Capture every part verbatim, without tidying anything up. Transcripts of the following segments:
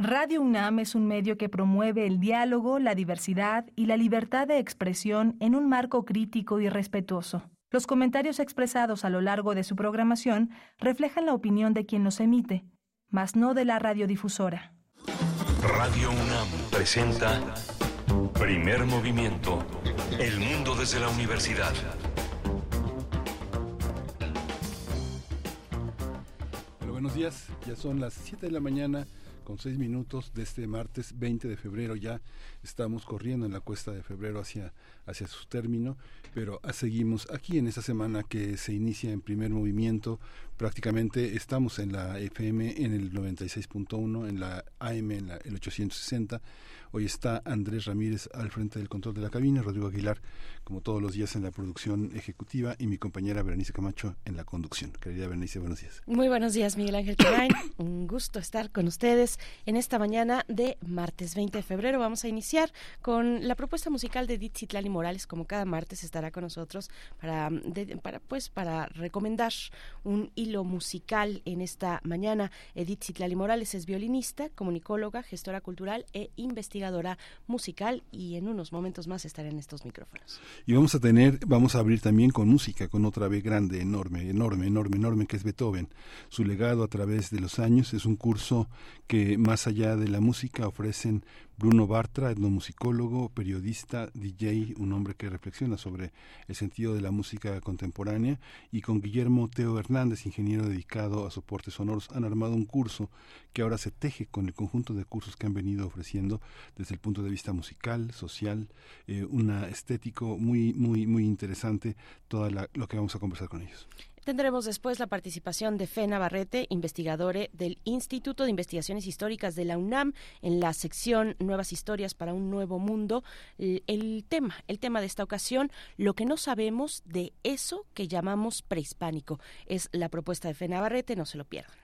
Radio UNAM es un medio que promueve el diálogo, la diversidad y la libertad de expresión en un marco crítico y respetuoso. Los comentarios expresados a lo largo de su programación reflejan la opinión de quien los emite, mas no de la radiodifusora. Radio UNAM presenta Primer Movimiento, el mundo desde la universidad. Bueno, buenos días, ya son las siete de la mañana con seis minutos de este martes veinte de febrero. Ya estamos corriendo en la cuesta de febrero hacia, hacia su término, pero seguimos aquí en esta semana que se inicia en Primer Movimiento. Prácticamente estamos en la F M en el noventa y seis punto uno, en la A M en la, el ochocientos sesenta. Hoy está Andrés Ramírez al frente del control de la cabina, Rodrigo Aguilar, como todos los días, en la producción ejecutiva, y mi compañera Berenice Camacho en la conducción. Querida Berenice, buenos días. Muy buenos días, Miguel Ángel Quemain. Un gusto estar con ustedes en esta mañana de martes veinte de febrero. Vamos a iniciar con la propuesta musical de Edith Citlali Morales, como cada martes estará con nosotros para, de, para, pues, para recomendar un lo musical en esta mañana. Edith Citlali Morales es violinista, comunicóloga, gestora cultural e investigadora musical, y en unos momentos más estará en estos micrófonos. Y vamos a tener, vamos a abrir también con música, con otra B grande, enorme, enorme, enorme, enorme, que es Beethoven. Su legado a través de los años es un curso que, más allá de la música, ofrecen Bruno Bartra, etnomusicólogo, periodista, D J, un hombre que reflexiona sobre el sentido de la música contemporánea, y con Guillermo Teo Hernández, ingeniero dedicado a soportes sonoros. Han armado un curso que ahora se teje con el conjunto de cursos que han venido ofreciendo desde el punto de vista musical, social, eh, una estético muy, muy, muy interesante, todo lo que vamos a conversar con ellos. Tendremos después la participación de Fe Navarrete, investigadora del Instituto de Investigaciones Históricas de la UNAM, en la sección Nuevas Historias para un Nuevo Mundo. El, el tema, el tema de esta ocasión, lo que no sabemos de eso que llamamos prehispánico. Es la propuesta de Fe Navarrete, no se lo pierdan.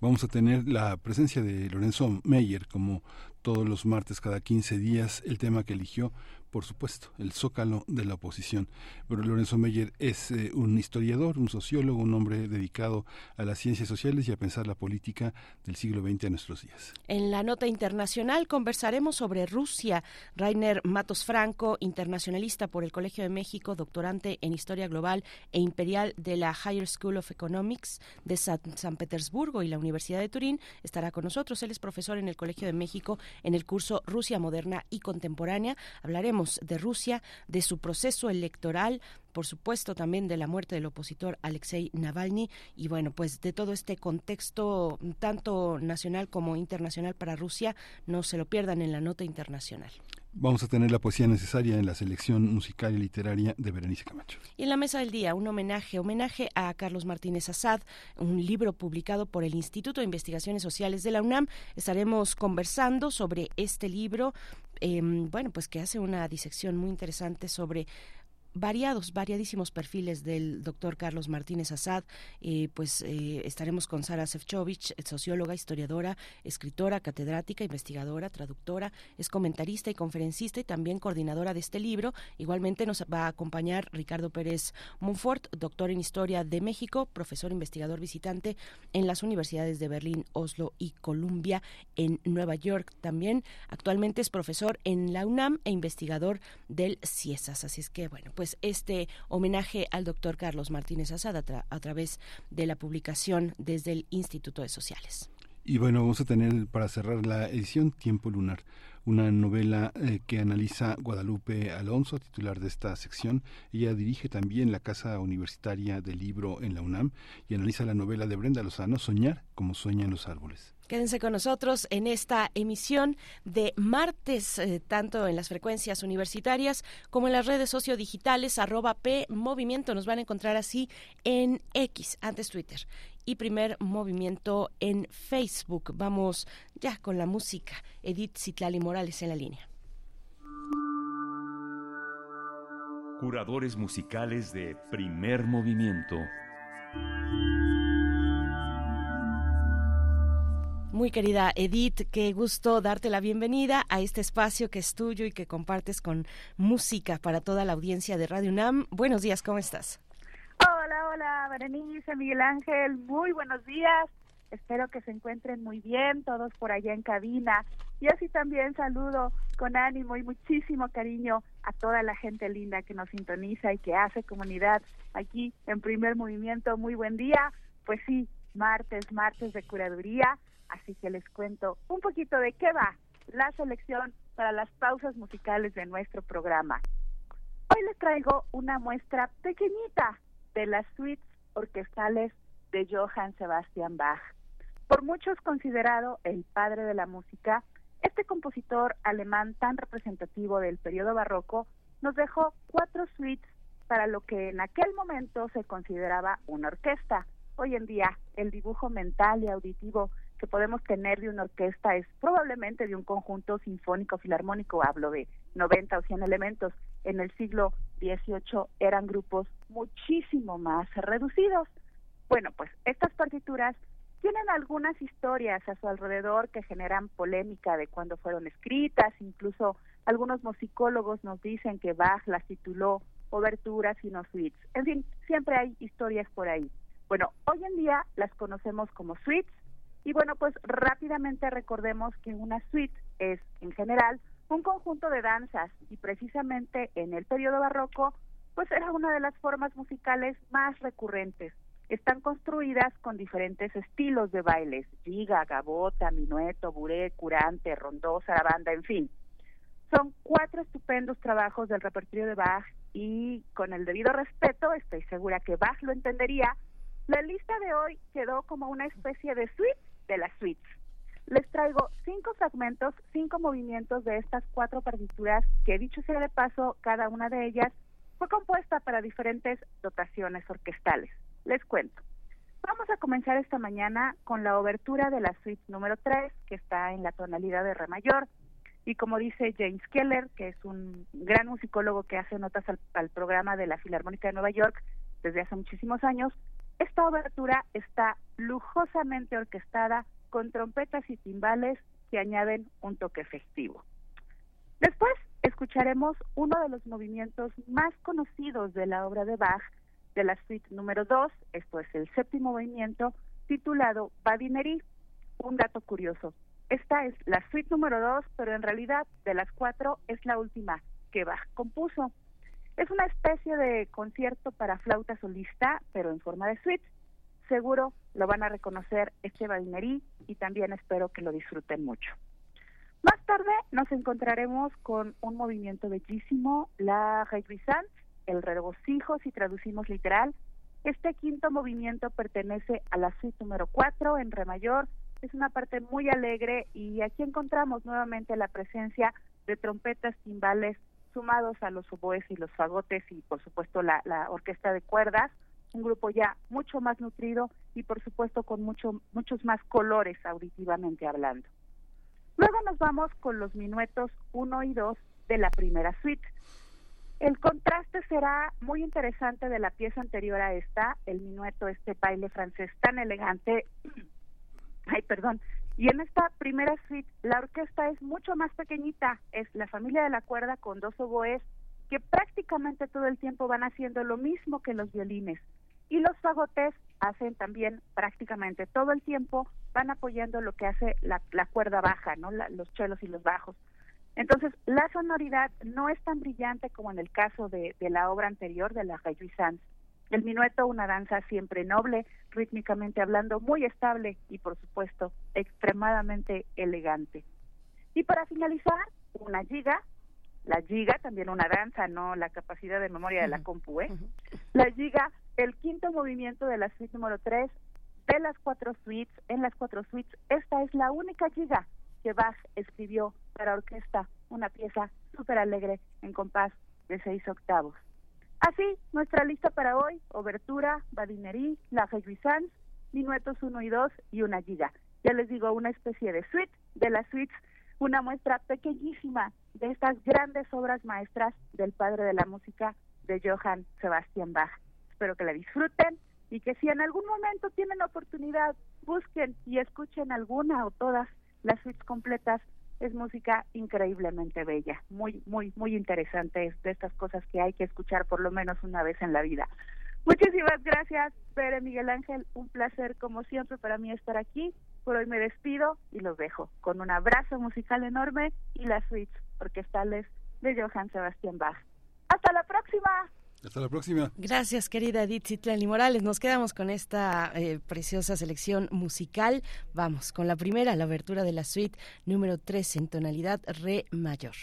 Vamos a tener la presencia de Lorenzo Meyer, como todos los martes, cada quince días, el tema que eligió, por supuesto, el zócalo de la oposición. Pero Lorenzo Meyer es eh, un historiador, un sociólogo, un hombre dedicado a las ciencias sociales y a pensar la política del siglo veinte a nuestros días. En la nota internacional conversaremos sobre Rusia. Rainer Matos Franco, internacionalista por el Colegio de México, doctorante en Historia Global e Imperial de la Higher School of Economics de San, San Petersburgo y la Universidad de Turín, estará con nosotros. Él es profesor en el Colegio de México en el curso Rusia Moderna y Contemporánea. Hablaremos de Rusia, de su proceso electoral, por supuesto también de la muerte del opositor Alexei Navalny, y bueno, pues de todo este contexto tanto nacional como internacional para Rusia. No se lo pierdan en la nota internacional. Vamos a tener la poesía necesaria en la selección musical y literaria de Berenice Camacho. Y en la mesa del día, un homenaje, homenaje a Carlos Martínez Assad, un libro publicado por el Instituto de Investigaciones Sociales de la UNAM. Estaremos conversando sobre este libro, eh, bueno, pues que hace una disección muy interesante sobre variados, variadísimos perfiles del doctor Carlos Martínez Assad. Eh, pues eh, estaremos con Sara Sefchovich, socióloga, historiadora, escritora, catedrática, investigadora, traductora, es comentarista y conferencista y también coordinadora de este libro. Igualmente nos va a acompañar Ricardo Pérez Monfort, doctor en Historia de México, profesor investigador visitante en las universidades de Berlín, Oslo y Columbia, en Nueva York también. Actualmente es profesor en la UNAM e investigador del CIESAS. Así es que, bueno, pues este homenaje al doctor Carlos Martínez Assad a, tra- a través de la publicación desde el Instituto de Sociales. Y bueno, vamos a tener para cerrar la edición Tiempo Lunar, una novela eh, que analiza Guadalupe Alonso, titular de esta sección. Ella dirige también la Casa Universitaria del Libro en la UNAM y analiza la novela de Brenda Lozano, Soñar como sueñan los árboles. Quédense con nosotros en esta emisión de martes, eh, tanto en las frecuencias universitarias como en las redes sociodigitales, arroba P Movimiento. Nos van a encontrar así en X, antes Twitter, y Primer Movimiento en Facebook. Vamos ya con la música. Edith Citlali Morales en la línea. Curadores musicales de Primer Movimiento. Muy querida Edith, qué gusto darte la bienvenida a este espacio que es tuyo y que compartes con música para toda la audiencia de Radio UNAM. Buenos días, ¿cómo estás? Hola, hola, Berenice, Miguel Ángel, muy buenos días. Espero que se encuentren muy bien todos por allá en cabina. Y así también saludo con ánimo y muchísimo cariño a toda la gente linda que nos sintoniza y que hace comunidad aquí en Primer Movimiento. Muy buen día. Pues sí, martes, martes de curaduría. Así que les cuento un poquito de qué va la selección para las pausas musicales de nuestro programa. Hoy les traigo una muestra pequeñita de las suites orquestales de Johann Sebastian Bach. Por muchos considerado el padre de la música, este compositor alemán tan representativo del periodo barroco nos dejó cuatro suites para lo que en aquel momento se consideraba una orquesta. Hoy en día, el dibujo mental y auditivo que podemos tener de una orquesta es probablemente de un conjunto sinfónico filarmónico, hablo de noventa o cien elementos. En el siglo dieciocho eran grupos muchísimo más reducidos. Bueno, pues estas partituras tienen algunas historias a su alrededor que generan polémica de cuándo fueron escritas. Incluso algunos musicólogos nos dicen que Bach las tituló oberturas y no suites. En fin, siempre hay historias por ahí. Bueno, hoy en día las conocemos como suites. Y bueno, pues rápidamente recordemos que una suite es, en general, un conjunto de danzas. Y precisamente en el periodo barroco, pues era una de las formas musicales más recurrentes. Están construidas con diferentes estilos de bailes: giga, gavota, minueto, buré, curante, rondó, zarabanda, en fin. Son cuatro estupendos trabajos del repertorio de Bach y, con el debido respeto, estoy segura que Bach lo entendería, la lista de hoy quedó como una especie de suite de las suites. Les traigo cinco fragmentos, cinco movimientos de estas cuatro partituras que, dicho sea de paso, cada una de ellas fue compuesta para diferentes dotaciones orquestales. Les cuento. Vamos a comenzar esta mañana con la obertura de la suite número tres, que está en la tonalidad de re mayor. Y como dice James Keller, que es un gran musicólogo que hace notas al, al programa de la Filarmónica de Nueva York desde hace muchísimos años, esta obertura está lujosamente orquestada con trompetas y timbales que añaden un toque festivo. Después escucharemos uno de los movimientos más conocidos de la obra de Bach, de la suite número dos, esto es el séptimo movimiento, titulado Badinerie. Un dato curioso: esta es la suite número dos, pero en realidad de las cuatro es la última que Bach compuso. Es una especie de concierto para flauta solista, pero en forma de suite. Seguro lo van a reconocer, este Badinerie, y también espero que lo disfruten mucho. Más tarde nos encontraremos con un movimiento bellísimo, la Réjouissance, el regocijo, si traducimos literal. Este quinto movimiento pertenece a la suite número cuatro en re mayor. Es una parte muy alegre y aquí encontramos nuevamente la presencia de trompetas, timbales, sumados a los oboes y los fagotes y, por supuesto, la, la orquesta de cuerdas, un grupo ya mucho más nutrido y, por supuesto, con mucho, muchos más colores auditivamente hablando. Luego nos vamos con los minuetos uno y dos de la primera suite. El contraste será muy interesante de la pieza anterior a esta, el minueto, este baile francés tan elegante. Ay, perdón. Y en esta primera suite, la orquesta es mucho más pequeñita. Es la familia de la cuerda con dos oboes que prácticamente todo el tiempo van haciendo lo mismo que los violines. Y los fagotes hacen también prácticamente todo el tiempo, van apoyando lo que hace la, la cuerda baja, ¿no? La, los chelos y los bajos. Entonces, la sonoridad no es tan brillante como en el caso de, de la obra anterior, de la Réjouissance. El minueto, una danza siempre noble, rítmicamente hablando, muy estable y, por supuesto, extremadamente elegante. Y para finalizar, una giga, la giga, también una danza, no la capacidad de memoria de la compu, ¿eh? La giga, el quinto movimiento de la suite número tres, de las cuatro suites, en las cuatro suites, esta es la única giga que Bach escribió para orquesta, una pieza súper alegre en compás de seis octavos. Así, nuestra lista para hoy: obertura, Badinerie, la Réjouissance, minuetos uno y dos y una giga. Ya les digo, una especie de suite de las suites, una muestra pequeñísima de estas grandes obras maestras del padre de la música, de Johann Sebastian Bach. Espero que la disfruten y que si en algún momento tienen la oportunidad, busquen y escuchen alguna o todas las suites completas. Es música increíblemente bella, muy, muy, muy interesante. Es de estas cosas que hay que escuchar por lo menos una vez en la vida. Muchísimas gracias, Pere, Miguel Ángel, un placer como siempre para mí estar aquí. Por hoy me despido y los dejo con un abrazo musical enorme y las suites orquestales de Johann Sebastian Bach. ¡Hasta la próxima! Hasta la próxima. Gracias, querida Edith Citlali Morales. Nos quedamos con esta eh, preciosa selección musical. Vamos con la primera, la abertura de la suite número tres en tonalidad re mayor.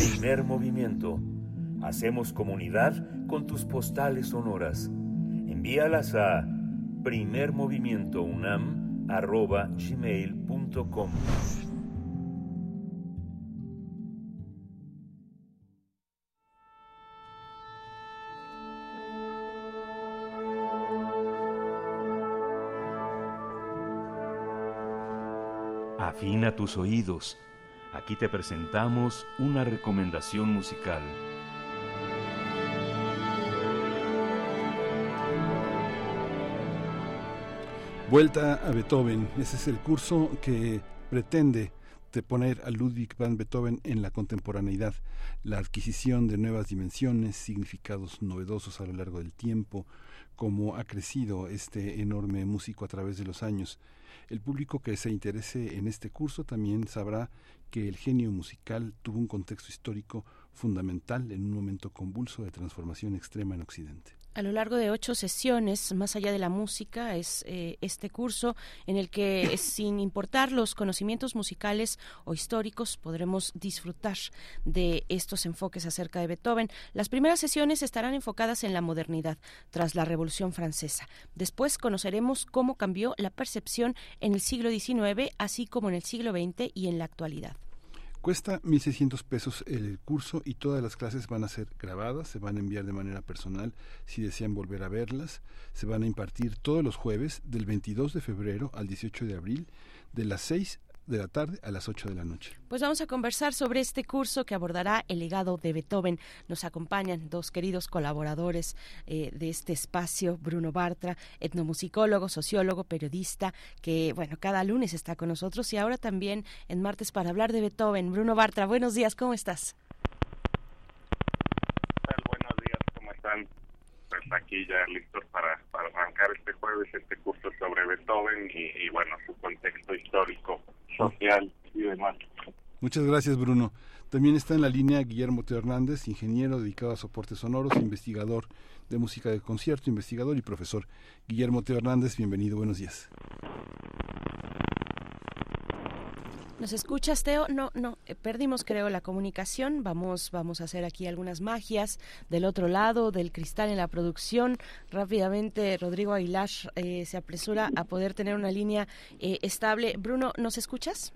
Primer Movimiento. Hacemos comunidad con tus postales sonoras. Envíalas a primer movimiento unam arroba gmail punto com. Afina tus oídos. Aquí te presentamos una recomendación musical. Vuelta a Beethoven. Ese es el curso que pretende poner a Ludwig van Beethoven en la contemporaneidad, la adquisición de nuevas dimensiones, significados novedosos a lo largo del tiempo, como ha crecido este enorme músico a través de los años. El público que se interese en este curso también sabrá que el genio musical tuvo un contexto histórico fundamental en un momento convulso de transformación extrema en Occidente. A lo largo de ocho sesiones, Más allá de la música, es eh, este curso en el que, sin importar los conocimientos musicales o históricos, podremos disfrutar de estos enfoques acerca de Beethoven. Las primeras sesiones estarán enfocadas en la modernidad tras la Revolución Francesa. Después conoceremos cómo cambió la percepción en el siglo diecinueve, así como en el siglo veinte y en la actualidad. Cuesta mil seiscientos pesos el curso y todas las clases van a ser grabadas, se van a enviar de manera personal si desean volver a verlas. Se van a impartir todos los jueves del veintidós de febrero al dieciocho de abril, de las seis de la tarde a las ocho de la noche. Pues vamos a conversar sobre este curso que abordará el legado de Beethoven. Nos acompañan dos queridos colaboradores eh, de este espacio, Bruno Bartra, etnomusicólogo, sociólogo, periodista, que bueno, cada lunes está con nosotros y ahora también en martes para hablar de Beethoven. Bruno Bartra, buenos días, ¿cómo estás? Buenos días, ¿cómo están? Pues aquí ya listos para, para arrancar este jueves este curso sobre Beethoven y, y bueno, su contexto histórico, social y demás. Muchas gracias, Bruno. También está en la línea Guillermo Teo Hernández, ingeniero dedicado a soportes sonoros, investigador de música de concierto, investigador y profesor. Guillermo Teo Hernández, bienvenido, buenos días. ¿Nos escuchas, Teo? No, no, eh, perdimos creo la comunicación. Vamos, vamos a hacer aquí algunas magias del otro lado del cristal en la producción. Rápidamente, Rodrigo Aguilar eh, se apresura a poder tener una línea eh, estable. Bruno, ¿nos escuchas?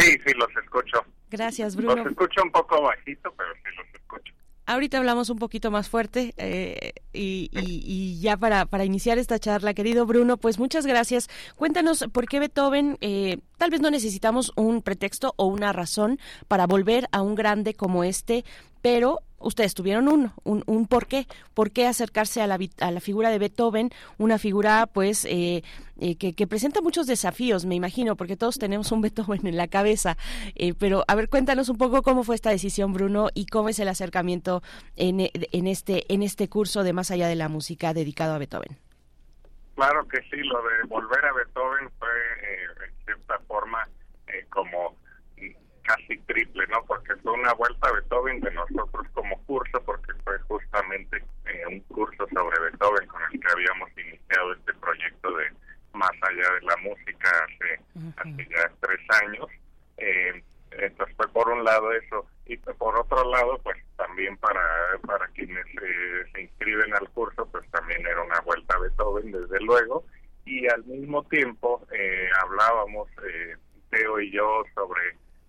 Sí, sí, los escucho. Gracias, Bruno. Los escucho un poco bajito, pero sí los escucho. Ahorita hablamos un poquito más fuerte eh, y, y, y ya para, para iniciar esta charla, querido Bruno, pues muchas gracias. Cuéntanos por qué Beethoven, eh, tal vez no necesitamos un pretexto o una razón para volver a un grande como este, pero ustedes tuvieron un, un, un por qué, por qué acercarse a la, a la figura de Beethoven, una figura pues eh, eh, que, que presenta muchos desafíos, me imagino, porque todos tenemos un Beethoven en la cabeza, eh, pero a ver, cuéntanos un poco cómo fue esta decisión, Bruno, y cómo es el acercamiento en, en, este, en este curso de Más allá de la música dedicado a Beethoven. Claro que sí, lo de volver a Beethoven fue eh, en cierta forma eh, como... casi triple, ¿no? Porque fue una vuelta a Beethoven de nosotros como curso, porque fue justamente eh, un curso sobre Beethoven con el que habíamos iniciado este proyecto de Más allá de la música hace, uh-huh. hace ya tres años. Eh, entonces fue por un lado eso, y por otro lado, pues también para, para quienes eh, se inscriben al curso, pues también era una vuelta a Beethoven, desde luego, y al mismo tiempo eh, hablábamos, eh, Teo y yo, sobre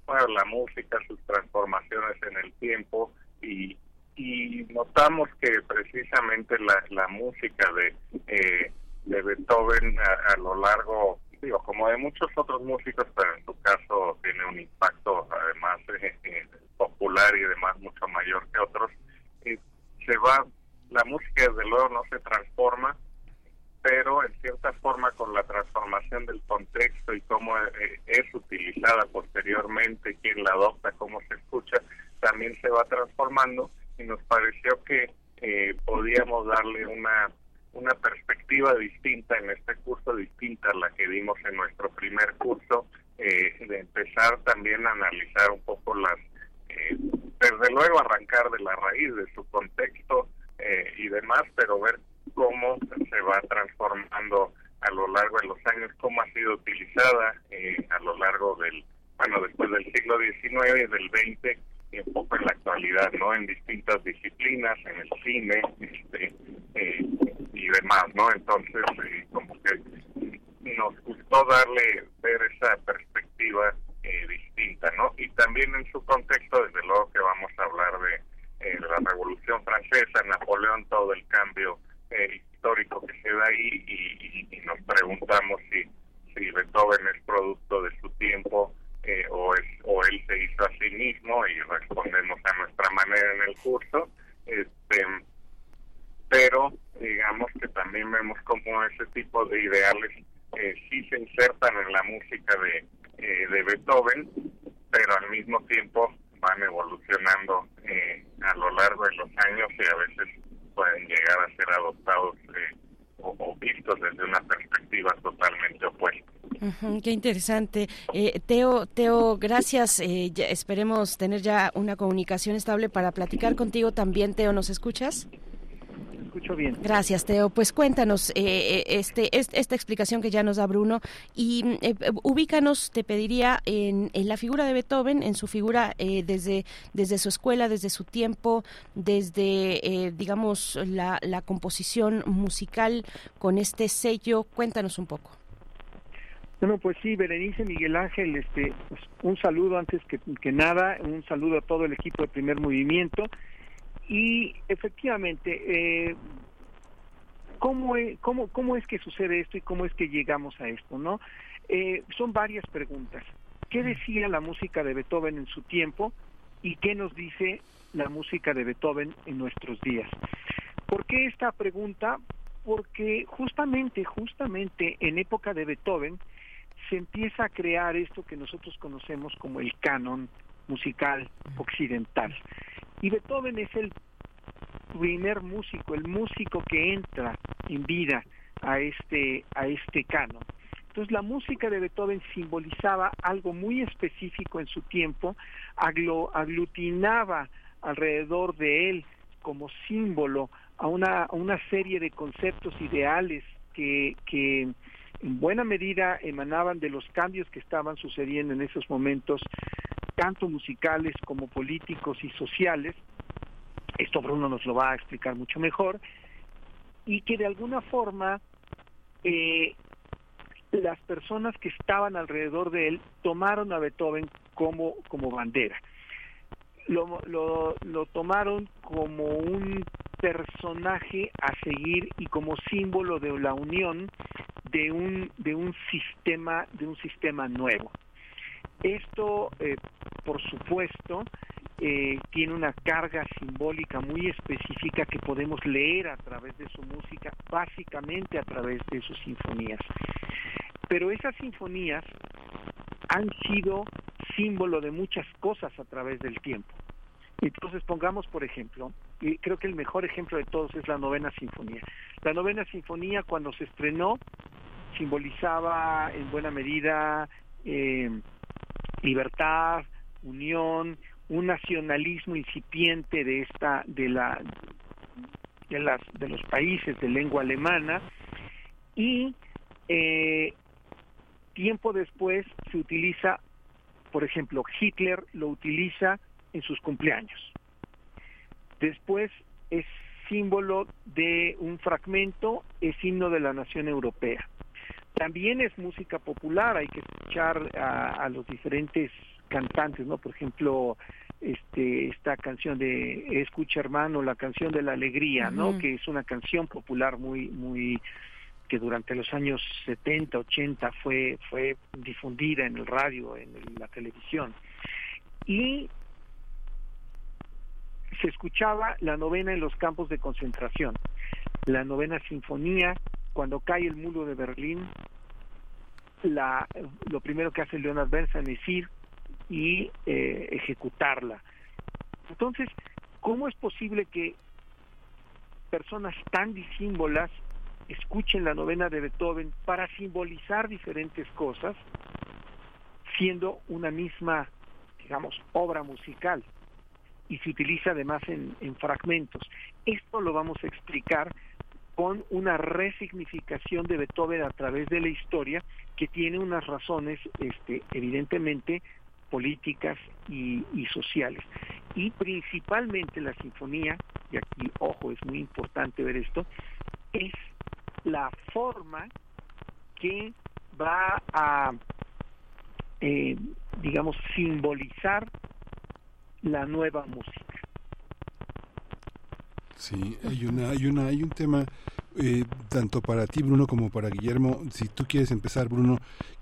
bueno, la música, sus transformaciones en el tiempo, y, y notamos que precisamente la, la música de eh, de Beethoven a, a lo largo, digo, como de muchos otros músicos, pero en su caso tiene un impacto además eh, eh, popular y además mucho mayor que otros, eh, se va, la música desde luego no se transforma, pero en cierta forma con la transformación del contexto y cómo es utilizada posteriormente, quién la adopta, cómo se escucha, también se va transformando, y nos pareció que eh, podíamos darle una una perspectiva distinta en este curso, distinta a la que dimos en nuestro primer curso, eh, de empezar también a analizar un poco las, eh, desde luego arrancar de la raíz de su contexto eh, y demás, pero ver cómo se va transformando a lo largo de los años, cómo ha sido utilizada eh, a lo largo del, bueno, después del siglo diecinueve y del veinte, y un poco en la actualidad, ¿no? En distintas disciplinas, en el cine, este, eh, y demás, ¿no? Entonces, eh, como que nos gustó darle, ver esa perspectiva eh, distinta, ¿no? Y también en su contexto, desde luego que vamos a hablar de, eh, de la Revolución Francesa, Napoleón, todo el cambio eh, histórico que se da ahí, y, y, y nos preguntamos si, si Beethoven es producto de su tiempo, Eh, o, es, o él se hizo a sí mismo, y respondemos a nuestra manera en el curso, este, pero digamos que también vemos como ese tipo de ideales eh, sí se insertan en la música de, eh, de Beethoven, pero al mismo tiempo van evolucionando eh, a lo largo de los años, y a veces pueden llegar a ser adoptados eh, o, o vistos desde una perspectiva totalmente opuesta. Uh-huh, qué interesante. Eh, Teo, Teo, gracias. Eh, ya esperemos tener ya una comunicación estable para platicar contigo también. Teo, ¿nos escuchas? Escucho bien. Gracias, Teo. Pues cuéntanos eh, este, este, esta explicación que ya nos da Bruno, y eh, ubícanos, te pediría, en, en la figura de Beethoven, en su figura eh, desde, desde su escuela, desde su tiempo, desde, eh, digamos, la, la composición musical con este sello. Cuéntanos un poco. Bueno, pues sí, Berenice, Miguel Ángel, este, un saludo antes que, que nada, un saludo a todo el equipo de Primer Movimiento. Y efectivamente, eh, ¿cómo, cómo, ¿cómo es que sucede esto y cómo es que llegamos a esto, no? Eh, son varias preguntas. ¿Qué decía la música de Beethoven en su tiempo y qué nos dice la música de Beethoven en nuestros días? ¿Por qué esta pregunta? Porque justamente, justamente en época de Beethoven, se empieza a crear esto que nosotros conocemos como el canon musical occidental. Y Beethoven es el primer músico, el músico que entra en vida a este, a este canon. Entonces la música de Beethoven simbolizaba algo muy específico en su tiempo, aglo, aglutinaba alrededor de él como símbolo a una, a una serie de conceptos ideales que... que en buena medida emanaban de los cambios que estaban sucediendo en esos momentos, tanto musicales como políticos y sociales. Esto Bruno nos lo va a explicar mucho mejor. Y que de alguna forma eh, las personas que estaban alrededor de él tomaron a Beethoven como, como bandera. Lo, lo, lo tomaron como un personaje a seguir y como símbolo de la unión de un de un sistema de un sistema nuevo. Esto, eh, por supuesto, eh, tiene una carga simbólica muy específica que podemos leer a través de su música, básicamente a través de sus sinfonías. Pero esas sinfonías han sido símbolo de muchas cosas a través del tiempo. Entonces pongamos, por ejemplo, y creo que el mejor ejemplo de todos es la Novena Sinfonía. La Novena Sinfonía, cuando se estrenó, simbolizaba en buena medida eh, libertad, unión, un nacionalismo incipiente de esta, de la, de las, de los países de lengua alemana, y eh, tiempo después se utiliza, por ejemplo, Hitler lo utiliza en sus cumpleaños. Después es símbolo de un fragmento, es himno de la nación europea. También es música popular, hay que escuchar a, a los diferentes cantantes, ¿no? Por ejemplo, este esta canción de Escucha Hermano, la canción de la alegría, ¿no? Uh-huh. Que es una canción popular muy muy que durante los años setenta, ochenta fue fue difundida en el radio, en la televisión. Y se escuchaba la novena en los campos de concentración. La Novena Sinfonía, cuando cae el muro de Berlín, la, lo primero que hace Leonard Bernstein es ir y eh, ejecutarla. Entonces, ¿cómo es posible que personas tan disímbolas escuchen la novena de Beethoven para simbolizar diferentes cosas, siendo una misma, digamos, obra musical? Y se utiliza además en, en fragmentos. Esto lo vamos a explicar con una resignificación de Beethoven a través de la historia, que tiene unas razones este, evidentemente políticas y, y sociales. Y principalmente la sinfonía, y aquí, ojo, es muy importante ver esto, es la forma que va a, eh, digamos, simbolizar la nueva música. Sí, hay una, hay una, hay un tema eh, tanto para ti, Bruno, como para Guillermo. Si tú quieres empezar, Bruno,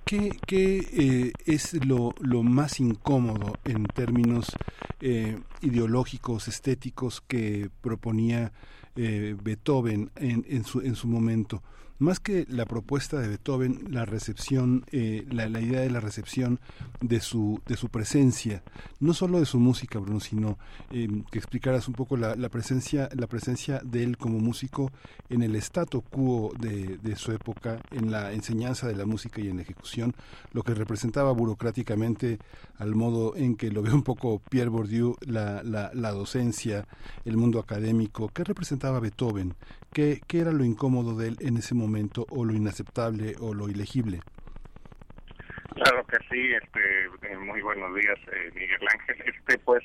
¿qué, qué eh, es lo, lo más incómodo en términos eh, ideológicos, estéticos que proponía eh, Beethoven en, en su en su momento? Más que la propuesta de Beethoven, la recepción, eh, la, la idea de la recepción de su de su presencia, no solo de su música, Bruno, sino eh, que explicaras un poco la, la presencia la presencia de él como músico en el statu quo de, de su época, en la enseñanza de la música y en la ejecución, lo que representaba burocráticamente, al modo en que lo ve un poco Pierre Bourdieu, la, la, la docencia, el mundo académico. ¿Qué representaba Beethoven? ¿Qué, qué era lo incómodo de él en ese momento? momento, o lo inaceptable o lo ilegible? Claro que sí, este, muy buenos días, eh, Miguel Ángel. Este, pues,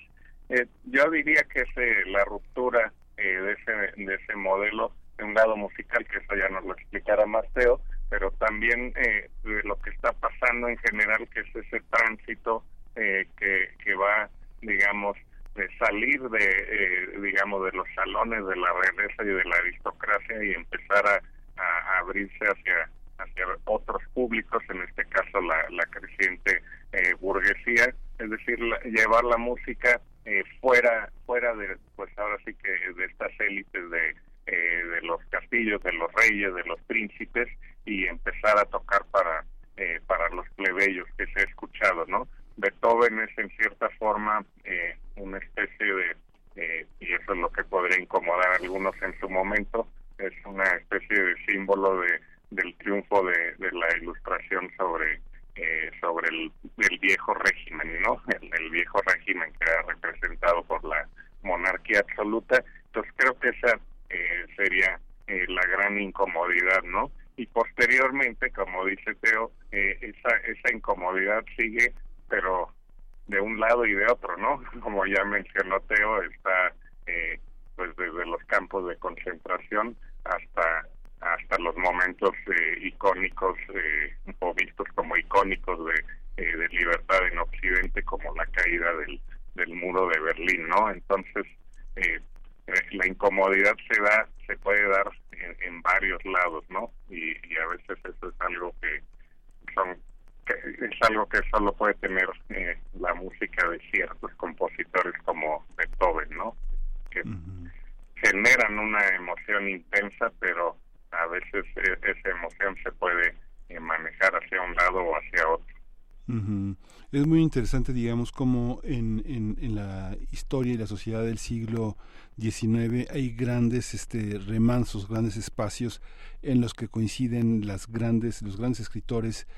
eh, yo diría que es la ruptura eh, de ese de ese modelo, de un lado musical, que eso ya nos lo explicará Mateo, pero también eh, de lo que está pasando en general, que es ese tránsito eh, que que va, digamos, de salir de, eh, digamos, de los salones de la realeza y de la aristocracia y empezar a a abrirse hacia hacia otros públicos, en este caso la, la creciente eh, burguesía, es decir, la, llevar la música eh, fuera fuera de, pues ahora sí que de estas élites de eh, de los castillos, de los reyes, de los príncipes, y empezar a tocar para eh, para los plebeyos, que se ha escuchado, ¿no? Beethoven es en cierta forma eh, una especie de, eh, y eso es lo que podría incomodar a algunos en su momento, es una especie de símbolo de del triunfo de, de la Ilustración sobre eh, sobre el, el viejo régimen, ¿no? El, el viejo régimen que era representado por la monarquía absoluta. Entonces creo que esa eh, sería eh, la gran incomodidad, ¿no? Y posteriormente, como dice Teo, eh, esa esa incomodidad sigue, pero de un lado y de otro, ¿no? Como ya mencionó Teo, está eh, pues desde los campos de concentración hasta hasta los momentos eh, icónicos eh, o vistos como icónicos de, eh, de libertad en Occidente, como la caída del del muro de Berlín, ¿no? Entonces eh, eh, la incomodidad se da se puede dar en, en varios lados, ¿no? Y, y a veces eso es algo que son que es algo que solo puede tener eh, la música de ciertos compositores como Beethoven, ¿no? Que uh-huh. generan una emoción intensa, pero a veces eh, esa emoción se puede eh, manejar hacia un lado o hacia otro. Uh-huh. Es muy interesante, digamos, cómo en, en, en la historia y la sociedad del siglo diecinueve hay grandes este, remansos, grandes espacios en los que coinciden las grandes, los grandes escritores,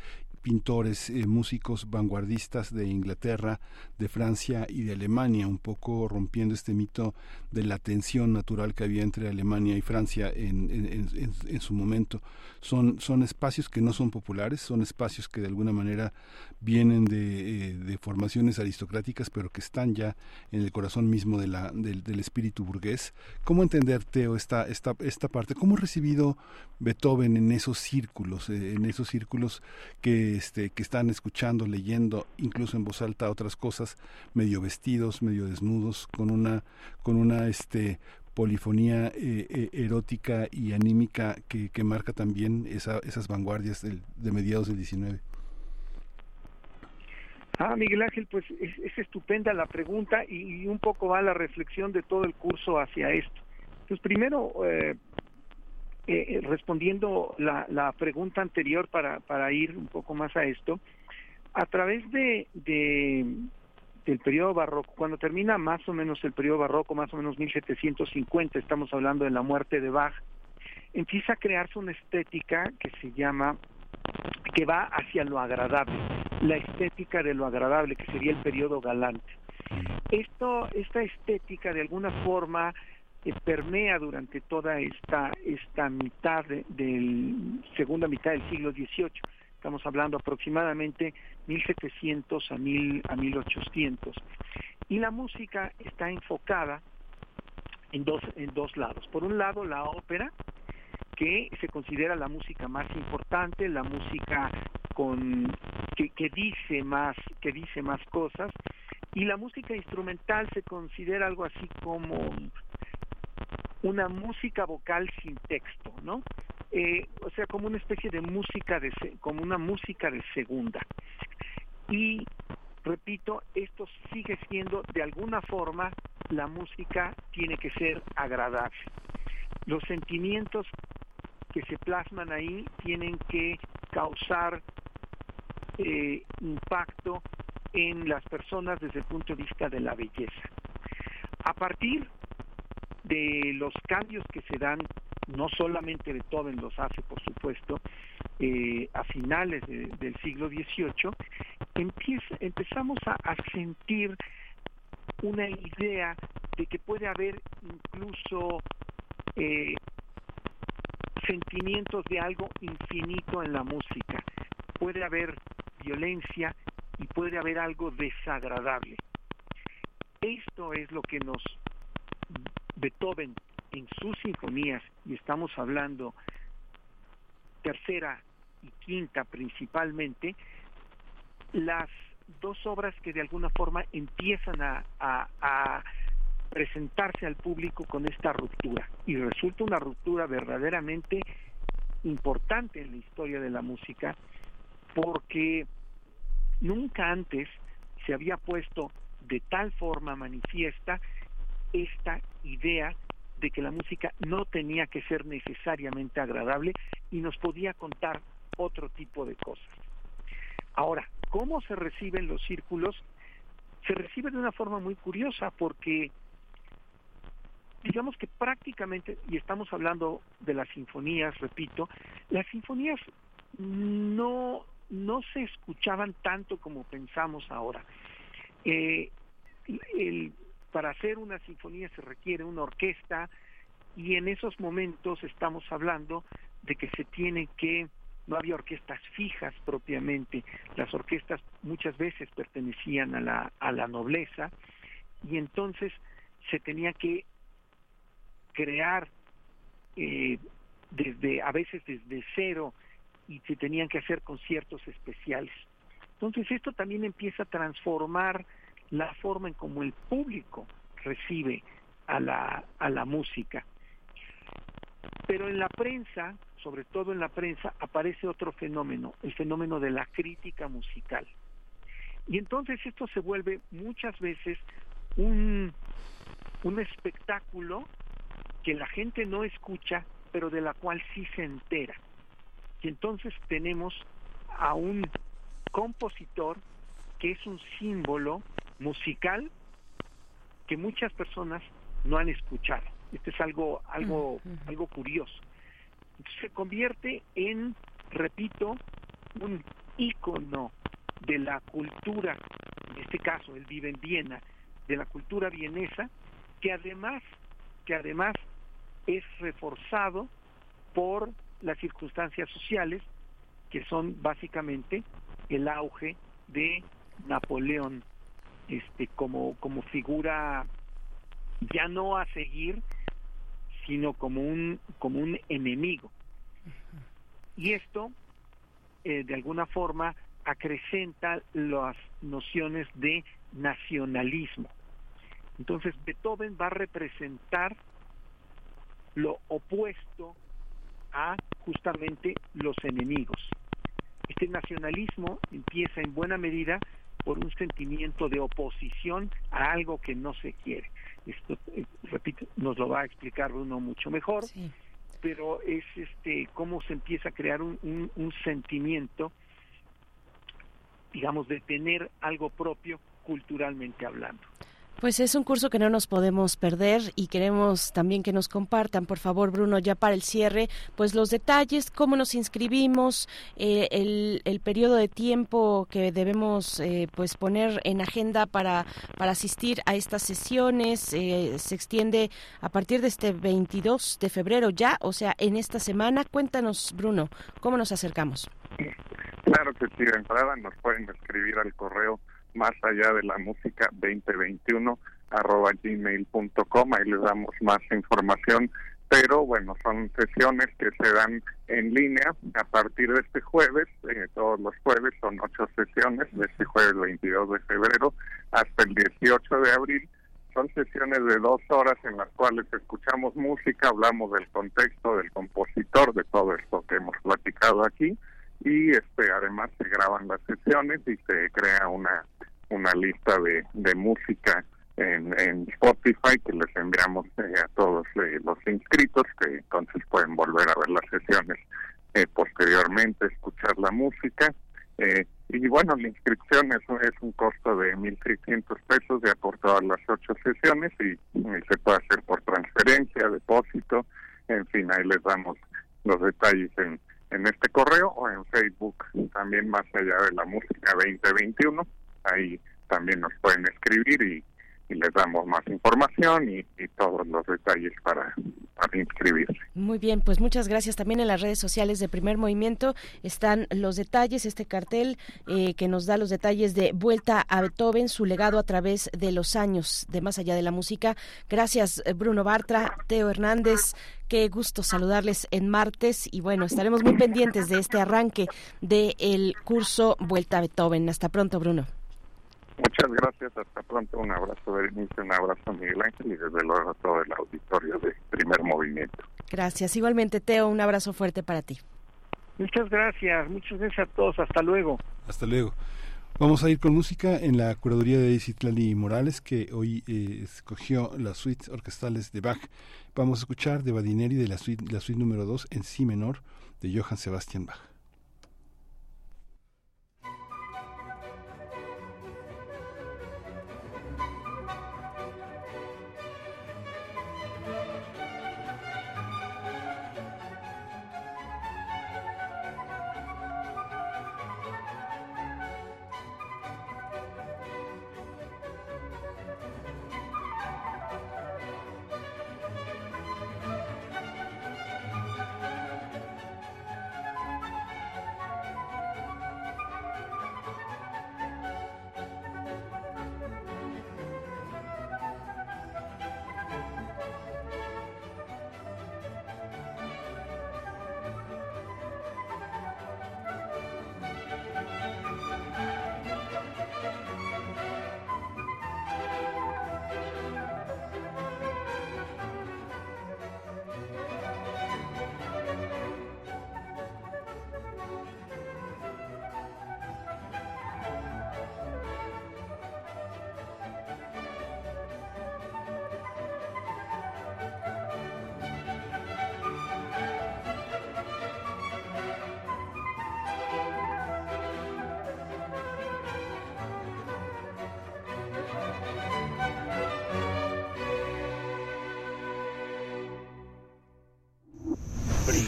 pintores, eh, músicos vanguardistas de Inglaterra, de Francia y de Alemania, un poco rompiendo este mito de la tensión natural que había entre Alemania y Francia en, en, en, en su momento. Son, son espacios que no son populares, son espacios que de alguna manera vienen de, eh, de formaciones aristocráticas, pero que están ya en el corazón mismo de la, del, del espíritu burgués. ¿Cómo entender, Teo, esta, esta, esta parte? ¿Cómo ha recibido Beethoven en esos círculos, eh, en esos círculos que Este, que están escuchando, leyendo, incluso en voz alta, otras cosas, medio vestidos, medio desnudos, con una con una este polifonía eh, eh, erótica y anímica que, que marca también esa, esas vanguardias del, de mediados del diecinueve? Ah, Miguel Ángel, pues es, es estupenda la pregunta y, y un poco va la reflexión de todo el curso hacia esto. Pues primero, eh, Eh, respondiendo la, la pregunta anterior para, para ir un poco más a esto, a través de, de del periodo barroco, cuando termina más o menos el periodo barroco, más o menos mil setecientos cincuenta, estamos hablando de la muerte de Bach, empieza a crearse una estética que se llama, que va hacia lo agradable, la estética de lo agradable, que sería el periodo galante. Esto, esta estética de alguna forma Eh, permea durante toda esta esta mitad de, del segunda mitad del siglo dieciocho. estamos hablando aproximadamente mil setecientos a mil ochocientos. Y la música está enfocada en dos, en dos lados. Por un lado, la ópera, que se considera la música más importante, la música con que, que dice más, que dice más cosas, y la música instrumental se considera algo así como una música vocal sin texto, ¿no? Eh, o sea, como una especie de música de como una música de segunda. Y repito, esto sigue siendo, de alguna forma, la música tiene que ser agradable. Los sentimientos que se plasman ahí tienen que causar eh, impacto en las personas desde el punto de vista de la belleza. A partir de los cambios que se dan, no solamente Beethoven los hace, por supuesto, eh, a finales de, del siglo dieciocho, empieza, empezamos a, a sentir una idea de que puede haber incluso eh, sentimientos de algo infinito en la música. Puede haber violencia y puede haber algo desagradable. Esto es lo que nos Beethoven en sus sinfonías, y estamos hablando tercera y quinta principalmente, las dos obras que de alguna forma empiezan a, a, a presentarse al público con esta ruptura, y resulta una ruptura verdaderamente importante en la historia de la música, porque nunca antes se había puesto de tal forma manifiesta esta idea de que la música no tenía que ser necesariamente agradable y nos podía contar otro tipo de cosas. Ahora, ¿cómo se reciben los círculos? Se reciben de una forma muy curiosa, porque digamos que prácticamente, y estamos hablando de las sinfonías, repito, las sinfonías no, no se escuchaban tanto como pensamos ahora. Eh, el Para hacer una sinfonía se requiere una orquesta, y en esos momentos estamos hablando de que se tienen que, no había orquestas fijas propiamente, las orquestas muchas veces pertenecían a la, a la nobleza, y entonces se tenía que crear eh, desde, a veces desde cero, y se tenían que hacer conciertos especiales. Entonces esto también empieza a transformar la forma en cómo el público recibe a la a la música. Pero en la prensa, sobre todo en la prensa, aparece otro fenómeno, el fenómeno de la crítica musical. Y entonces esto se vuelve muchas veces un, un espectáculo que la gente no escucha, pero de la cual sí se entera. Y entonces tenemos a un compositor que es un símbolo musical que muchas personas no han escuchado. Este es algo algo uh-huh. algo curioso. Se convierte en, repito, un ícono de la cultura, en este caso él vive en Viena, de la cultura vienesa, que además que además es reforzado por las circunstancias sociales, que son básicamente el auge de Napoleón Este, como, como figura ya no a seguir, sino como un, como un enemigo. Y esto, eh, de alguna forma, acrecenta las nociones de nacionalismo. Entonces, Beethoven va a representar lo opuesto a justamente los enemigos. Este nacionalismo empieza en buena medida por un sentimiento de oposición a algo que no se quiere. Esto, eh, repito, nos lo va a explicar Bruno mucho mejor, sí. Pero es este cómo se empieza a crear un, un, un sentimiento, digamos, de tener algo propio culturalmente hablando. Pues es un curso que no nos podemos perder, y queremos también que nos compartan, por favor, Bruno, ya para el cierre, pues los detalles, cómo nos inscribimos, eh, el, el periodo de tiempo que debemos eh, pues poner en agenda para, para asistir a estas sesiones. Eh, se extiende a partir de este veintidós de febrero ya, o sea, en esta semana. Cuéntanos, Bruno, ¿cómo nos acercamos? Claro que sí, de entrada nos pueden escribir al correo más allá de la música veinte veintiuno arroba gmail punto com, ahí les damos más información, pero bueno, son sesiones que se dan en línea a partir de este jueves, eh, todos los jueves son ocho sesiones, de este jueves veintidós de febrero hasta el dieciocho de abril, son sesiones de dos horas en las cuales escuchamos música, hablamos del contexto, del compositor, de todo esto que hemos platicado aquí, y este además se graban las sesiones y se crea una una lista de, de música en, en Spotify que les enviamos eh, a todos eh, los inscritos, que entonces pueden volver a ver las sesiones eh, posteriormente, escuchar la música. Eh, y bueno, la inscripción es, es un costo de mil seiscientos pesos ya por todas las ocho sesiones y, y se puede hacer por transferencia, depósito, en fin, ahí les damos los detalles en en este correo o en Facebook, también más allá de la música veinte veintiuno, ahí también nos pueden escribir y, y les damos más información y, y todos los detalles para, para inscribirse. Muy bien, pues muchas gracias. También en las redes sociales de Primer Movimiento están los detalles, este cartel eh, que nos da los detalles de Vuelta a Beethoven, su legado a través de los años, de Más allá de la música. Gracias, Bruno Bartra, Teo Hernández. Qué gusto saludarles en martes y bueno, estaremos muy pendientes de este arranque del curso Vuelta a Beethoven. Hasta pronto, Bruno. Muchas gracias, hasta pronto. Un abrazo, Berenice, un abrazo, Miguel Ángel, y desde luego a todo el auditorio de Primer Movimiento. Gracias. Igualmente, Teo, un abrazo fuerte para ti. Muchas gracias, muchas gracias a todos. Hasta luego. Hasta luego. Vamos a ir con música en la curaduría de Edith Citlali Morales, que hoy eh, escogió las suites orquestales de Bach. Vamos a escuchar de Vadineri de la suite, la suite número dos en si menor de Johann Sebastian Bach.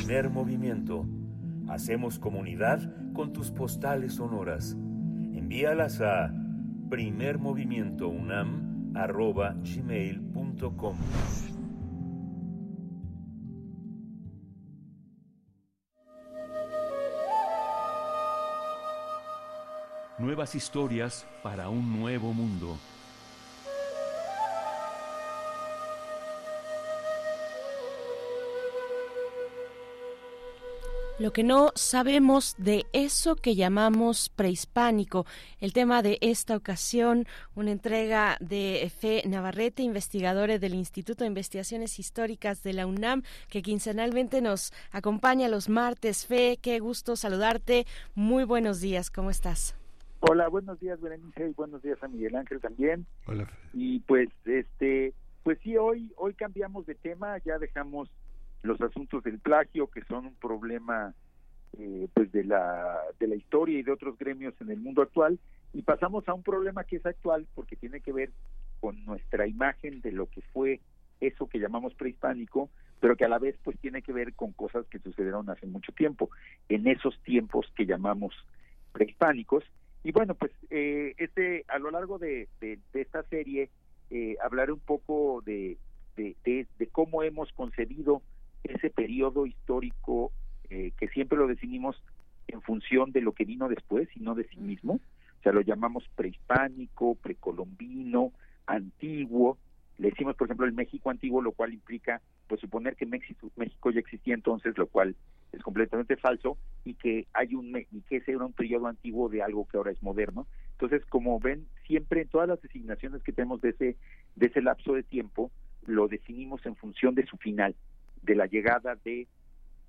Primer Movimiento. Hacemos comunidad con tus postales sonoras. Envíalas a primer movimiento unam arroba gmail punto com. Nuevas historias para un nuevo mundo. Lo que no sabemos de eso que llamamos prehispánico. El tema de esta ocasión, una entrega de Fe Navarrete, investigadora del Instituto de Investigaciones Históricas de la UNAM, que quincenalmente nos acompaña los martes. Fe, qué gusto saludarte. Muy buenos días, ¿cómo estás? Hola, buenos días, Berenice, y buenos días a Miguel Ángel también. Hola, Fe. Y pues, este, pues sí, hoy, hoy cambiamos de tema, ya dejamos los asuntos del plagio, que son un problema eh, pues de la de la historia y de otros gremios en el mundo actual, y pasamos a un problema que es actual porque tiene que ver con nuestra imagen de lo que fue eso que llamamos prehispánico, pero que a la vez pues tiene que ver con cosas que sucedieron hace mucho tiempo, en esos tiempos que llamamos prehispánicos. Y bueno, pues eh, este a lo largo de, de, de esta serie eh, hablaré un poco de de, de de cómo hemos concebido ese periodo histórico eh, que siempre lo definimos en función de lo que vino después y no de sí mismo. O sea, lo llamamos prehispánico, precolombino, antiguo. Le decimos, por ejemplo, el México antiguo, lo cual implica pues suponer que México, México ya existía entonces, lo cual es completamente falso, y que hay un y que ese era un periodo antiguo de algo que ahora es moderno. Entonces, como ven, siempre en todas las designaciones que tenemos de ese de ese lapso de tiempo, lo definimos en función de su final, de la llegada de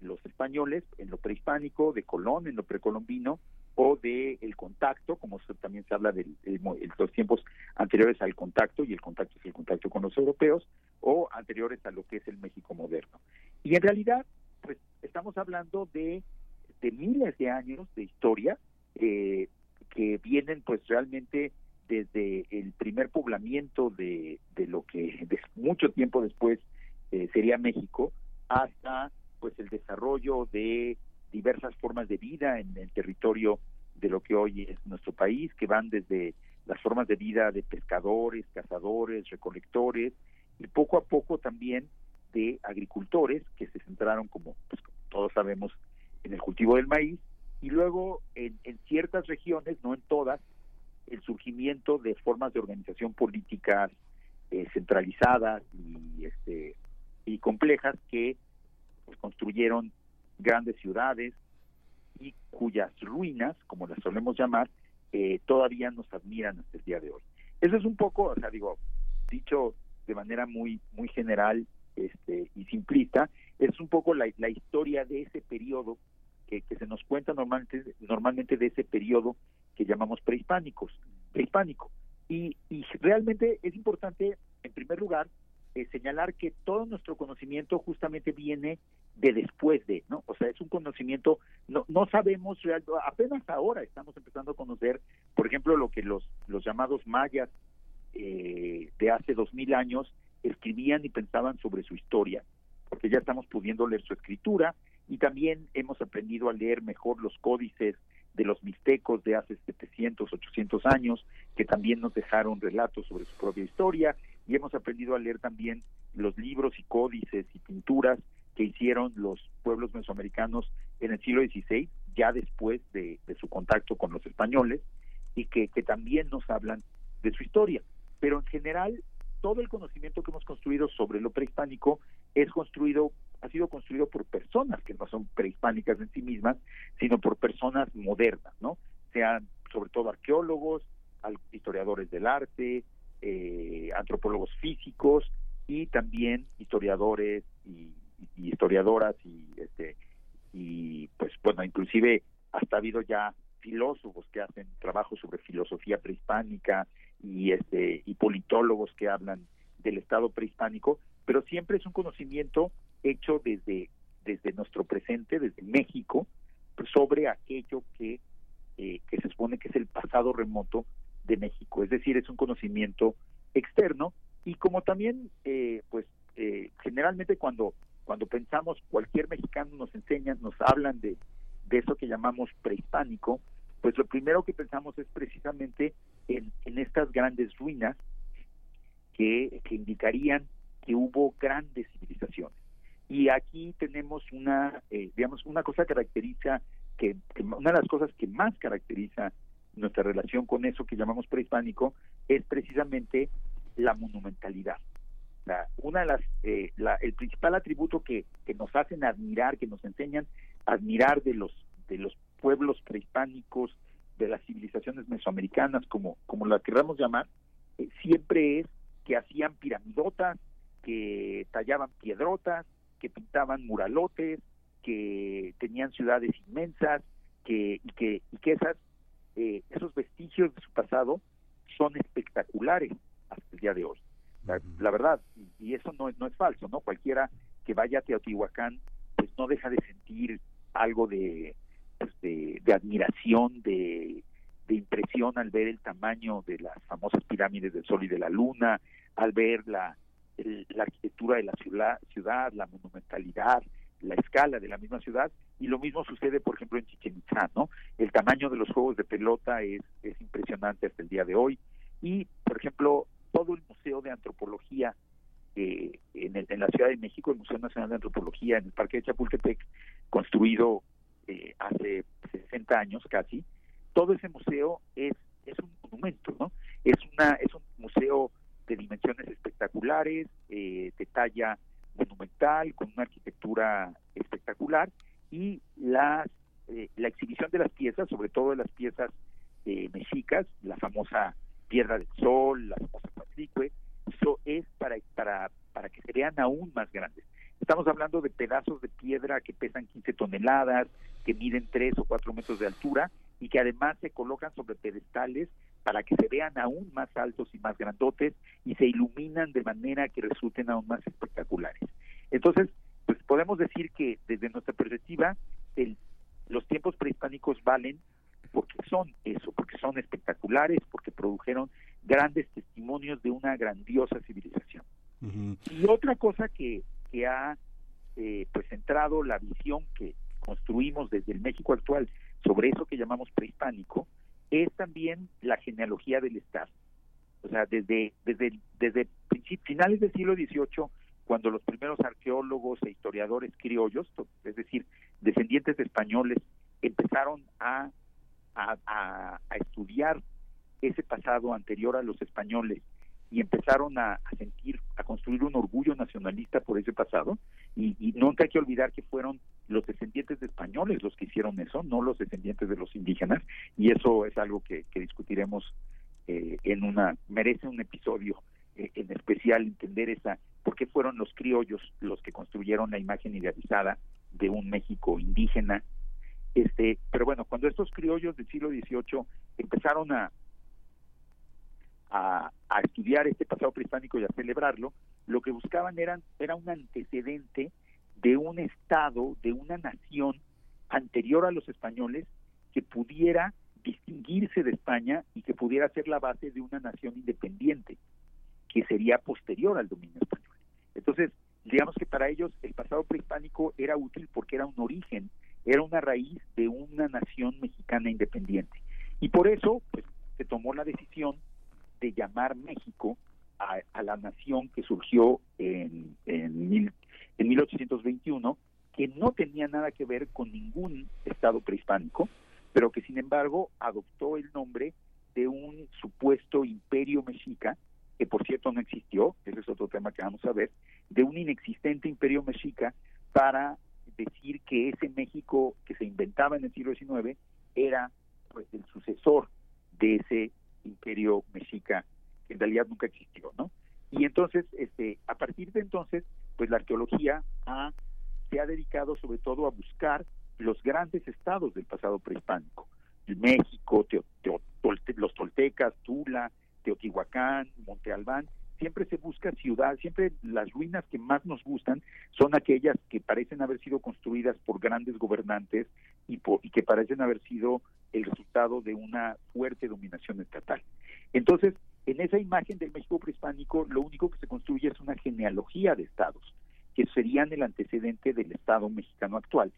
los españoles en lo prehispánico, de Colón en lo precolombino, o de el contacto, como también se habla de los tiempos anteriores al contacto, y el contacto es el contacto con los europeos, o anteriores a lo que es el México moderno. Y en realidad, pues estamos hablando de, de miles de años de historia eh, que vienen pues realmente desde el primer poblamiento de, de lo que de mucho tiempo después eh, sería México, hasta pues el desarrollo de diversas formas de vida en el territorio de lo que hoy es nuestro país, que van desde las formas de vida de pescadores, cazadores, recolectores, y poco a poco también de agricultores que se centraron, como pues, todos sabemos, en el cultivo del maíz, y luego en, en ciertas regiones, no en todas, el surgimiento de formas de organización políticas eh, centralizadas y, este, y complejas que pues, construyeron grandes ciudades y cuyas ruinas, como las solemos llamar, eh, todavía nos admiran hasta el día de hoy. Eso es un poco, o sea, digo, dicho de manera muy muy general este, y simplista, es un poco la, la historia de ese periodo que, que se nos cuenta normalmente, normalmente de ese periodo que llamamos prehispánicos, prehispánico. Y, y realmente es importante, en primer lugar, eh, señalar que todo nuestro conocimiento justamente viene de después de, ¿no? O sea, es un conocimiento, no no sabemos realmente, apenas ahora estamos empezando a conocer, por ejemplo, lo que los, los llamados mayas eh, de hace dos mil años escribían y pensaban sobre su historia, porque ya estamos pudiendo leer su escritura, y también hemos aprendido a leer mejor los códices de los mixtecos de hace setecientos, ochocientos años, que también nos dejaron relatos sobre su propia historia, y hemos aprendido a leer también los libros y códices y pinturas que hicieron los pueblos mesoamericanos en el siglo dieciséis, ya después de, de su contacto con los españoles, y que, que también nos hablan de su historia. Pero en general, todo el conocimiento que hemos construido sobre lo prehispánico es construido, ha sido construido por personas que no son prehispánicas en sí mismas, sino por personas modernas, ¿no? Sean sobre todo arqueólogos, historiadores del arte, eh, antropólogos físicos, y también historiadores y y historiadoras y este y pues bueno, inclusive hasta ha habido ya filósofos que hacen trabajos sobre filosofía prehispánica y este y politólogos que hablan del estado prehispánico, pero siempre es un conocimiento hecho desde desde nuestro presente, desde México, sobre aquello que eh, que se supone que es el pasado remoto de México, es decir, es un conocimiento externo. Y como también eh, pues eh, generalmente cuando Cuando pensamos, cualquier mexicano nos enseña, nos hablan de, de eso que llamamos prehispánico, pues lo primero que pensamos es precisamente en, en estas grandes ruinas que, que indicarían que hubo grandes civilizaciones. Y aquí tenemos una, eh, digamos, una cosa caracteriza, que, que una de las cosas que más caracteriza nuestra relación con eso que llamamos prehispánico es precisamente la monumentalidad. La, una de las eh, la, el principal atributo que, que nos hacen admirar, que nos enseñan a admirar de los de los pueblos prehispánicos, de las civilizaciones mesoamericanas, como como las queramos llamar, eh, siempre es que hacían piramidotas, que tallaban piedrotas, que pintaban muralotes, que tenían ciudades inmensas, que y que y que esas eh, esos vestigios de su pasado son espectaculares hasta el día de hoy. La, la verdad, y eso no es, no es falso, ¿no? Cualquiera que vaya a Teotihuacán, pues no deja de sentir algo de, pues de, de admiración, de, de impresión al ver el tamaño de las famosas pirámides del Sol y de la Luna, al ver la, el, la arquitectura de la ciudad, ciudad, la monumentalidad, la escala de la misma ciudad, y lo mismo sucede, por ejemplo, en Chichén Itzá, ¿no? El tamaño de los juegos de pelota es, es impresionante hasta el día de hoy, y, por ejemplo, todo el Museo de Antropología eh, en, el, en la Ciudad de México, el Museo Nacional de Antropología en el Parque de Chapultepec, construido eh, hace sesenta años casi. Todo ese museo es es un monumento, ¿no? Es una es un museo de dimensiones espectaculares, eh, de talla monumental, con una arquitectura espectacular, y las eh, la exhibición de las piezas, sobre todo de las piezas eh, mexicas, la famosa Piedra del Sol, la famosa Cuatlicue, eso es para para para que se vean aún más grandes. Estamos hablando de pedazos de piedra que pesan quince toneladas, que miden tres o cuatro metros de altura y que además se colocan sobre pedestales para que se vean aún más altos y más grandotes y se iluminan de manera que resulten aún más espectaculares. Entonces, pues podemos decir que desde nuestra perspectiva, el, los tiempos prehispánicos valen porque son eso, porque son espectaculares, porque produjeron grandes testimonios de una grandiosa civilización. Uh-huh. Y otra cosa que que ha eh, pues centrado la visión que construimos desde el México actual sobre eso que llamamos prehispánico es también la genealogía del Estado. O sea, desde desde desde finales del siglo dieciocho, cuando los primeros arqueólogos e historiadores criollos, es decir, descendientes de españoles, empezaron a a, a, a estudiar ese pasado anterior a los españoles y empezaron a, a sentir, a construir un orgullo nacionalista por ese pasado, y, y nunca hay que olvidar que fueron los descendientes de españoles los que hicieron eso, no los descendientes de los indígenas, y eso es algo que, que discutiremos eh, en una, merece un episodio eh, en especial, entender esa, por qué fueron los criollos los que construyeron la imagen idealizada de un México indígena. Este, pero bueno, cuando estos criollos del siglo dieciocho empezaron a A, a estudiar este pasado prehispánico y a celebrarlo, lo que buscaban eran, era un antecedente de un estado, de una nación anterior a los españoles que pudiera distinguirse de España y que pudiera ser la base de una nación independiente que sería posterior al dominio español. Entonces, digamos que para ellos el pasado prehispánico era útil porque era un origen, era una raíz de una nación mexicana independiente. Y por eso, pues, se tomó la decisión de llamar México a, a la nación que surgió en, en, mil, en mil ochocientos veintiuno, que no tenía nada que ver con ningún estado prehispánico, pero que sin embargo adoptó el nombre de un supuesto imperio mexica, que por cierto no existió, ese es otro tema que vamos a ver, de un inexistente imperio mexica, para decir que ese México que se inventaba en el siglo diecinueve era, pues, el sucesor de ese imperio mexica, que en realidad nunca existió, ¿no? Y entonces, este, a partir de entonces, pues la arqueología ha, se ha dedicado sobre todo a buscar los grandes estados del pasado prehispánico. México, teo, teo, tolte, los toltecas, Tula, Teotihuacán, Monte Albán. Siempre se busca ciudad, siempre las ruinas que más nos gustan son aquellas que parecen haber sido construidas por grandes gobernantes y, por, y que parecen haber sido el resultado de una fuerte dominación estatal. Entonces, en esa imagen del México prehispánico, lo único que se construye es una genealogía de estados, que serían el antecedente del Estado mexicano actual.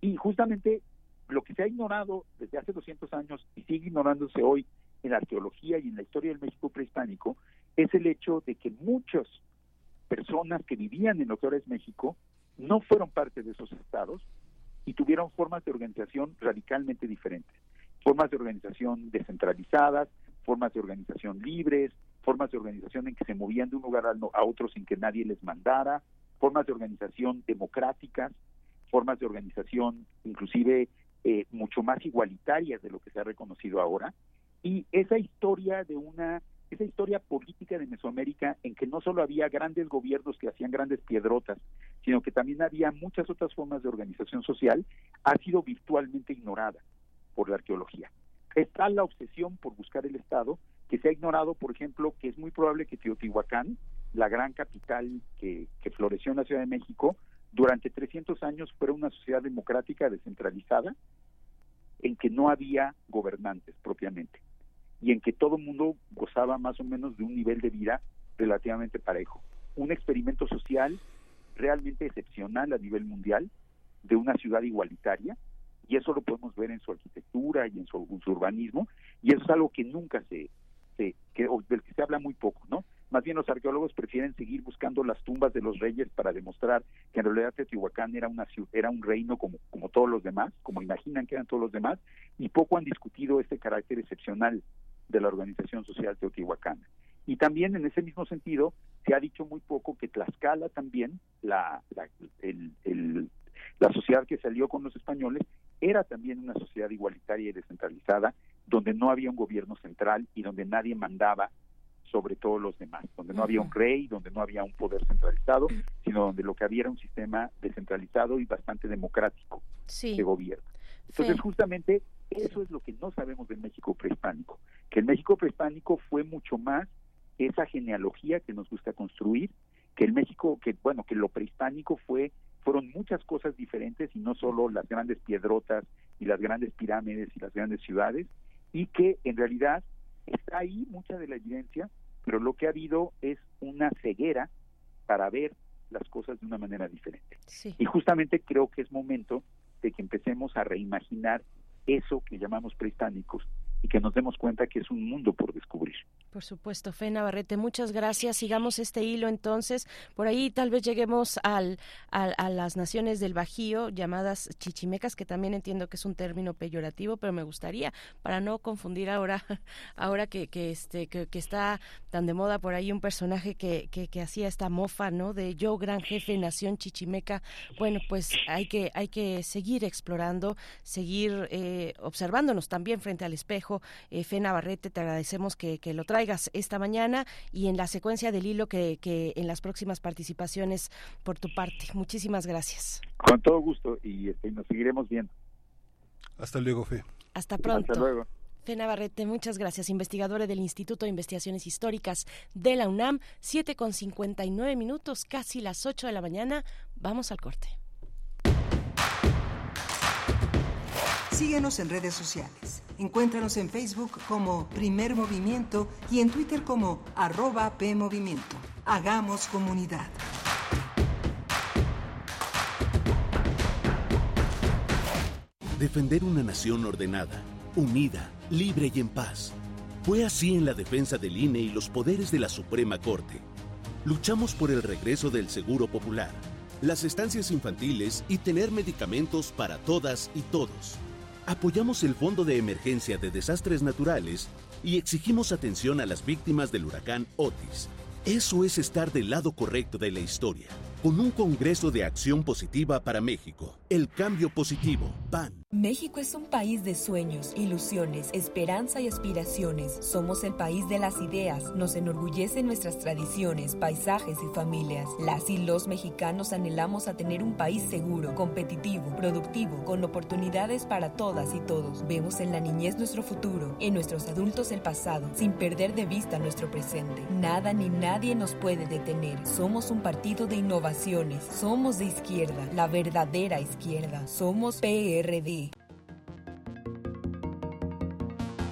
Y justamente lo que se ha ignorado desde hace doscientos años y sigue ignorándose hoy en la arqueología y en la historia del México prehispánico, es el hecho de que muchas personas que vivían en lo que ahora es México no fueron parte de esos estados y tuvieron formas de organización radicalmente diferentes, formas de organización descentralizadas, formas de organización libres, formas de organización en que se movían de un lugar a otro sin que nadie les mandara, formas de organización democráticas, formas de organización inclusive eh, mucho más igualitarias de lo que se ha reconocido ahora. Y esa historia de una esa historia política de Mesoamérica, en que no solo había grandes gobiernos que hacían grandes piedrotas, sino que también había muchas otras formas de organización social, ha sido virtualmente ignorada por la arqueología. Está la obsesión por buscar el Estado, que se ha ignorado, por ejemplo, que es muy probable que Teotihuacán, la gran capital que, que floreció en la Ciudad de México, durante trescientos años fuera una sociedad democrática descentralizada, en que no había gobernantes propiamente, y en que todo el mundo gozaba más o menos de un nivel de vida relativamente parejo. Un experimento social realmente excepcional a nivel mundial, de una ciudad igualitaria, y eso lo podemos ver en su arquitectura y en su, en su urbanismo, y eso es algo que nunca se, se que, o del que se habla muy poco, ¿no? Más bien bien los arqueólogos prefieren seguir buscando las tumbas de los reyes para demostrar que en realidad Teotihuacán era una era un reino como, como todos los demás, como imaginan que eran todos los demás, y poco han discutido este carácter excepcional de la organización social teotihuacana. Y también en ese mismo sentido se ha dicho muy poco que Tlaxcala también, la, la, el, el, la sociedad que se alió con los españoles, era también una sociedad igualitaria y descentralizada, donde no había un gobierno central y donde nadie mandaba sobre todos los demás, donde no había un rey, donde no había un poder centralizado, sino donde lo que había era un sistema descentralizado y bastante democrático sí. de gobierno. Entonces, sí. justamente eso es lo que no sabemos del México prehispánico, que el México prehispánico fue mucho más esa genealogía que nos gusta construir, que el México, que bueno, que lo prehispánico fue fueron muchas cosas diferentes y no solo las grandes piedrotas y las grandes pirámides y las grandes ciudades, y que en realidad está ahí mucha de la evidencia, pero lo que ha habido es una ceguera para ver las cosas de una manera diferente. Sí. Y justamente creo que es momento de que empecemos a reimaginar eso que llamamos prehispánicos y que nos demos cuenta que es un mundo por descubrir. Por supuesto, Fe Navarrete, muchas gracias. Sigamos este hilo entonces. Por ahí tal vez lleguemos al, al, a las naciones del Bajío, llamadas chichimecas, que también entiendo que es un término peyorativo, pero me gustaría, para no confundir ahora ahora que que este que, que está tan de moda por ahí un personaje que, que, que hacía esta mofa, ¿no? De yo, gran jefe, nación chichimeca. Bueno, pues hay que, hay que seguir explorando, seguir eh, observándonos también frente al espejo. Eh, Fe Navarrete, te agradecemos que, que lo traigas esta mañana y en la secuencia del hilo que, que en las próximas participaciones por tu parte. Muchísimas gracias. Con todo gusto y este, nos seguiremos viendo. Hasta luego, Fe. Hasta pronto. Hasta luego. Fe Navarrete, muchas gracias, investigadora del Instituto de Investigaciones Históricas de la UNAM. siete con cincuenta y nueve minutos, casi las ocho de la mañana. Vamos al corte. Síguenos en redes sociales. Encuéntranos en Facebook como Primer Movimiento y en Twitter como arroba PMovimiento. Hagamos comunidad. Defender una nación ordenada, unida, libre y en paz. Fue así en la defensa del I N E y los poderes de la Suprema Corte. Luchamos por el regreso del Seguro Popular, las estancias infantiles y tener medicamentos para todas y todos. Apoyamos el Fondo de Emergencia de Desastres Naturales y exigimos atención a las víctimas del huracán Otis. Eso es estar del lado correcto de la historia, con un Congreso de Acción Positiva para México. El cambio positivo, P A N. México es un país de sueños, ilusiones, esperanza y aspiraciones. Somos el país de las ideas. Nos enorgullecen nuestras tradiciones, paisajes y familias. Las y los mexicanos anhelamos a tener un país seguro, competitivo, productivo, con oportunidades para todas y todos. Vemos en la niñez nuestro futuro, en nuestros adultos el pasado, sin perder de vista nuestro presente. Nada ni nadie nos puede detener. Somos un partido de innovaciones. Somos de izquierda, la verdadera izquierda. Somos P R D.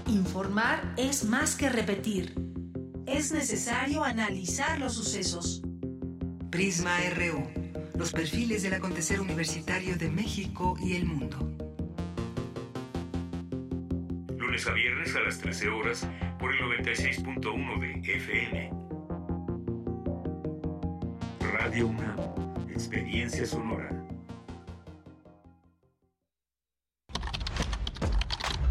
Informar es más que repetir. Es necesario analizar los sucesos. Prisma R U. Los perfiles del acontecer universitario de México y el mundo. Lunes a viernes a las trece horas por el noventa y seis punto uno de F M. Radio UNAM. Experiencia sonora.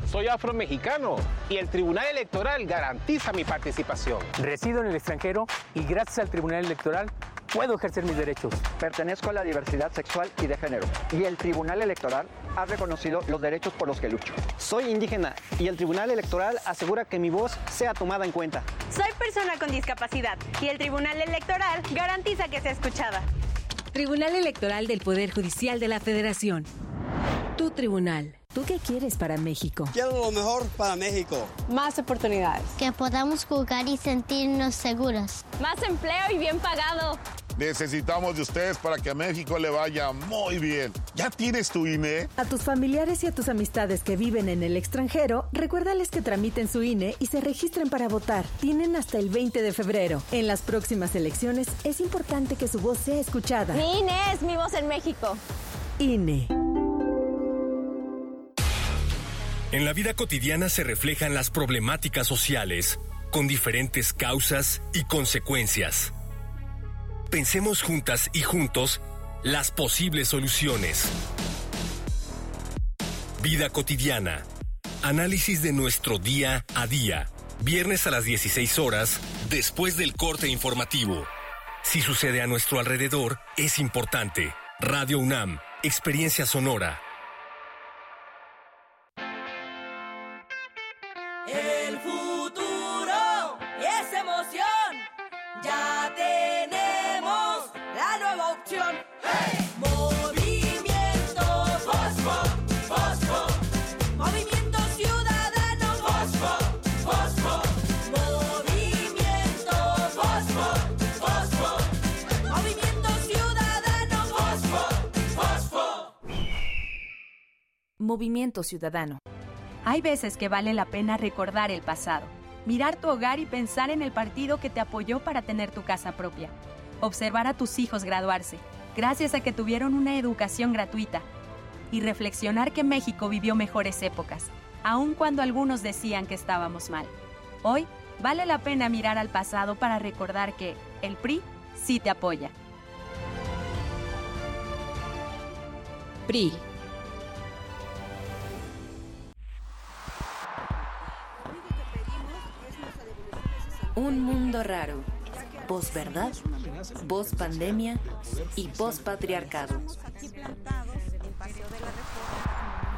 Soy afromexicano y el Tribunal Electoral garantiza mi participación. Resido en el extranjero y gracias al Tribunal Electoral puedo ejercer mis derechos. Pertenezco a la diversidad sexual y de género y el Tribunal Electoral ha reconocido los derechos por los que lucho. Soy indígena y el Tribunal Electoral asegura que mi voz sea tomada en cuenta. Soy persona con discapacidad y el Tribunal Electoral garantiza que sea escuchada. Tribunal Electoral del Poder Judicial de la Federación. Tu tribunal. ¿Tú qué quieres para México? Quiero lo mejor para México. Más oportunidades. Que podamos jugar y sentirnos seguros. Más empleo y bien pagado. Necesitamos de ustedes para que a México le vaya muy bien. ¿Ya tienes tu I N E? A tus familiares y a tus amistades que viven en el extranjero, recuérdales que tramiten su I N E y se registren para votar. Tienen hasta el veinte de febrero. En las próximas elecciones es importante que su voz sea escuchada. Mi I N E es mi voz en México. I N E. En la vida cotidiana se reflejan las problemáticas sociales. con diferentes causas y consecuencias. Pensemos juntas y juntos las posibles soluciones. Vida cotidiana. Análisis de nuestro día a día. Viernes a las dieciséis horas, después del corte informativo. Si sucede a nuestro alrededor, es importante. Radio UNAM, Experiencia Sonora. El futuro es emoción. Ya tenemos la nueva opción. ¡Hey! Movimiento Fosfo, Fosfo. Movimiento Ciudadano Fosfo, Fosfo. Movimiento Fosfo, Fosfo. Movimiento Ciudadano Fosfo, Fosfo. Movimiento Ciudadano. Hay veces que vale la pena recordar el pasado, mirar tu hogar y pensar en el partido que te apoyó para tener tu casa propia. Observar a tus hijos graduarse, gracias a que tuvieron una educación gratuita. Y reflexionar que México vivió mejores épocas, aun cuando algunos decían que estábamos mal. Hoy, vale la pena mirar al pasado para recordar que el P R I sí te apoya. P R I. Un mundo raro, posverdad, pospandemia y pospatriarcado.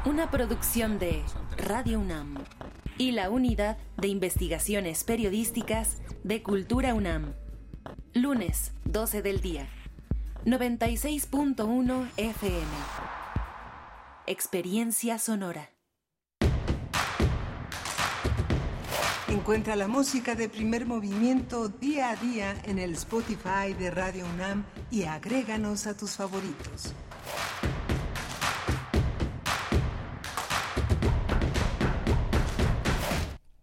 Una producción de Radio UNAM y la Unidad de Investigaciones Periodísticas de Cultura UNAM. Lunes, doce del día, noventa y seis punto uno F M. Experiencia Sonora. Encuentra la música de Primer Movimiento día a día en el Spotify de Radio UNAM y agréganos a tus favoritos.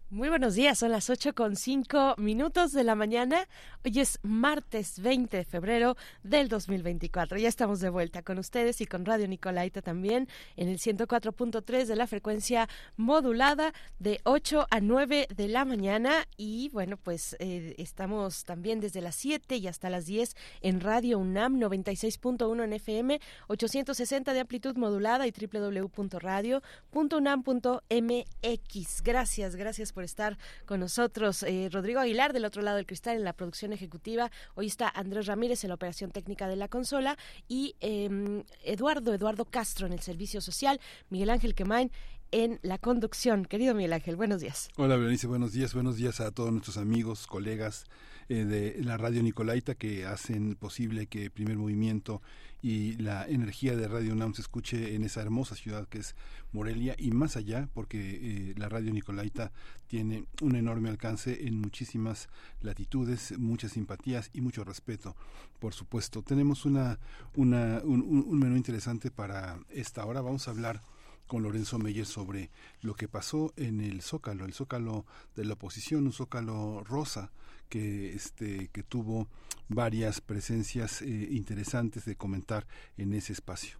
Muy buenos días, son las ocho con cinco minutos de la mañana. Hoy es martes veinte de febrero del dos mil veinticuatro. Ya estamos de vuelta con ustedes y con Radio Nicolaita también en el ciento cuatro punto tres de la frecuencia modulada de ocho a nueve de la mañana. Y bueno, pues eh, estamos también desde las siete y hasta las diez en Radio UNAM, noventa y seis punto uno en F M, ochocientos sesenta de amplitud modulada y doble u doble u doble u punto radio punto unam punto m x. Gracias, gracias por por estar con nosotros. Eh, Rodrigo Aguilar del otro lado del cristal en la producción ejecutiva. Hoy está Andrés Ramírez en la operación técnica de la consola y eh, Eduardo, Eduardo Castro en el servicio social, Miguel Ángel Quemain en la conducción. Querido Miguel Ángel, buenos días. Hola, Berenice, buenos días. Buenos días a todos nuestros amigos, colegas eh, de la Radio Nicolaita que hacen posible que Primer Movimiento y la energía de Radio UNAM se escuche en esa hermosa ciudad que es Morelia y más allá, porque eh, la Radio Nicolaita tiene un enorme alcance en muchísimas latitudes, muchas simpatías y mucho respeto, por supuesto. Tenemos una, una un, un menú interesante para esta hora. Vamos a hablar con Lorenzo Meyer sobre lo que pasó en el Zócalo, el Zócalo de la oposición, un Zócalo rosa que este que tuvo varias presencias eh, interesantes de comentar en ese espacio.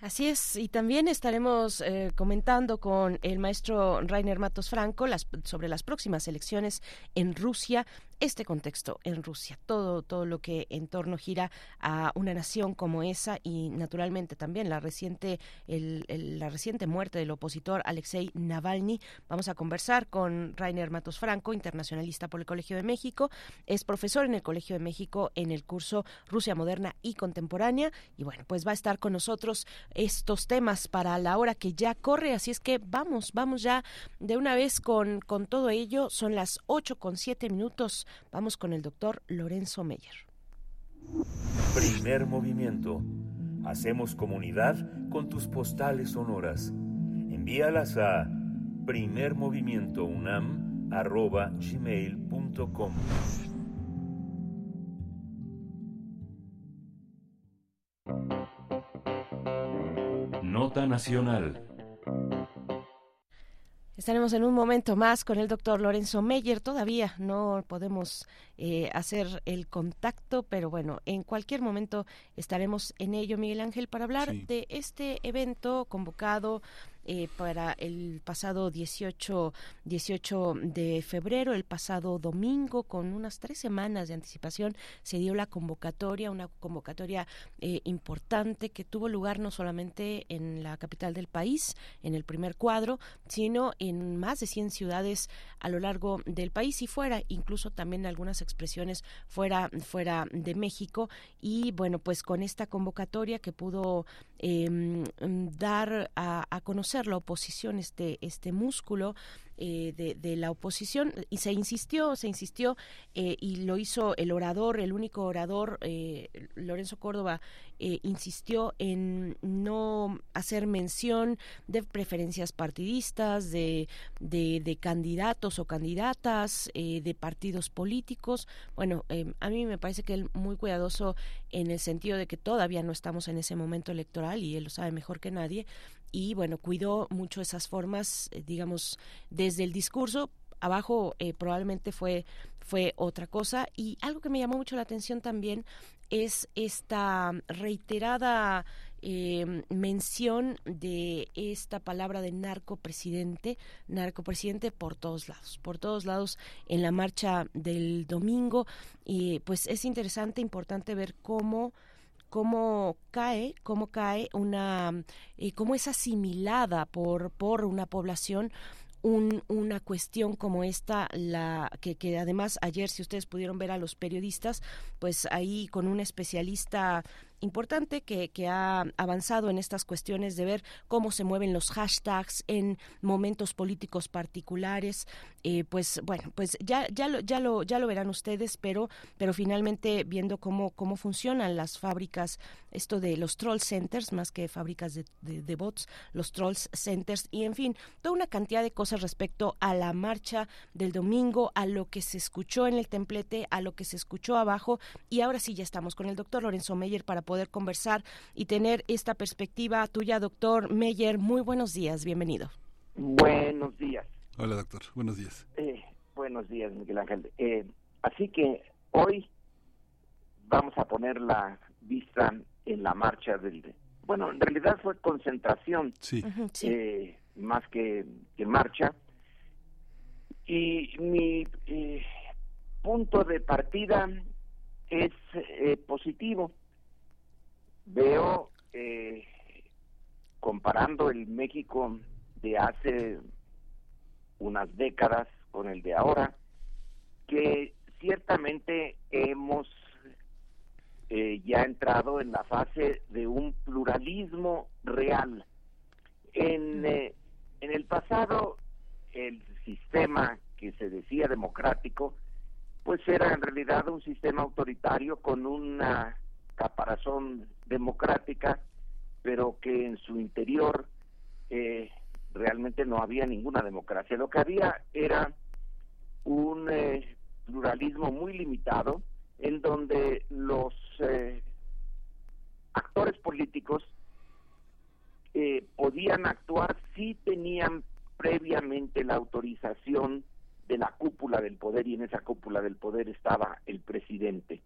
Así es, y también estaremos eh, comentando con el maestro Rainer Matos Franco las, sobre las próximas elecciones en Rusia, este contexto en Rusia, todo todo lo que en torno gira a una nación como esa y naturalmente también la reciente el, el, la reciente muerte del opositor Alexei Navalny. Vamos a conversar con Rainer Matos Franco, internacionalista por el Colegio de México, es profesor en el Colegio de México en el curso Rusia Moderna y Contemporánea y bueno, pues va a estar con nosotros estos temas para la hora que ya corre, así es que vamos, vamos ya de una vez con, con todo ello. Son las ocho con siete minutos, vamos con el doctor Lorenzo Meyer. Primer Movimiento, hacemos comunidad con tus postales sonoras, envíalas a primer movimiento unam arroba gmail punto com. Nota Nacional. Estaremos en un momento más con el doctor Lorenzo Meyer. Todavía no podemos eh, hacer el contacto, pero bueno, en cualquier momento estaremos en ello, Miguel Ángel, para hablar sí. de este evento convocado eh, para el pasado dieciocho de febrero, el pasado domingo, con unas tres semanas de anticipación, se dio la convocatoria, una convocatoria eh, importante que tuvo lugar no solamente en la capital del país, en el primer cuadro, sino en más de cien ciudades a lo largo del país y fuera, incluso también algunas expresiones fuera, fuera de México. Y bueno, pues con esta convocatoria que pudo eh, dar a, a conocer la oposición, este, este músculo Eh, de, de la oposición, y se insistió, se insistió eh, y lo hizo el orador, el único orador, eh, Lorenzo Córdoba, eh, insistió en no hacer mención de preferencias partidistas, de, de, de candidatos o candidatas, eh, de partidos políticos. Bueno, eh, a mí me parece que él muy cuidadoso en el sentido de que todavía no estamos en ese momento electoral y él lo sabe mejor que nadie. Y bueno, cuidó mucho esas formas, digamos, desde el discurso. Abajo eh, probablemente fue, fue otra cosa. Y algo que me llamó mucho la atención también es esta reiterada eh, mención de esta palabra de narcopresidente, narcopresidente por todos lados, por todos lados en la marcha del domingo. Y pues es interesante, importante ver cómo... cómo cae, cómo cae una, eh, cómo es asimilada por, por una población un, una cuestión como esta, la que, que además ayer, si ustedes pudieron ver a los periodistas, pues ahí con un especialista importante que, que ha avanzado en estas cuestiones de ver cómo se mueven los hashtags en momentos políticos particulares, eh, pues bueno, pues ya ya lo ya lo ya lo verán ustedes, pero pero finalmente viendo cómo cómo funcionan las fábricas, esto de los troll centers, más que fábricas de, de, de bots, los troll centers, y en fin, toda una cantidad de cosas respecto a la marcha del domingo, a lo que se escuchó en el templete, a lo que se escuchó abajo. Y ahora sí ya estamos con el doctor Lorenzo Meyer para poder conversar y tener esta perspectiva tuya, doctor Meyer. Muy buenos días, bienvenido. Buenos días. Hola, doctor, buenos días. Eh, buenos días, Miguel Ángel. Eh, así que hoy vamos a poner la vista en la marcha del... Bueno, en realidad fue concentración, sí. Uh-huh, sí. Eh, más que, que marcha. Y mi eh, punto de partida es eh, positivo. Veo, eh, comparando el México de hace unas décadas con el de ahora, que ciertamente hemos eh, ya entrado en la fase de un pluralismo real. En, eh, en el pasado, el sistema que se decía democrático, pues era en realidad un sistema autoritario con una caparazón democrática, pero que en su interior eh, realmente no había ninguna democracia. Lo que había era un eh, pluralismo muy limitado, en donde los eh, actores políticos eh, podían actuar si tenían previamente la autorización de la cúpula del poder, y en esa cúpula del poder estaba el presidente.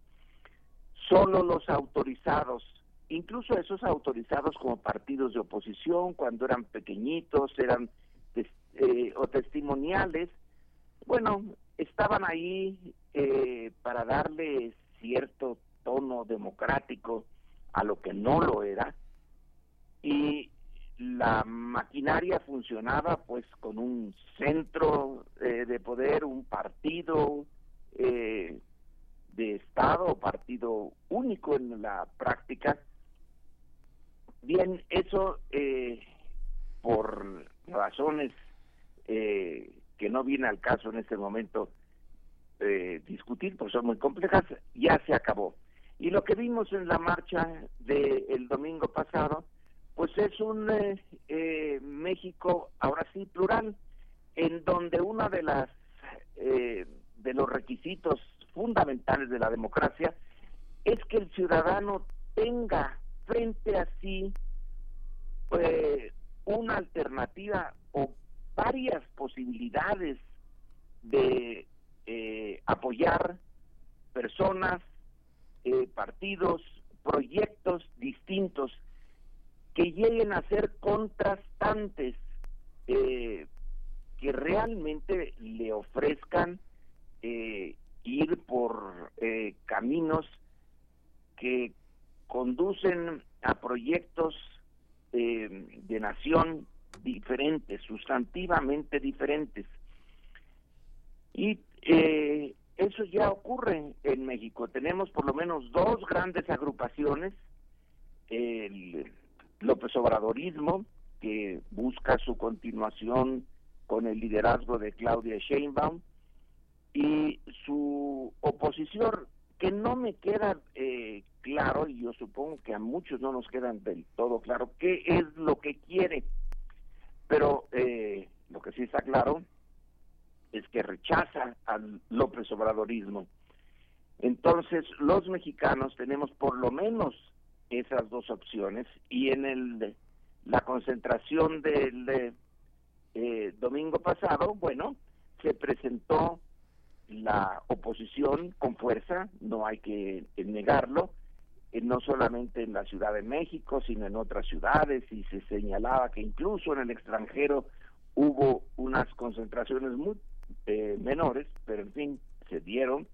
Solo los autorizados, incluso esos autorizados como partidos de oposición, cuando eran pequeñitos, eran eh, o testimoniales, bueno, estaban ahí eh, para darle cierto tono democrático a lo que no lo era, y la maquinaria funcionaba pues con un centro eh, de poder, un partido eh, de Estado o partido único en la práctica. Bien, eso eh, por razones eh, que no viene al caso en este momento eh, discutir, porque son muy complejas, ya se acabó. Y lo que vimos en la marcha del domingo pasado, pues es un eh, eh, México, ahora sí, plural, en donde una de las eh, de los requisitos fundamentales de la democracia es que el ciudadano tenga frente a sí eh, una alternativa o varias posibilidades de eh, apoyar personas, eh, partidos, proyectos distintos que lleguen a ser contrastantes eh, que realmente le ofrezcan eh, ir por eh, caminos que conducen a proyectos eh, de nación diferentes, sustantivamente diferentes. Y eh, eso ya ocurre en México. Tenemos por lo menos dos grandes agrupaciones, el López Obradorismo, que busca su continuación con el liderazgo de Claudia Sheinbaum, y su oposición, que no me queda eh, claro, y yo supongo que a muchos no nos quedan del todo claro, qué es lo que quiere. Pero eh, lo que sí está claro es que rechaza al López Obradorismo. Entonces, los mexicanos tenemos por lo menos esas dos opciones, y en el la concentración del de, eh, domingo pasado, bueno, se presentó la oposición con fuerza, no hay que negarlo, eh, no solamente en la Ciudad de México, sino en otras ciudades, y se señalaba que incluso en el extranjero hubo unas concentraciones muy eh, menores, pero en fin, se dieron,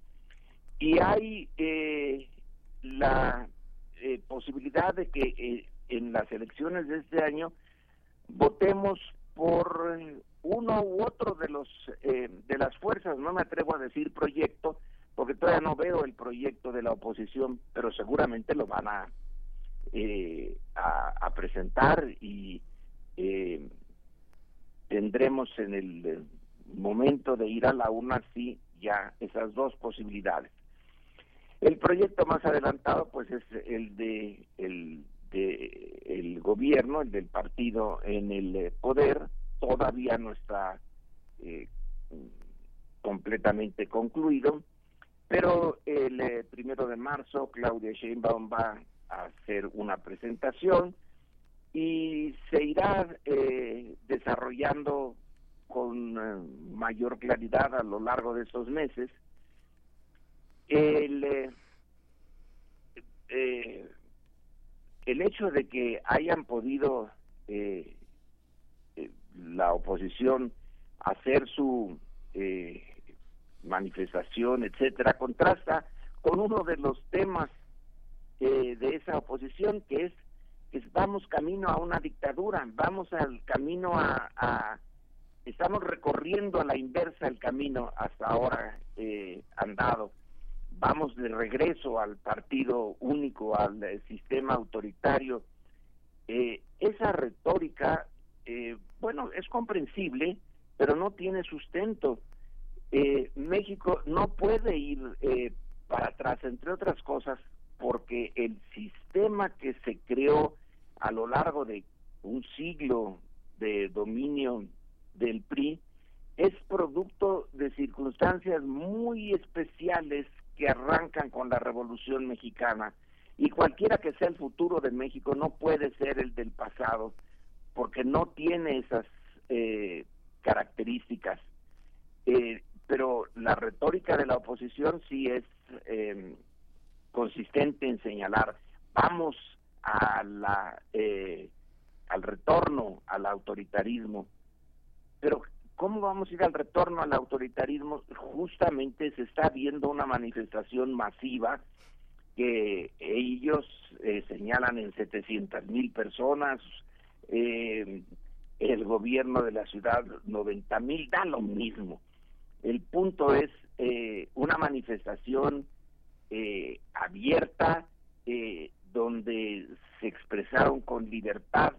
y hay eh, la Eh, posibilidad de que eh, en las elecciones de este año votemos por uno u otro de los eh, de las fuerzas. No me atrevo a decir proyecto porque todavía no veo el proyecto de la oposición, pero seguramente lo van a eh, a, a presentar, y eh, tendremos en el momento de ir a la urna sí ya esas dos posibilidades. El proyecto más adelantado, pues, es el de el de el gobierno, el del partido en el poder. Todavía no está eh, completamente concluido, pero el eh, primero de marzo Claudia Sheinbaum va a hacer una presentación y se irá eh, desarrollando con eh, mayor claridad a lo largo de estos meses. El, eh, eh, el hecho de que hayan podido eh, eh, la oposición hacer su eh, manifestación, etcétera, contrasta con uno de los temas eh, de esa oposición, que es que vamos camino a una dictadura, vamos al camino a, a estamos recorriendo a la inversa el camino hasta ahora eh, andado. Vamos de regreso al partido único, al sistema autoritario. Eh, esa retórica, eh, bueno, es comprensible, pero no tiene sustento. Eh, México no puede ir eh, para atrás, entre otras cosas, porque el sistema que se creó a lo largo de un siglo de dominio del P R I es producto de circunstancias muy especiales que arrancan con la Revolución Mexicana, y cualquiera que sea el futuro de México no puede ser el del pasado, porque no tiene esas eh, características. Eh, pero la retórica de la oposición sí es eh, consistente en señalar, vamos a la eh, al retorno al autoritarismo. Pero ¿cómo vamos a ir al retorno al autoritarismo? Justamente se está viendo una manifestación masiva que ellos eh, señalan en setecientas mil personas, eh, el gobierno de la ciudad noventa mil, da lo mismo. El punto es eh, una manifestación eh, abierta, eh, donde se expresaron con libertad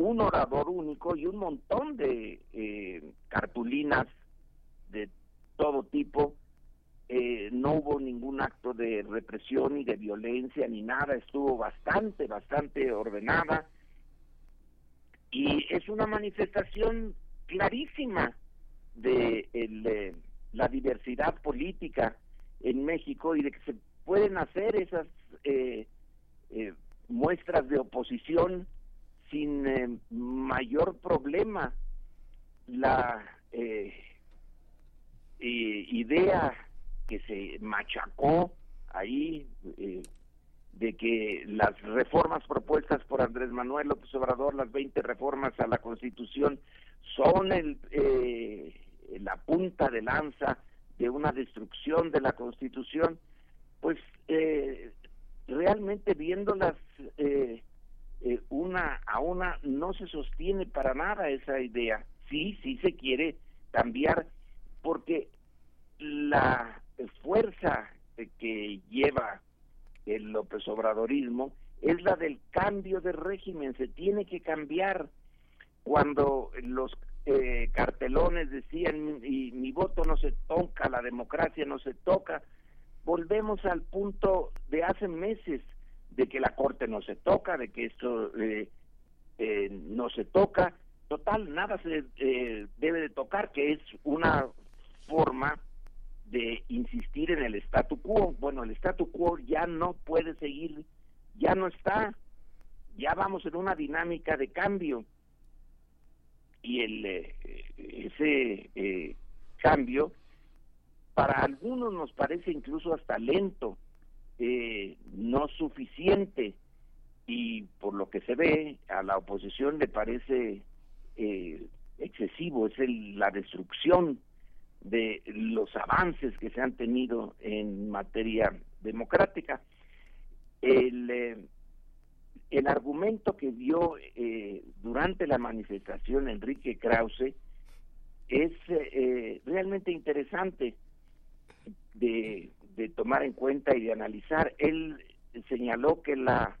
un orador único y un montón de eh, cartulinas de todo tipo. Eh, no hubo ningún acto de represión ni de violencia ni nada, estuvo bastante, bastante ordenada, y es una manifestación clarísima de el, eh, la diversidad política en México, y de que se pueden hacer esas eh, eh, muestras de oposición sin eh, mayor problema. La eh, idea que se machacó ahí, eh, de que las reformas propuestas por Andrés Manuel López Obrador, las veinte reformas a la Constitución, son el, eh, la punta de lanza de una destrucción de la Constitución, pues eh, realmente viéndolas eh, eh, una a una no se sostiene para nada esa idea. Sí, sí se quiere cambiar, porque la fuerza que lleva el López Obradorismo es la del cambio de régimen. Se tiene que cambiar. Cuando los eh, cartelones decían y, mi voto no se toca, la democracia no se toca, volvemos al punto de hace meses, de que la Corte no se toca, de que esto eh, eh, no se toca, total, nada se eh, debe de tocar, que es una forma de insistir en el statu quo. Bueno, el statu quo ya no puede seguir, ya no está, ya vamos en una dinámica de cambio, y el eh, ese eh, cambio para algunos nos parece incluso hasta lento, eh, no suficiente, y por lo que se ve a la oposición le parece eh, excesivo. Es el, la destrucción de los avances que se han tenido en materia democrática. El, eh, el argumento que dio eh, durante la manifestación Enrique Krause es eh, realmente interesante de, de tomar en cuenta y de analizar. Él señaló que la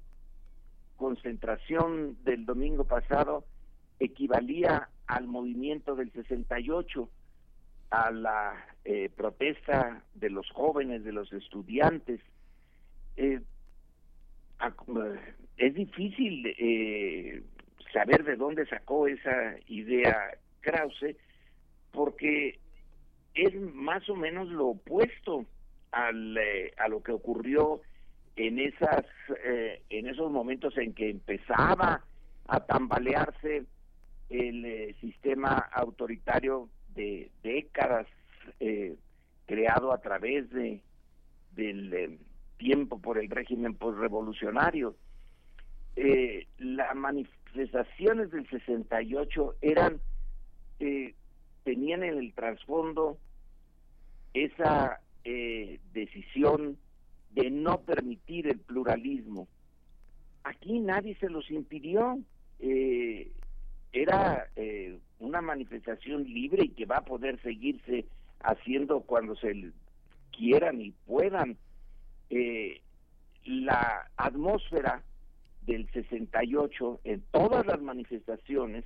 concentración del domingo pasado equivalía al movimiento del sesenta y ocho, a la eh, protesta de los jóvenes, de los estudiantes. Eh, a, es difícil eh, saber de dónde sacó esa idea Krause, porque es más o menos lo opuesto al, eh, a lo que ocurrió en esas eh, en esos momentos en que empezaba a tambalearse el eh, sistema autoritario de décadas, eh, creado a través de del eh, tiempo por el régimen posrevolucionario. Eh, las manifestaciones del sesenta y ocho eran eh, tenían en el trasfondo esa eh, decisión de no permitir el pluralismo. Aquí nadie se los impidió. Eh, era eh, una manifestación libre y que va a poder seguirse haciendo cuando se quieran y puedan. Eh, la atmósfera del sesenta y ocho en todas las manifestaciones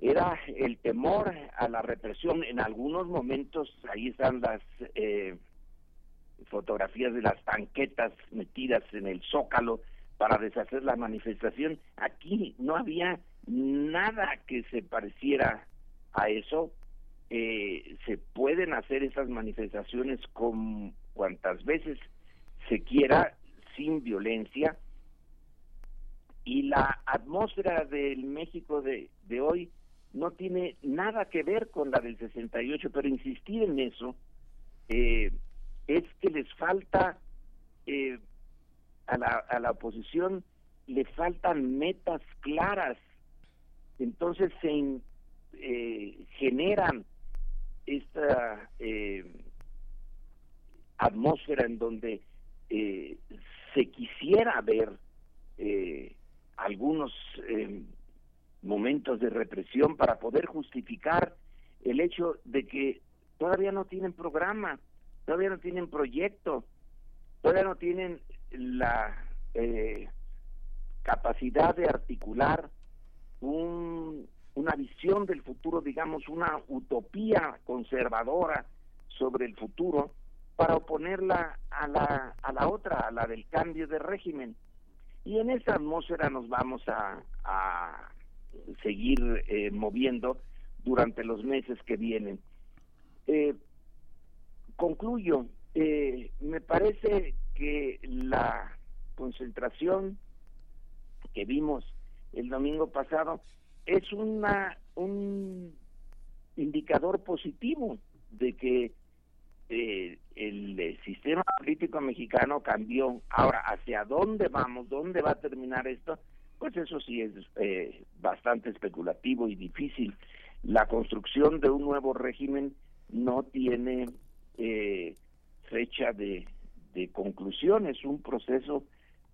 era el temor a la represión. En algunos momentos ahí están las eh, fotografías de las tanquetas metidas en el zócalo para deshacer la manifestación. Aquí no había nada que se pareciera a eso. Eh, se pueden hacer esas manifestaciones con cuantas veces se quiera, sin violencia, y la atmósfera del México de, de hoy no tiene nada que ver con la del sesenta y ocho, pero insistir en eso eh, es que les falta eh, a la, a la oposición le faltan metas claras. Entonces se eh, generan esta eh, atmósfera en donde eh, se quisiera ver eh, algunos eh, momentos de represión para poder justificar el hecho de que todavía no tienen programa, todavía no tienen proyecto, todavía no tienen la eh, capacidad de articular un, una visión del futuro, digamos, una utopía conservadora sobre el futuro, para oponerla a la, a la otra, a la del cambio de régimen. Y en esa atmósfera nos vamos a, a seguir eh, moviendo durante los meses que vienen. Eh, concluyo, eh, me parece que la concentración que vimos el domingo pasado es una un indicador positivo de que eh, el sistema político mexicano cambió. Ahora, ¿hacia dónde vamos? ¿Dónde va a terminar esto? Pues eso sí es eh, bastante especulativo y difícil. La construcción de un nuevo régimen no tiene eh, fecha de, de conclusión. Es un proceso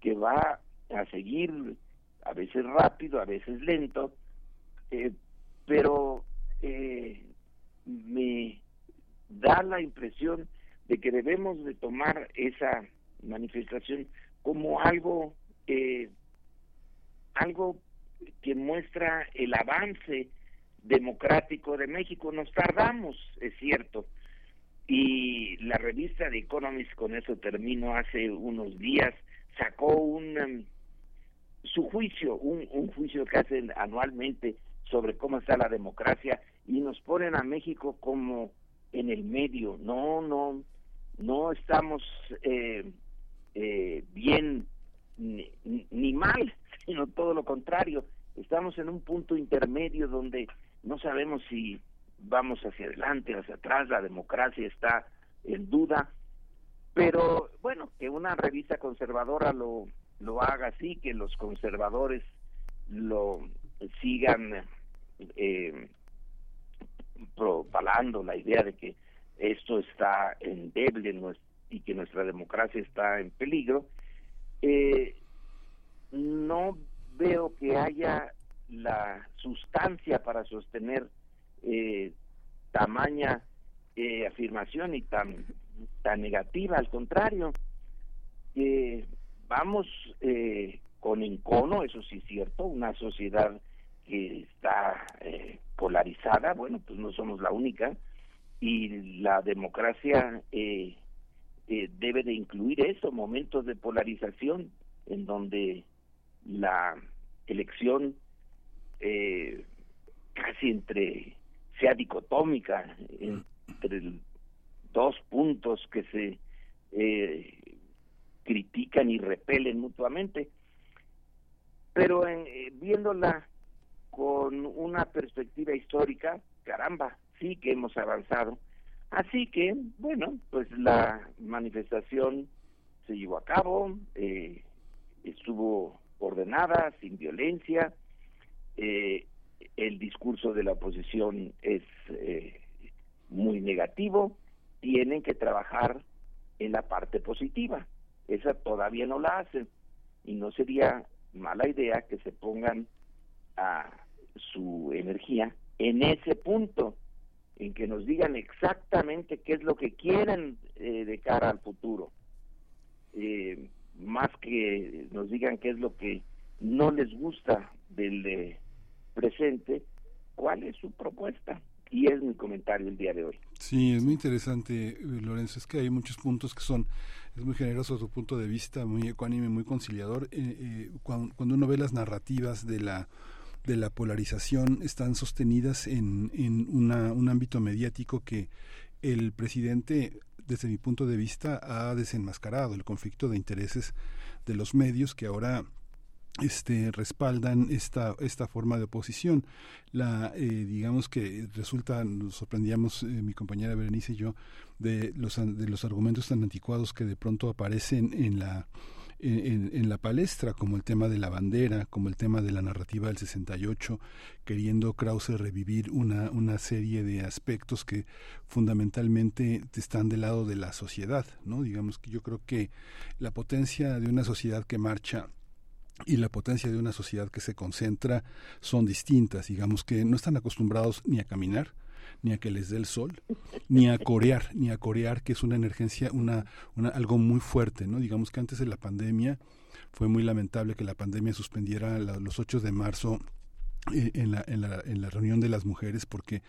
que va a seguir, a veces rápido, a veces lento, eh, pero eh, me da la impresión de que debemos de tomar esa manifestación como algo eh, algo que muestra el avance democrático de México. Nos tardamos, es cierto, y la revista The Economist, con eso termino, hace unos días sacó un um, su juicio, un, un juicio que hacen anualmente sobre cómo está la democracia, y nos ponen a México como en el medio. No, no, no estamos eh, eh, bien ni, ni mal, sino todo lo contrario. Estamos en un punto intermedio donde no sabemos si vamos hacia adelante, hacia atrás. La democracia está en duda, pero bueno, que una revista conservadora lo lo haga así, que los conservadores lo sigan eh, propalando la idea de que esto está endeble y que nuestra democracia está en peligro, eh, no veo que haya la sustancia para sostener eh, tamaña eh, afirmación y tan tan negativa. Al contrario, eh, vamos eh, con encono, eso sí es cierto, una sociedad que está eh, polarizada. Bueno, pues no somos la única, y la democracia eh, eh, debe de incluir eso, momentos de polarización en donde la elección eh, casi entre sea dicotómica, entre dos puntos que se eh, critican y repelen mutuamente. Pero en, eh, viéndola con una perspectiva histórica, caramba, sí que hemos avanzado. Así que, bueno, pues la manifestación se llevó a cabo, eh, estuvo ordenada, sin violencia. Eh, el discurso de la oposición es eh, muy negativo. Tienen que trabajar en la parte positiva. Esa todavía no la hacen, y no sería mala idea que se pongan a su energía en ese punto, en que nos digan exactamente qué es lo que quieren eh, de cara al futuro, eh, más que nos digan qué es lo que no les gusta del eh, presente. ¿Cuál es su propuesta? Y es mi comentario el día de hoy. Sí, es muy interesante, Lorenzo. Es que hay muchos puntos que son, es muy generoso tu punto de vista, muy ecuánime, muy conciliador. Eh, eh, cuando, cuando uno ve las narrativas de la de la polarización, están sostenidas en, en una, un ámbito mediático que el presidente, desde mi punto de vista, ha desenmascarado: el conflicto de intereses de los medios que ahora este respaldan esta esta forma de oposición. La eh, digamos que resulta, nos sorprendíamos eh, mi compañera Berenice y yo de los de los argumentos tan anticuados que de pronto aparecen en la En, en la palestra, como el tema de la bandera, como el tema de la narrativa del sesenta y ocho, queriendo Krause revivir una, una serie de aspectos que fundamentalmente están del lado de la sociedad, ¿no? Digamos que yo creo que la potencia de una sociedad que marcha y la potencia de una sociedad que se concentra son distintas. Digamos que no están acostumbrados ni a caminar, ni a que les dé el sol, ni a corear, ni a corear, que es una emergencia, una, una, algo muy fuerte, ¿no? Digamos que antes de la pandemia fue muy lamentable que la pandemia suspendiera la, los ocho de marzo en la, en, la, en la reunión de las mujeres, porque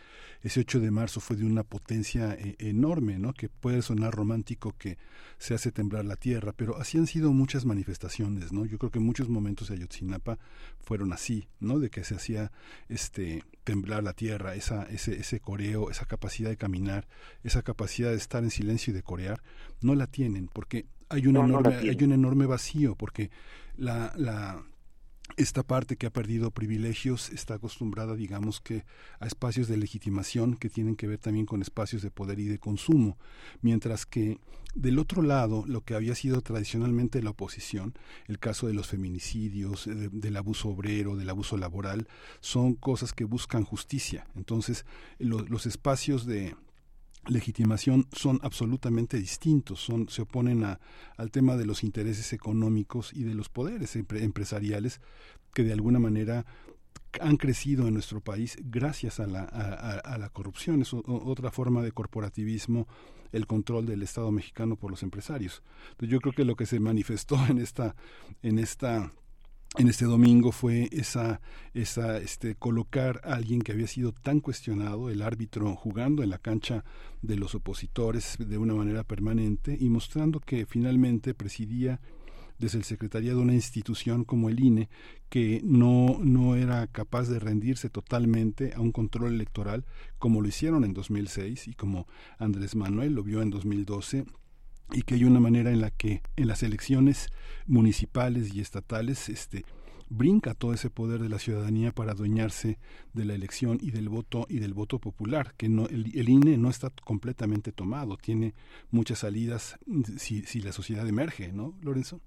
ese ocho de marzo fue de una potencia eh, enorme, ¿no? Que puede sonar romántico, que se hace temblar la tierra, pero así han sido muchas manifestaciones, ¿no? Yo creo que muchos momentos de Ayotzinapa fueron así, ¿no? De que se hacía este temblar la tierra, esa, ese, ese coreo, esa capacidad de caminar, esa capacidad de estar en silencio y de corear. No la tienen, porque hay un no, enorme, no la tienen. Hay un enorme vacío, porque la, la esta parte que ha perdido privilegios está acostumbrada, digamos, que a espacios de legitimación que tienen que ver también con espacios de poder y de consumo, mientras que del otro lado, lo que había sido tradicionalmente la oposición, el caso de los feminicidios, de, del abuso obrero, del abuso laboral, son cosas que buscan justicia. Entonces, lo, los espacios de legitimación son absolutamente distintos, son, se oponen a, al tema de los intereses económicos y de los poderes empresariales que de alguna manera han crecido en nuestro país gracias a la, a, a la corrupción. Es o, otra forma de corporativismo, el control del Estado mexicano por los empresarios. Entonces, yo creo que lo que se manifestó en esta, en esta En este domingo fue esa, esa, este, colocar a alguien que había sido tan cuestionado, el árbitro, jugando en la cancha de los opositores de una manera permanente y mostrando que finalmente presidía desde el secretariado de una institución como el I N E, que no, no era capaz de rendirse totalmente a un control electoral como lo hicieron en dos mil seis y como Andrés Manuel lo vio en dos mil doce, y que hay una manera en la que en las elecciones municipales y estatales este brinca todo ese poder de la ciudadanía para adueñarse de la elección y del voto y del voto popular, que no, el, el I N E no está completamente tomado, tiene muchas salidas si, si la sociedad emerge, ¿no, Lorenzo?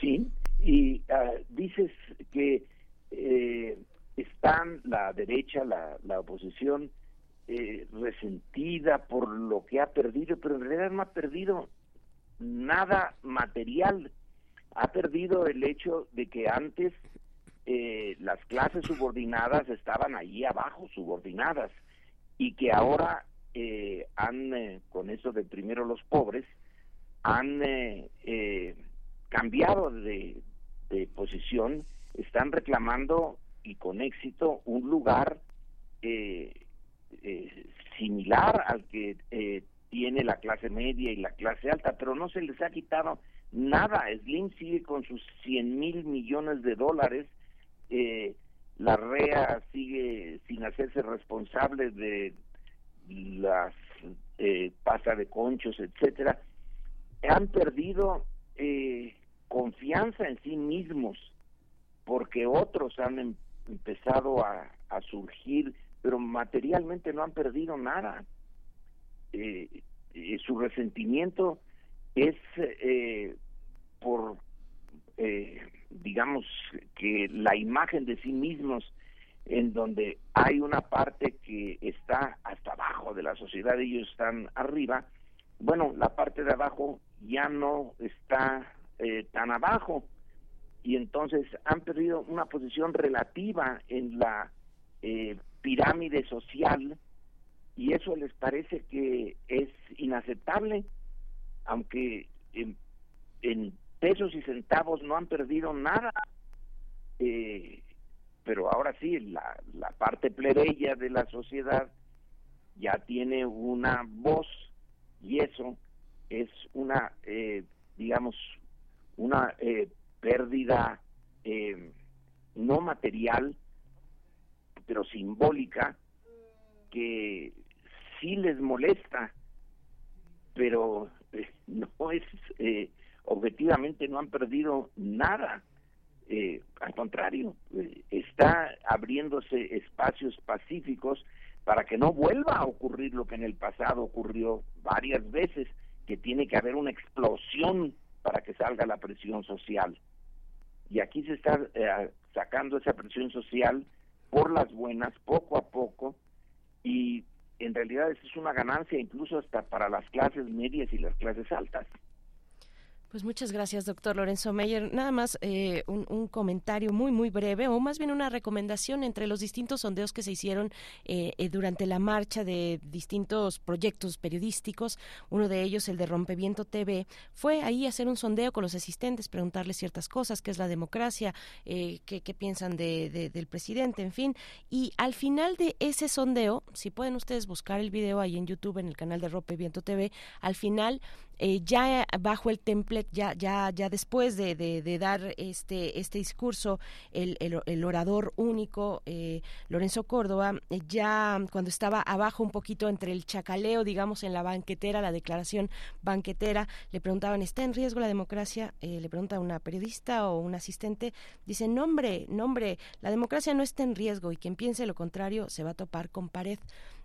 Sí, y uh, dices que eh, están la derecha, la, la oposición eh, resentida por lo que ha perdido, pero en realidad no ha perdido nada material. Ha perdido el hecho de que antes eh, las clases subordinadas estaban allí abajo, subordinadas, y que ahora eh, han, eh, con eso de primero los pobres, han eh, eh, cambiado de, de posición, están reclamando, y con éxito, un lugar eh, eh, similar al que eh, tiene la clase media y la clase alta, pero no se les ha quitado nada. Slim sigue con sus cien mil millones de dólares, eh, Larrea sigue sin hacerse responsable de las eh, pasas de conchos, etcétera. Han perdido eh, confianza en sí mismos, porque otros han em- empezado a, a surgir, pero materialmente no han perdido nada. Eh, eh, su resentimiento es eh, por, eh, digamos, que la imagen de sí mismos, en donde hay una parte que está hasta abajo de la sociedad, ellos están arriba. Bueno, la parte de abajo ya no está eh, tan abajo, y entonces han perdido una posición relativa en la eh, pirámide social, y eso les parece que es inaceptable, aunque en, en pesos y centavos no han perdido nada, eh, pero ahora sí, la, la parte plebeya de la sociedad ya tiene una voz, y eso es una, eh, digamos, una eh, pérdida eh, no material, pero simbólica, que sí les molesta, pero no es, eh, objetivamente no han perdido nada, eh, al contrario, eh, está abriéndose espacios pacíficos para que no vuelva a ocurrir lo que en el pasado ocurrió varias veces, que tiene que haber una explosión para que salga la presión social, y aquí se está eh, sacando esa presión social por las buenas, poco a poco, y en realidad es una ganancia incluso hasta para las clases medias y las clases altas. Pues muchas gracias, doctor Lorenzo Meyer. Nada más eh, un, un comentario muy, muy breve, o más bien una recomendación entre los distintos sondeos que se hicieron eh, eh, durante la marcha de distintos proyectos periodísticos. Uno de ellos, el de Rompeviento T V, fue ahí hacer un sondeo con los asistentes, preguntarles ciertas cosas, qué es la democracia, eh, qué, qué piensan de, de, del presidente, en fin. Y al final de ese sondeo, si pueden ustedes buscar el video ahí en YouTube, en el canal de Rompeviento T V, al final eh, ya bajo el templete, ya ya ya después de, de, de dar este este discurso el el, el orador único eh, Lorenzo Córdoba, eh, ya cuando estaba abajo un poquito entre el chacaleo, digamos, en la banquetera, la declaración banquetera, le preguntaban, ¿está en riesgo la democracia? Eh, le pregunta una periodista o un asistente, dice, no hombre, no hombre, la democracia no está en riesgo y quien piense lo contrario se va a topar con pared.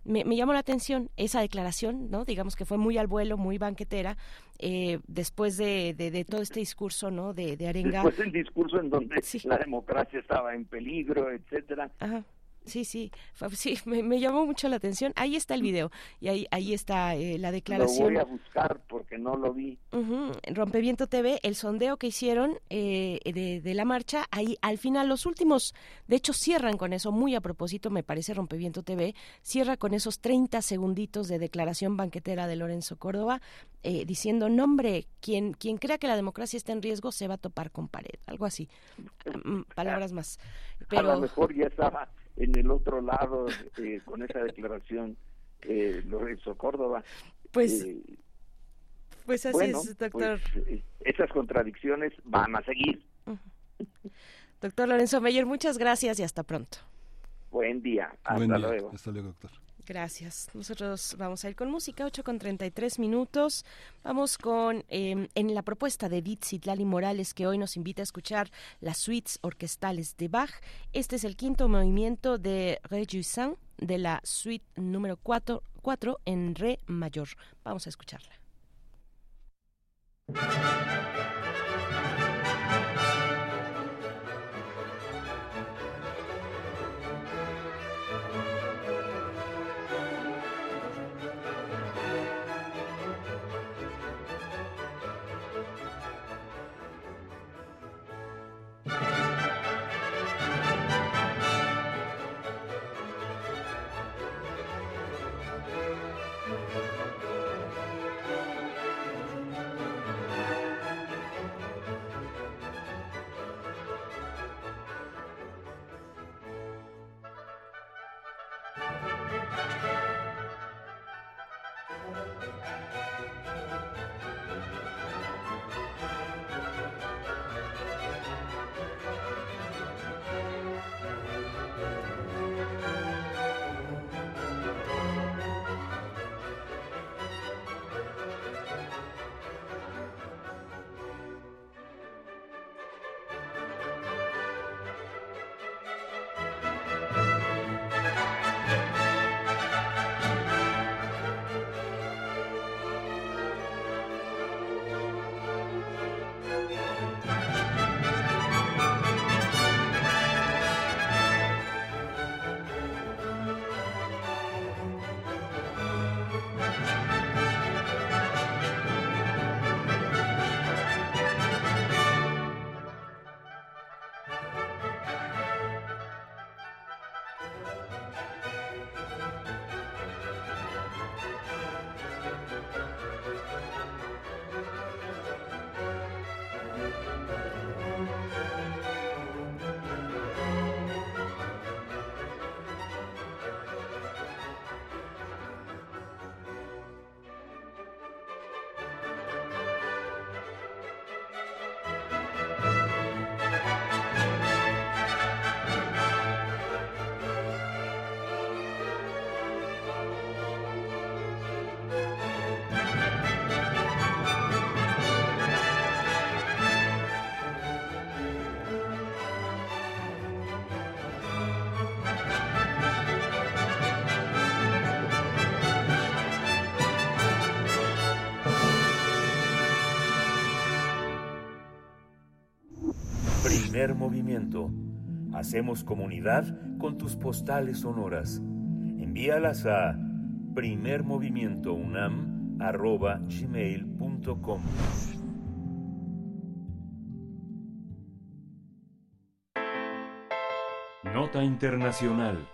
Me, me llamó la atención esa declaración, ¿no? Digamos que fue muy al vuelo, muy banquetera, eh, después de, de, de todo este discurso, ¿no? De, de arenga. Después del discurso en donde sí. la democracia estaba en peligro, etcétera. Ajá. Sí, sí, sí, me, me llamó mucho la atención. Ahí está el video y ahí ahí está eh, la declaración. Lo voy a buscar porque no lo vi. Uh-huh. Rompeviento T V, el sondeo que hicieron eh, de, de la marcha, ahí al final los últimos, de hecho cierran con eso, muy a propósito me parece Rompeviento T V, cierra con esos treinta segunditos de declaración banquetera de Lorenzo Córdoba, eh, diciendo, no hombre, quien, quien crea que la democracia está en riesgo se va a topar con pared, algo así, palabras más. Pero... a lo mejor ya estaba en el otro lado eh, con esa declaración eh, Lorenzo Córdoba. Pues eh, pues así bueno, es, doctor. Pues, esas contradicciones van a seguir. Uh-huh. Doctor Lorenzo Meyer, muchas gracias y hasta pronto. Buen día, hasta Buen día. luego. Hasta luego, doctor. Gracias. Nosotros vamos a ir con música, ocho con treinta y tres minutos. Vamos con, eh, en la propuesta de Edith Citlali Morales, que hoy nos invita a escuchar las suites orquestales de Bach. Este es el quinto movimiento de Réjouissant, de la suite número cuatro, cuatro en re mayor. Vamos a escucharla. Primer movimiento. Hacemos comunidad con tus postales sonoras. Envíalas a primer movimiento unam arroba gmail punto com. Nota internacional.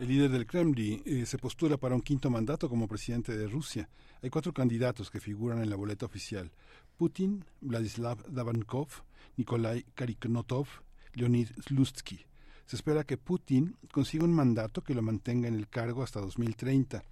El líder del Kremlin eh, se postula para un quinto mandato como presidente de Rusia. Hay cuatro candidatos que figuran en la boleta oficial: Putin, Vladislav Davankov, Nikolai Kariaknotov, Leonid Slutsky. Se espera que Putin consiga un mandato que lo mantenga en el cargo hasta dos mil treinta.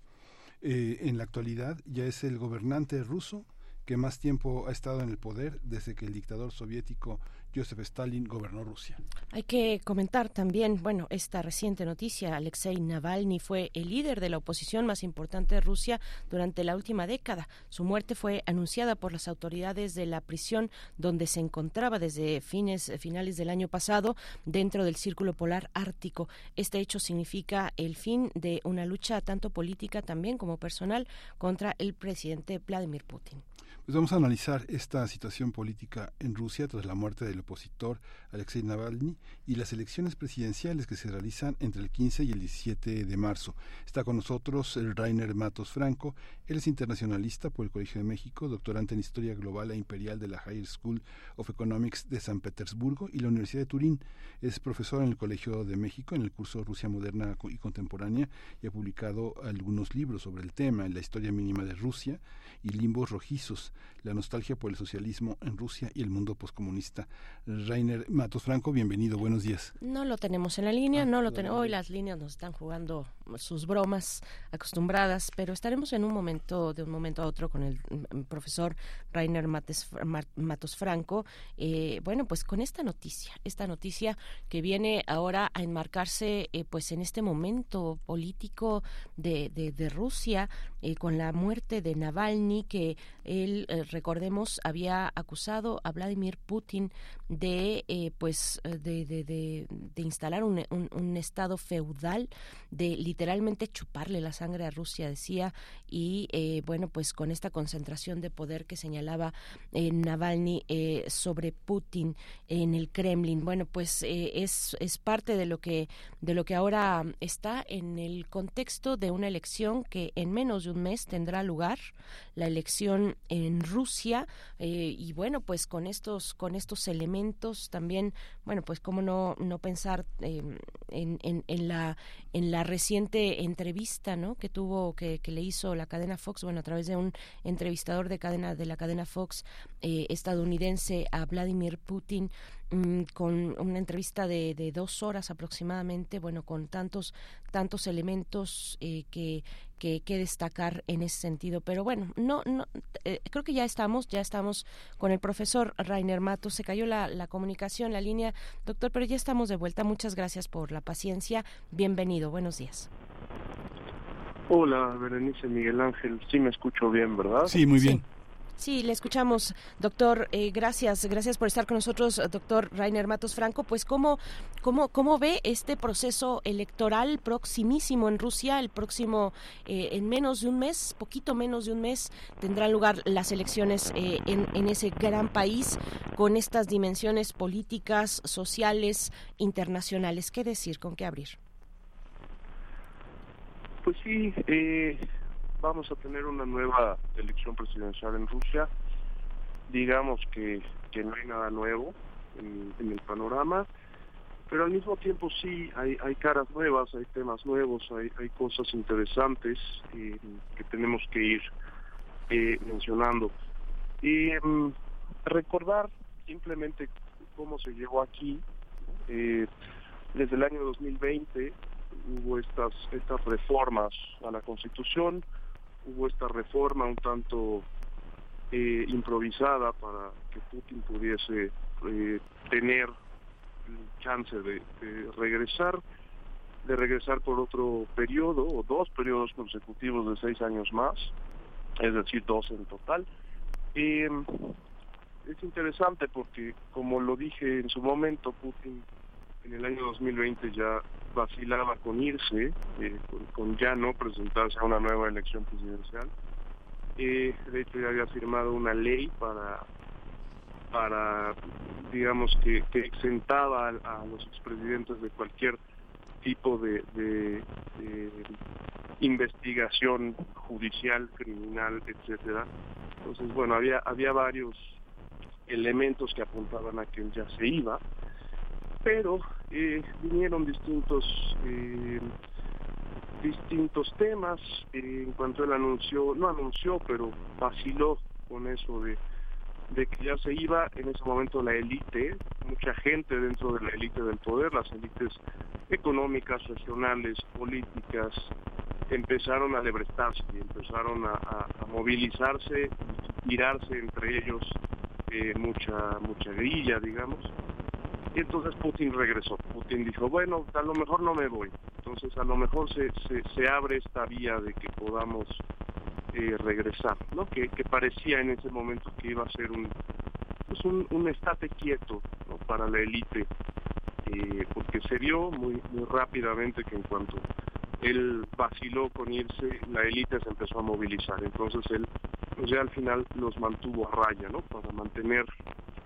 eh, en la actualidad ya es el gobernante ruso que más tiempo ha estado en el poder desde que el dictador soviético Joseph Stalin gobernó Rusia. Hay que comentar también, bueno, esta reciente noticia, Alexei Navalny fue el líder de la oposición más importante de Rusia durante la última década. Su muerte fue anunciada por las autoridades de la prisión donde se encontraba desde fines, finales del año pasado dentro del Círculo Polar Ártico. Este hecho significa el fin de una lucha tanto política también como personal contra el presidente Vladimir Putin. Pues vamos a analizar esta situación política en Rusia tras la muerte del opositor Alexei Navalny y las elecciones presidenciales que se realizan entre el quince y el diecisiete de marzo. Está con nosotros el Rainer Matos Franco. Él es internacionalista por el Colegio de México, doctorante en Historia Global e Imperial de la Higher School of Economics de San Petersburgo y la Universidad de Turín. Es profesor en el Colegio de México en el curso Rusia Moderna y Contemporánea y ha publicado algunos libros sobre el tema, La Historia Mínima de Rusia y Limbos Rojizos, la nostalgia por el socialismo en Rusia y el mundo poscomunista. Rainer Matos Franco, bienvenido, buenos días. No lo tenemos en la línea, ah, no lo tenemos. Hoy las líneas nos están jugando sus bromas acostumbradas, pero estaremos en un momento, de un momento a otro, con el profesor Rainer Mates, Matos Franco. Eh, bueno, pues con esta noticia, esta noticia que viene ahora a enmarcarse, eh, pues en este momento político de, de, de Rusia, eh, con la muerte de Navalny, que eh, Eh, recordemos, había acusado a Vladimir Putin de eh, pues de, de, de, de instalar un, un, un estado feudal, de literalmente chuparle la sangre a Rusia, decía, y eh, bueno, pues con esta concentración de poder que señalaba eh, Navalny eh, sobre Putin en el Kremlin. Bueno, pues eh, es es parte de lo que de lo que ahora está en el contexto de una elección que en menos de un mes tendrá lugar, la elección en Rusia, eh, y bueno, pues con estos con estos elementos también, bueno, pues cómo no no pensar eh, en, en en la en la reciente entrevista, ¿no?, que tuvo que, que le hizo la cadena Fox, bueno, a través de un entrevistador de cadena de la cadena Fox eh, estadounidense a Vladimir Putin, mmm, con una entrevista de, de dos horas aproximadamente, bueno, con tantos tantos elementos eh, que Que, que destacar en ese sentido. Pero bueno, no, no eh, creo que ya estamos, ya estamos con el profesor Rainer Matos. Se cayó la, la comunicación, la línea, doctor, pero ya estamos de vuelta. Muchas gracias por la paciencia. Bienvenido, buenos días. Hola, Berenice, Miguel Ángel, sí me escucho bien, ¿verdad? Sí, muy bien. Sí. Sí, le escuchamos, doctor. Eh, gracias, gracias por estar con nosotros, doctor Rainer Matos Franco. Pues, ¿cómo, cómo, cómo ve este proceso electoral proximísimo en Rusia? El próximo, eh, en menos de un mes, poquito menos de un mes, tendrán lugar las elecciones eh, en, en ese gran país con estas dimensiones políticas, sociales, internacionales. ¿Qué decir? ¿Con qué abrir? Pues sí, eh... vamos a tener una nueva elección presidencial en Rusia. Digamos que, que no hay nada nuevo en, en el panorama, pero al mismo tiempo sí hay, hay caras nuevas, hay temas nuevos, hay, hay cosas interesantes eh, que tenemos que ir eh, mencionando. Y eh, recordar simplemente cómo se llegó aquí. Eh, desde el año dos mil veinte hubo estas, estas reformas a la Constitución. Hubo esta reforma un tanto eh, improvisada para que Putin pudiese eh, tener chance de, de regresar, de regresar por otro periodo o dos periodos consecutivos de seis años más, es decir, dos en total. Eh, es interesante porque, como lo dije en su momento, Putin en el año dos mil veinte ya vacilaba con irse, eh, con, con ya no presentarse a una nueva elección presidencial. Eh, de hecho, ya había firmado una ley para, para digamos, que, que exentaba a, a los expresidentes de cualquier tipo de, de, de investigación judicial, criminal, etcétera. Entonces, bueno, había, había varios elementos que apuntaban a que él ya se iba, pero eh, vinieron distintos eh, distintos temas eh, en cuanto él anunció, no anunció, pero vaciló con eso de, de que ya se iba. En ese momento la élite, mucha gente dentro de la élite del poder, las élites económicas, regionales, políticas, empezaron a lebrestarse, empezaron a, a, a movilizarse, tirarse entre ellos eh, mucha mucha grilla, digamos. Y entonces Putin regresó. Putin dijo, bueno, a lo mejor no me voy. Entonces a lo mejor se, se, se abre esta vía de que podamos eh, regresar, ¿no? Que, que parecía en ese momento que iba a ser un, pues un, un estate quieto, ¿no?, para la élite, eh, porque se vio muy, muy rápidamente que en cuanto él vaciló con irse, la élite se empezó a movilizar. Entonces él, pues ya al final los mantuvo a raya, ¿no?, para mantener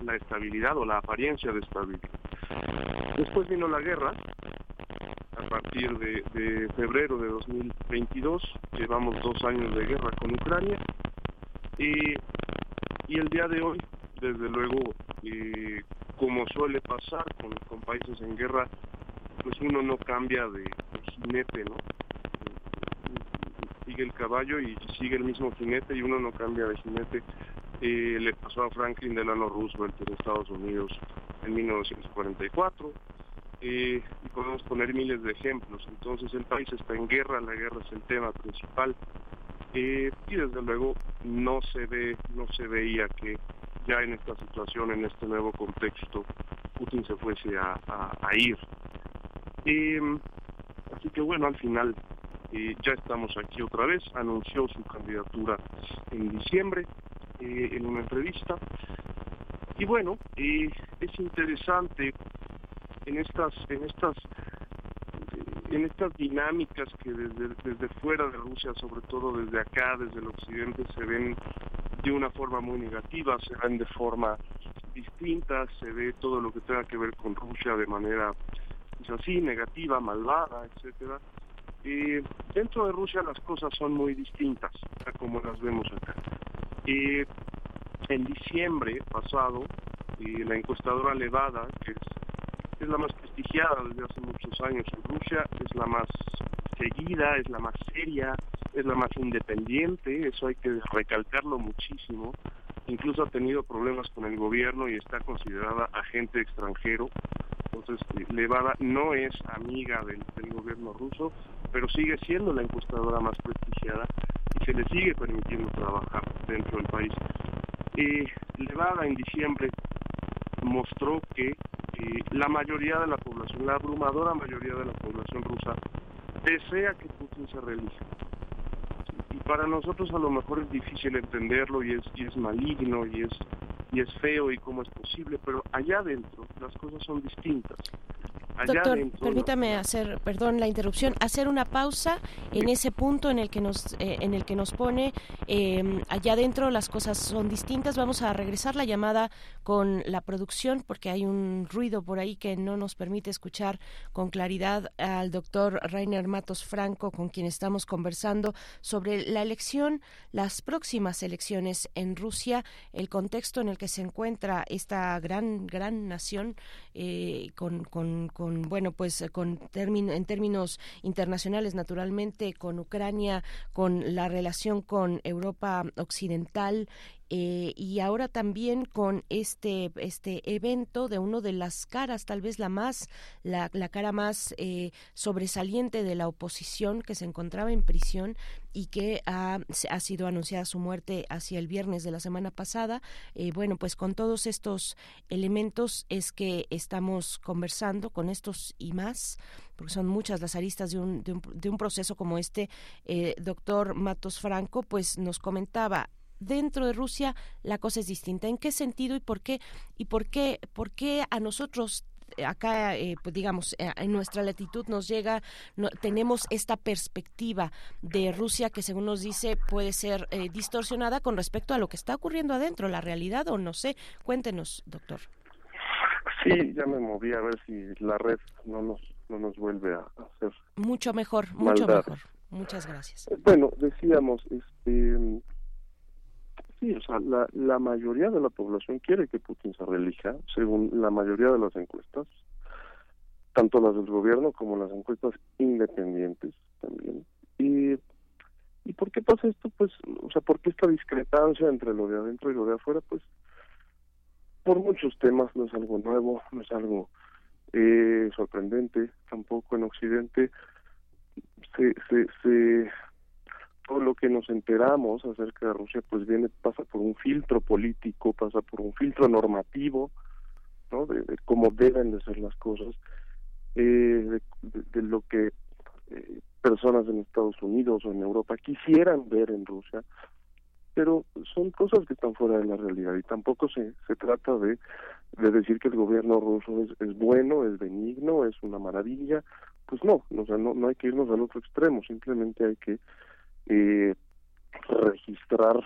la estabilidad o la apariencia de estabilidad. Después vino la guerra. A partir de, de febrero de dos mil veintidós, llevamos dos años de guerra con Ucrania, y, y el día de hoy, desde luego, eh, como suele pasar con, con países en guerra, pues uno no cambia de, de jinete, ¿no? Sigue el caballo y sigue el mismo jinete y uno no cambia de jinete. Eh, le pasó a Franklin Delano Roosevelt en Estados Unidos en mil novecientos cuarenta y cuatro, eh, y podemos poner miles de ejemplos. Entonces el país está en guerra, la guerra es el tema principal, eh, y desde luego no se ve, no se veía que ya en esta situación, en este nuevo contexto, Putin se fuese a, a, a ir. Eh, así que bueno, al final eh, ya estamos aquí otra vez. Anunció su candidatura en diciembre, en una entrevista, y bueno, eh, es interesante en estas en estas en estas dinámicas que desde, desde fuera de Rusia, sobre todo desde acá, desde el occidente, se ven de una forma muy negativa, se ven de forma distinta, se ve todo lo que tenga que ver con Rusia de manera, pues así, negativa, malvada, etcétera. Eh, dentro de Rusia las cosas son muy distintas a como las vemos acá. Eh, en diciembre pasado, eh, la encuestadora Levada, que es, es la más prestigiada desde hace muchos años en Rusia, es la más seguida, es la más seria, es la más independiente, eso hay que recalcarlo muchísimo. Incluso ha tenido problemas con el gobierno y está considerada agente extranjero. Entonces, Levada no es amiga del, del gobierno ruso, pero sigue siendo la encuestadora más prestigiada y se le sigue permitiendo trabajar dentro del país. Eh, Levada en diciembre mostró que eh, la mayoría de la población, la abrumadora mayoría de la población rusa, desea que Putin se reelija. Y para nosotros a lo mejor es difícil entenderlo y es, y es maligno y es... y es feo y cómo es posible, pero allá adentro las cosas son distintas. Allá Doctor, adentro, permítame no. hacer, perdón la interrupción, hacer una pausa en sí. ese punto en el que nos eh, en el que nos pone eh, allá adentro las cosas son distintas. Vamos a regresar la llamada con la producción porque hay un ruido por ahí que no nos permite escuchar con claridad al doctor Rainer Matos Franco, con quien estamos conversando sobre la elección, las próximas elecciones en Rusia, el contexto en el que se encuentra esta gran gran nación, eh, con, con Con, bueno, pues con términ- en términos internacionales, naturalmente, con Ucrania, con la relación con Europa Occidental. Eh, y ahora también con este este evento de uno de las caras, tal vez la más la, la cara más eh, sobresaliente de la oposición, que se encontraba en prisión y que ha, ha sido anunciada su muerte hacia el viernes de la semana pasada. Eh, bueno, pues con todos estos elementos es que estamos conversando, con estos y más, porque son muchas las aristas de un, de un, de un proceso como este. Eh, doctor Matos Franco, pues nos comentaba, dentro de Rusia la cosa es distinta. ¿En qué sentido y por qué y por qué por qué a nosotros acá, eh, pues digamos, eh, en nuestra latitud nos llega, no, tenemos esta perspectiva de Rusia que, según nos dice, puede ser eh, distorsionada con respecto a lo que está ocurriendo adentro, la realidad, o no sé? Cuéntenos, doctor. Sí, ya me moví a ver si la red no nos no nos vuelve a hacer mucho mejor, mucho maldad. Mejor. Muchas gracias. Bueno, decíamos, este sí, o sea, la, la mayoría de la población quiere que Putin se reelija, según la mayoría de las encuestas, tanto las del gobierno como las encuestas independientes también. ¿Y, y por qué pasa esto? Pues, o sea, ¿por qué esta discrepancia entre lo de adentro y lo de afuera? Pues, por muchos temas, no es algo nuevo, no es algo eh, sorprendente, tampoco en Occidente. se, se, se todo lo que nos enteramos acerca de Rusia pues viene, pasa por un filtro político, pasa por un filtro normativo, ¿no? De, de cómo deben de ser las cosas, eh, de, de, de lo que eh, personas en Estados Unidos o en Europa quisieran ver en Rusia, pero son cosas que están fuera de la realidad, y tampoco se, se trata de, de decir que el gobierno ruso es, es bueno, es benigno, es una maravilla. Pues no, o sea, no, no hay que irnos al otro extremo, simplemente hay que eh, registrar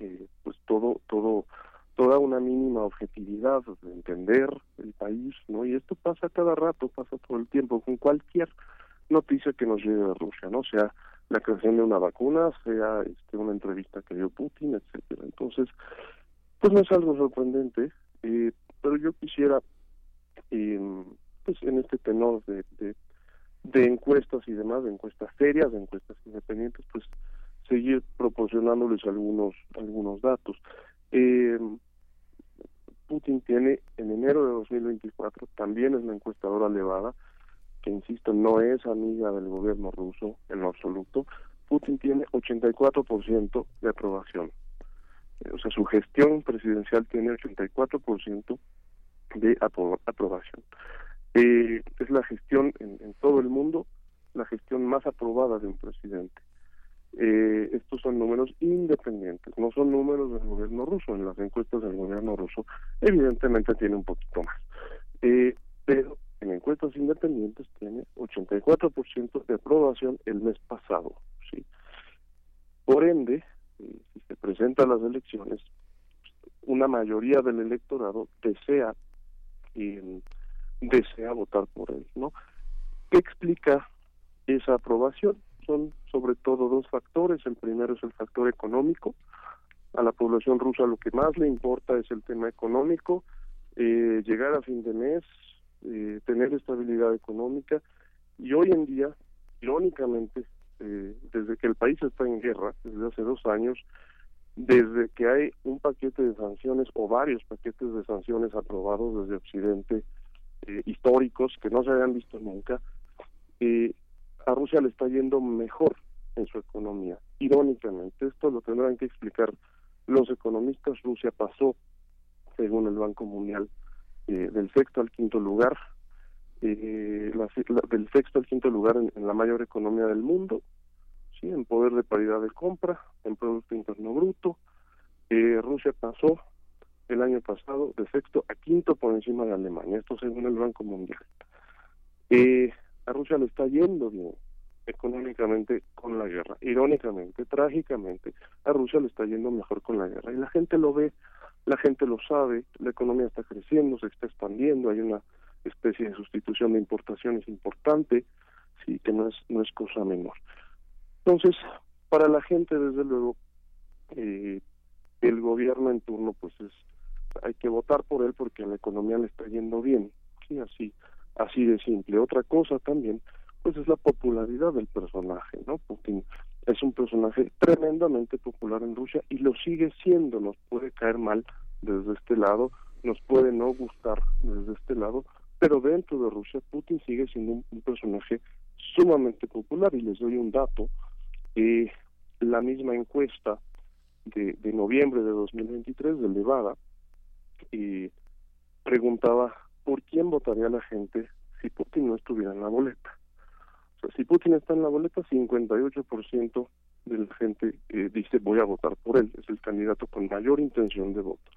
eh, pues todo, todo, toda una mínima objetividad de entender el país, ¿no? Y esto pasa cada rato, pasa todo el tiempo, con cualquier noticia que nos llegue de Rusia, ¿no? O sea, la creación de una vacuna, sea este, una entrevista que dio Putin, etcétera. Entonces, pues no es algo sorprendente, eh, pero yo quisiera, eh, pues en este tenor de, de, de encuestas y demás, de encuestas serias, de encuestas independientes, pues seguir proporcionándoles algunos, algunos datos. Eh, Putin tiene en enero de dos mil veinticuatro, también es una encuestadora Levada, que insisto, no es amiga del gobierno ruso en lo absoluto. Putin tiene ochenta y cuatro por ciento de aprobación. O sea, su gestión presidencial tiene ochenta y cuatro por ciento de apro- aprobación. Eh, es la gestión en, en todo el mundo, la gestión más aprobada de un presidente. Eh, estos son números independientes, no son números del gobierno ruso. En las encuestas del gobierno ruso, evidentemente tiene un poquito más. Eh, pero en encuestas independientes tiene ochenta y cuatro por ciento de aprobación el mes pasado, ¿sí? Por ende, eh, si se presentan las elecciones, una mayoría del electorado desea eh, desea votar por él, ¿no? ¿Qué explica esa aprobación? Son sobre todo dos factores. El primero es el factor económico. A la población rusa lo que más le importa es el tema económico, eh, llegar a fin de mes, Eh, tener estabilidad económica, y hoy en día, irónicamente, eh, desde que el país está en guerra, desde hace dos años, desde que hay un paquete de sanciones o varios paquetes de sanciones aprobados desde Occidente, eh, históricos, que no se habían visto nunca, eh, a Rusia le está yendo mejor en su economía, irónicamente. Esto lo tendrán que explicar los economistas. Rusia pasó, según el Banco Mundial, Eh, del sexto al quinto lugar, eh, la, la, del sexto al quinto lugar en, en la mayor economía del mundo, sí, en poder de paridad de compra, en Producto Interno Bruto. eh, Rusia pasó el año pasado de sexto a quinto por encima de Alemania, esto según el Banco Mundial. Eh, a Rusia le está yendo bien económicamente con la guerra, irónicamente, trágicamente, a Rusia le está yendo mejor con la guerra, y la gente lo ve, la gente lo sabe. La economía está creciendo, se está expandiendo, hay una especie de sustitución de importaciones importante, sí, que no es no es cosa menor. Entonces, para la gente, desde luego, eh, el gobierno en turno, pues es, hay que votar por él porque a la economía le está yendo bien, sí, así, así de simple. Otra cosa también, pues es la popularidad del personaje, ¿no? Putin es un personaje tremendamente popular en Rusia y lo sigue siendo. Nos puede caer mal desde este lado, nos puede no gustar desde este lado, pero dentro de Rusia Putin sigue siendo un, un personaje sumamente popular. Y les doy un dato, eh, la misma encuesta de, de noviembre de dos mil veintitrés de Levada eh, preguntaba por quién votaría la gente si Putin no estuviera en la boleta. Si Putin está en la boleta, cincuenta y ocho por ciento de la gente eh, dice voy a votar por él, es el candidato con mayor intención de voto.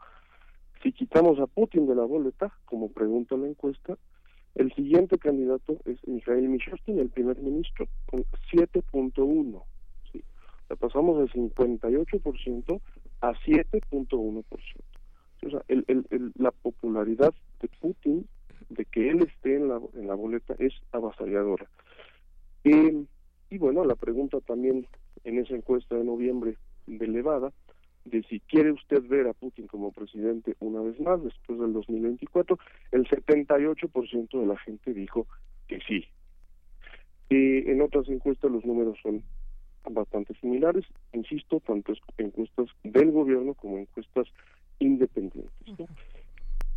Si quitamos a Putin de la boleta, como pregunta la encuesta, el siguiente candidato es Mikhail Mishustin, el primer ministro, con siete punto uno. ¿Sí? La pasamos de cincuenta y ocho por ciento a siete punto uno por ciento. O sea, el, el, el, la popularidad de Putin, de que él esté en la, en la boleta, es avasalladora. Eh, y bueno, la pregunta también en esa encuesta de noviembre de Levada, de si quiere usted ver a Putin como presidente una vez más después del dos mil veinticuatro, el setenta y ocho por ciento de la gente dijo que sí. Eh, en otras encuestas los números son bastante similares, insisto, tanto encuestas del gobierno como encuestas independientes, ¿no?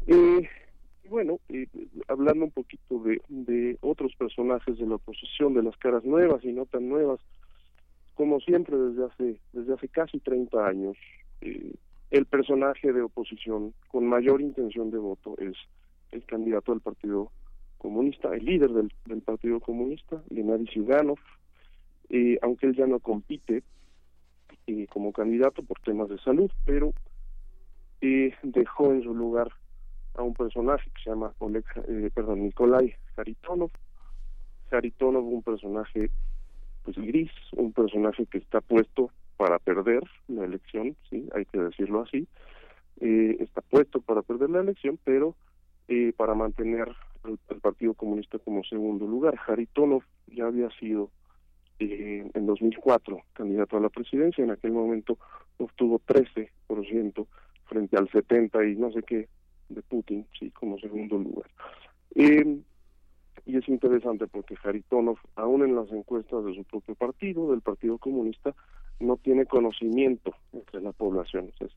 Eh, bueno, eh, hablando un poquito de, de otros personajes personajes de la oposición, de las caras nuevas y no tan nuevas, como siempre desde hace desde hace casi treinta años, eh, el personaje de oposición con mayor intención de voto es el candidato del Partido Comunista, el líder del, del Partido Comunista, Gennady Zyuganov, eh, aunque él ya no compite eh, como candidato por temas de salud, pero eh, dejó en su lugar a un personaje que se llama Oleg, eh, perdón, Nikolai Kharitonov. Kharitonov, un personaje pues gris, un personaje que está puesto para perder la elección, sí, hay que decirlo así, eh, está puesto para perder la elección, pero eh, para mantener al, al Partido Comunista como segundo lugar. Kharitonov ya había sido eh, en dos mil cuatro candidato a la presidencia, en aquel momento obtuvo trece por ciento frente al setenta y no sé qué de Putin, sí, como segundo lugar. Eh, y es interesante porque Kharitonov, aún en las encuestas de su propio partido, del Partido Comunista, no tiene conocimiento entre la población. O sea,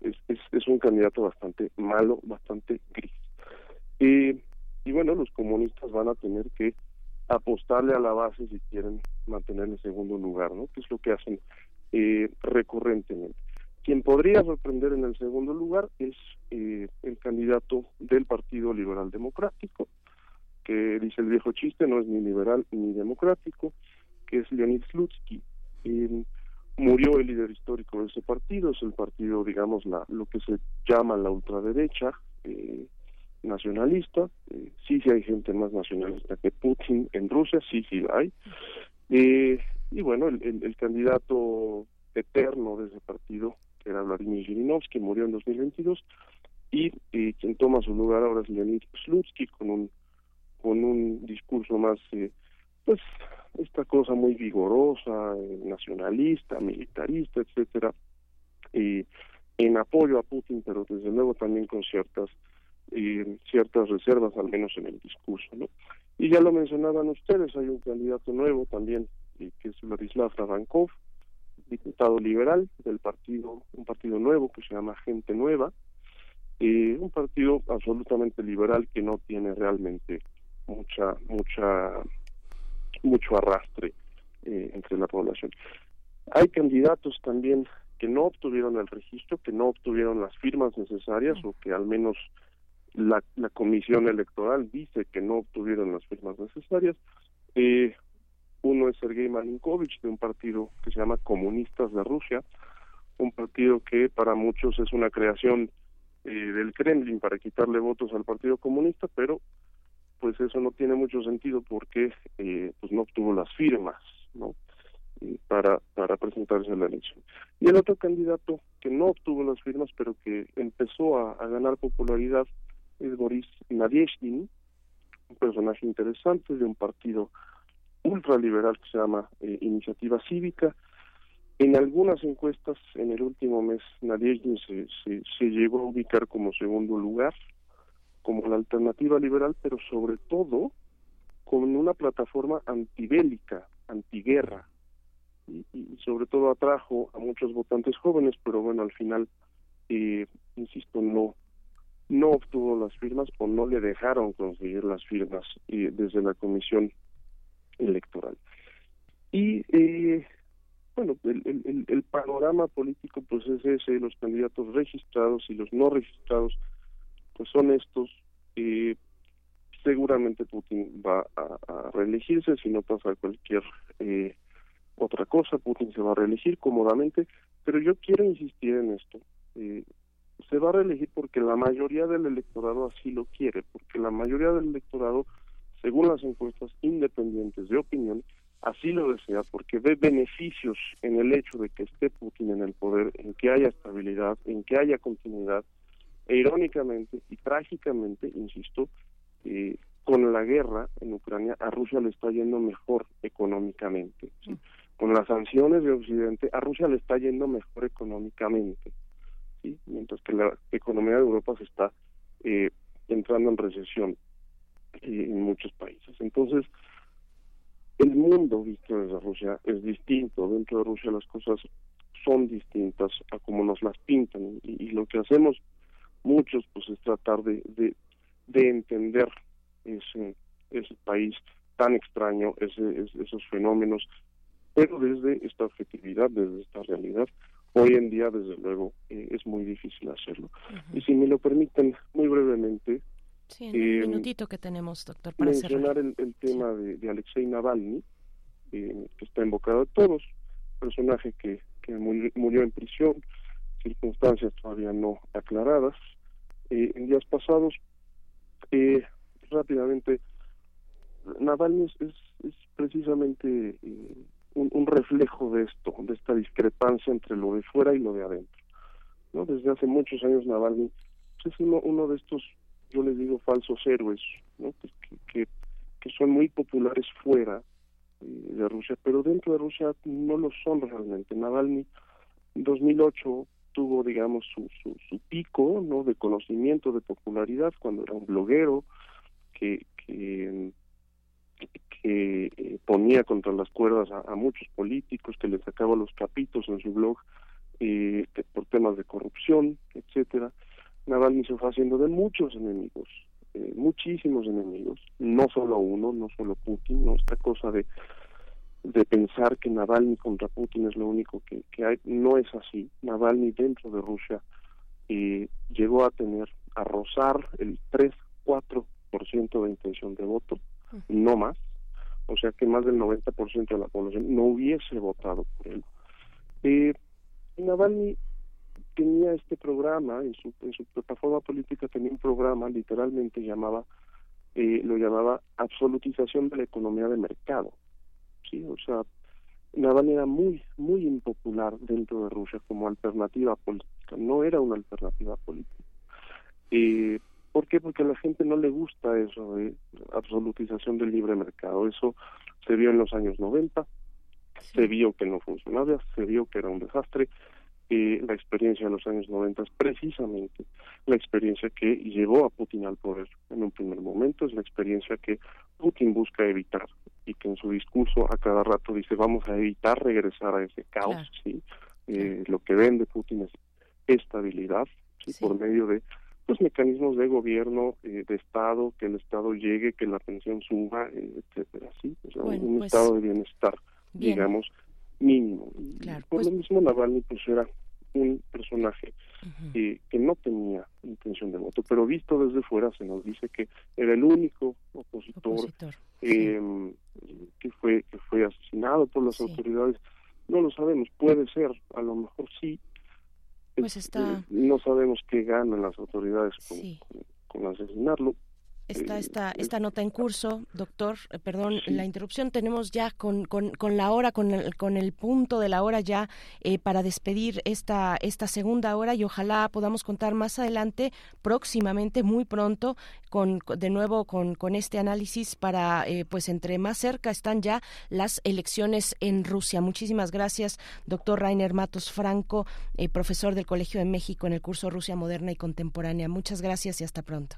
es, es, es un candidato bastante malo, bastante gris. Eh, y bueno, los comunistas van a tener que apostarle a la base si quieren mantener el segundo lugar, ¿no? Que es lo que hacen eh, recurrentemente. Quien podría sorprender en el segundo lugar es eh, el candidato del Partido Liberal Democrático, que dice el viejo chiste, no es ni liberal ni democrático, que es Leonid Slutsky. Eh, murió el líder histórico de ese partido, es el partido, digamos, la lo que se llama la ultraderecha eh, nacionalista. Eh, sí, sí hay gente más nacionalista que Putin en Rusia, sí, sí hay. Eh, y bueno, el, el, el candidato eterno de ese partido, que era Vladimir Jirinovsky, murió en dos mil veintidós, y eh, quien toma su lugar ahora es Leonid Slutsky, con un con un discurso más, eh, pues, esta cosa muy vigorosa, eh, nacionalista, militarista, etcétera, eh, en apoyo a Putin, pero desde luego también con ciertas eh, ciertas reservas, al menos en el discurso, ¿no? Y ya lo mencionaban ustedes, hay un candidato nuevo también, eh, que es Vladislav Rabankov, diputado liberal del partido, un partido nuevo que se llama Gente Nueva, eh, un partido absolutamente liberal que no tiene realmente mucha, mucha, mucho arrastre eh, entre la población. Hay candidatos también que no obtuvieron el registro, que no obtuvieron las firmas necesarias, o que al menos la, la comisión electoral dice que no obtuvieron las firmas necesarias. Eh, Uno es Sergei Marinkovich, de un partido que se llama Comunistas de Rusia, un partido que para muchos es una creación eh, del Kremlin para quitarle votos al Partido Comunista, pero pues eso no tiene mucho sentido porque eh, pues no obtuvo las firmas, ¿no? eh, para, para presentarse a la elección. Y el otro candidato que no obtuvo las firmas, pero que empezó a, a ganar popularidad, es Boris Nadezhdin, un personaje interesante de un partido ultraliberal que se llama eh, Iniciativa Cívica. En algunas encuestas en el último mes, Nadezhdin se, se, se llegó a ubicar como segundo lugar, como la alternativa liberal, pero sobre todo con una plataforma antibélica, antiguerra, y, y sobre todo atrajo a muchos votantes jóvenes, pero bueno, al final, eh, insisto, no no obtuvo las firmas o no le dejaron conseguir las firmas eh, desde la comisión electoral. Y eh, bueno, el, el, el panorama político pues es ese, los candidatos registrados y los no registrados pues son estos. Eh, seguramente Putin va a, a reelegirse, si no pasa cualquier eh, otra cosa, Putin se va a reelegir cómodamente, pero yo quiero insistir en esto, eh, se va a reelegir porque la mayoría del electorado así lo quiere, porque la mayoría del electorado, según las encuestas independientes de opinión, así lo desea, porque ve beneficios en el hecho de que esté Putin en el poder, en que haya estabilidad, en que haya continuidad, e irónicamente y trágicamente, insisto, eh, con la guerra en Ucrania, a Rusia le está yendo mejor económicamente, ¿sí? Con las sanciones de Occidente, a Rusia le está yendo mejor económicamente, ¿sí? Mientras que la economía de Europa se está eh, entrando en recesión en muchos países. Entonces, el mundo visto desde Rusia es distinto. Dentro de Rusia las cosas son distintas a como nos las pintan, y, y lo que hacemos muchos pues es tratar de de, de entender ese, ese país tan extraño ese, esos fenómenos, pero desde esta objetividad, desde esta realidad, hoy en día, desde luego, eh, es muy difícil hacerlo. Uh-huh. Y si me lo permiten, muy brevemente... Sí, en eh, el minutito que tenemos, doctor, para mencionar el, el tema sí. de, de Alexei Navalny, eh, que está invocado a todos, personaje que, que murió en prisión, circunstancias todavía no aclaradas. Eh, en días pasados, eh, rápidamente, Navalny es, es, es precisamente... Eh, Un, un reflejo de esto, de esta discrepancia entre lo de fuera y lo de adentro, ¿no? Desde hace muchos años Navalny pues es uno, uno de estos, yo les digo, falsos héroes, ¿no? que, que, que son muy populares fuera eh, de Rusia, pero dentro de Rusia no lo son realmente. Navalny en dos mil ocho tuvo, digamos, su, su, su pico, ¿no?, de conocimiento, de popularidad, cuando era un bloguero que... que que eh, ponía contra las cuerdas a, a muchos políticos, que les sacaba los trapitos en su blog eh, por temas de corrupción, etcétera. Navalny se fue haciendo de muchos enemigos, eh, muchísimos enemigos, no solo uno, no solo Putin, no esta cosa de de pensar que Navalny contra Putin es lo único que, que hay, no es así. Navalny dentro de Rusia eh, llegó a tener, a rozar el tres cuatro por ciento de intención de voto, no más, o sea que más del noventa por ciento de la población no hubiese votado por él. Eh, Navalny tenía este programa, en su, en su plataforma política tenía un programa, literalmente llamaba, eh, lo llamaba absolutización de la economía de mercado, ¿sí? O sea, Navalny era muy, muy impopular dentro de Rusia como alternativa política, no era una alternativa política. Eh, ¿Por qué? Porque a la gente no le gusta eso de absolutización del libre mercado. Eso se vio en los años noventa, se vio que no funcionaba, se vio que era un desastre. Eh, la experiencia de los años noventa es precisamente la experiencia que llevó a Putin al poder en un primer momento, es la experiencia que Putin busca evitar y que en su discurso a cada rato dice vamos a evitar regresar a ese caos. Claro. ¿Sí? Eh, lo que vende Putin es estabilidad, ¿sí? Sí. Por medio de... pues mecanismos de gobierno, eh, de Estado, que el Estado llegue, que la pensión suba, eh, etcétera, sí, o sea, bueno, un pues, estado de bienestar, bien. digamos, mínimo. Claro, Por pues, lo mismo Navalny pues era un personaje uh-huh. eh, que no tenía intención de voto, pero visto desde fuera se nos dice que era el único opositor, opositor. Eh, sí. que fue que fue asesinado por las sí. autoridades. No lo sabemos, puede ser, a lo mejor sí. Pues está... No sabemos qué ganan las autoridades con, sí. con, con asesinarlo. Está esta, esta nota en curso, doctor, perdón, sí. la interrupción, tenemos ya con, con, con la hora, con el, con el punto de la hora ya eh, para despedir esta, esta segunda hora, y ojalá podamos contar más adelante, próximamente, muy pronto, con, de nuevo con, con este análisis para, eh, pues entre más cerca están ya las elecciones en Rusia. Muchísimas gracias, doctor Rainer Matos Franco, eh, profesor del Colegio de México en el curso Rusia Moderna y Contemporánea. Muchas gracias y hasta pronto.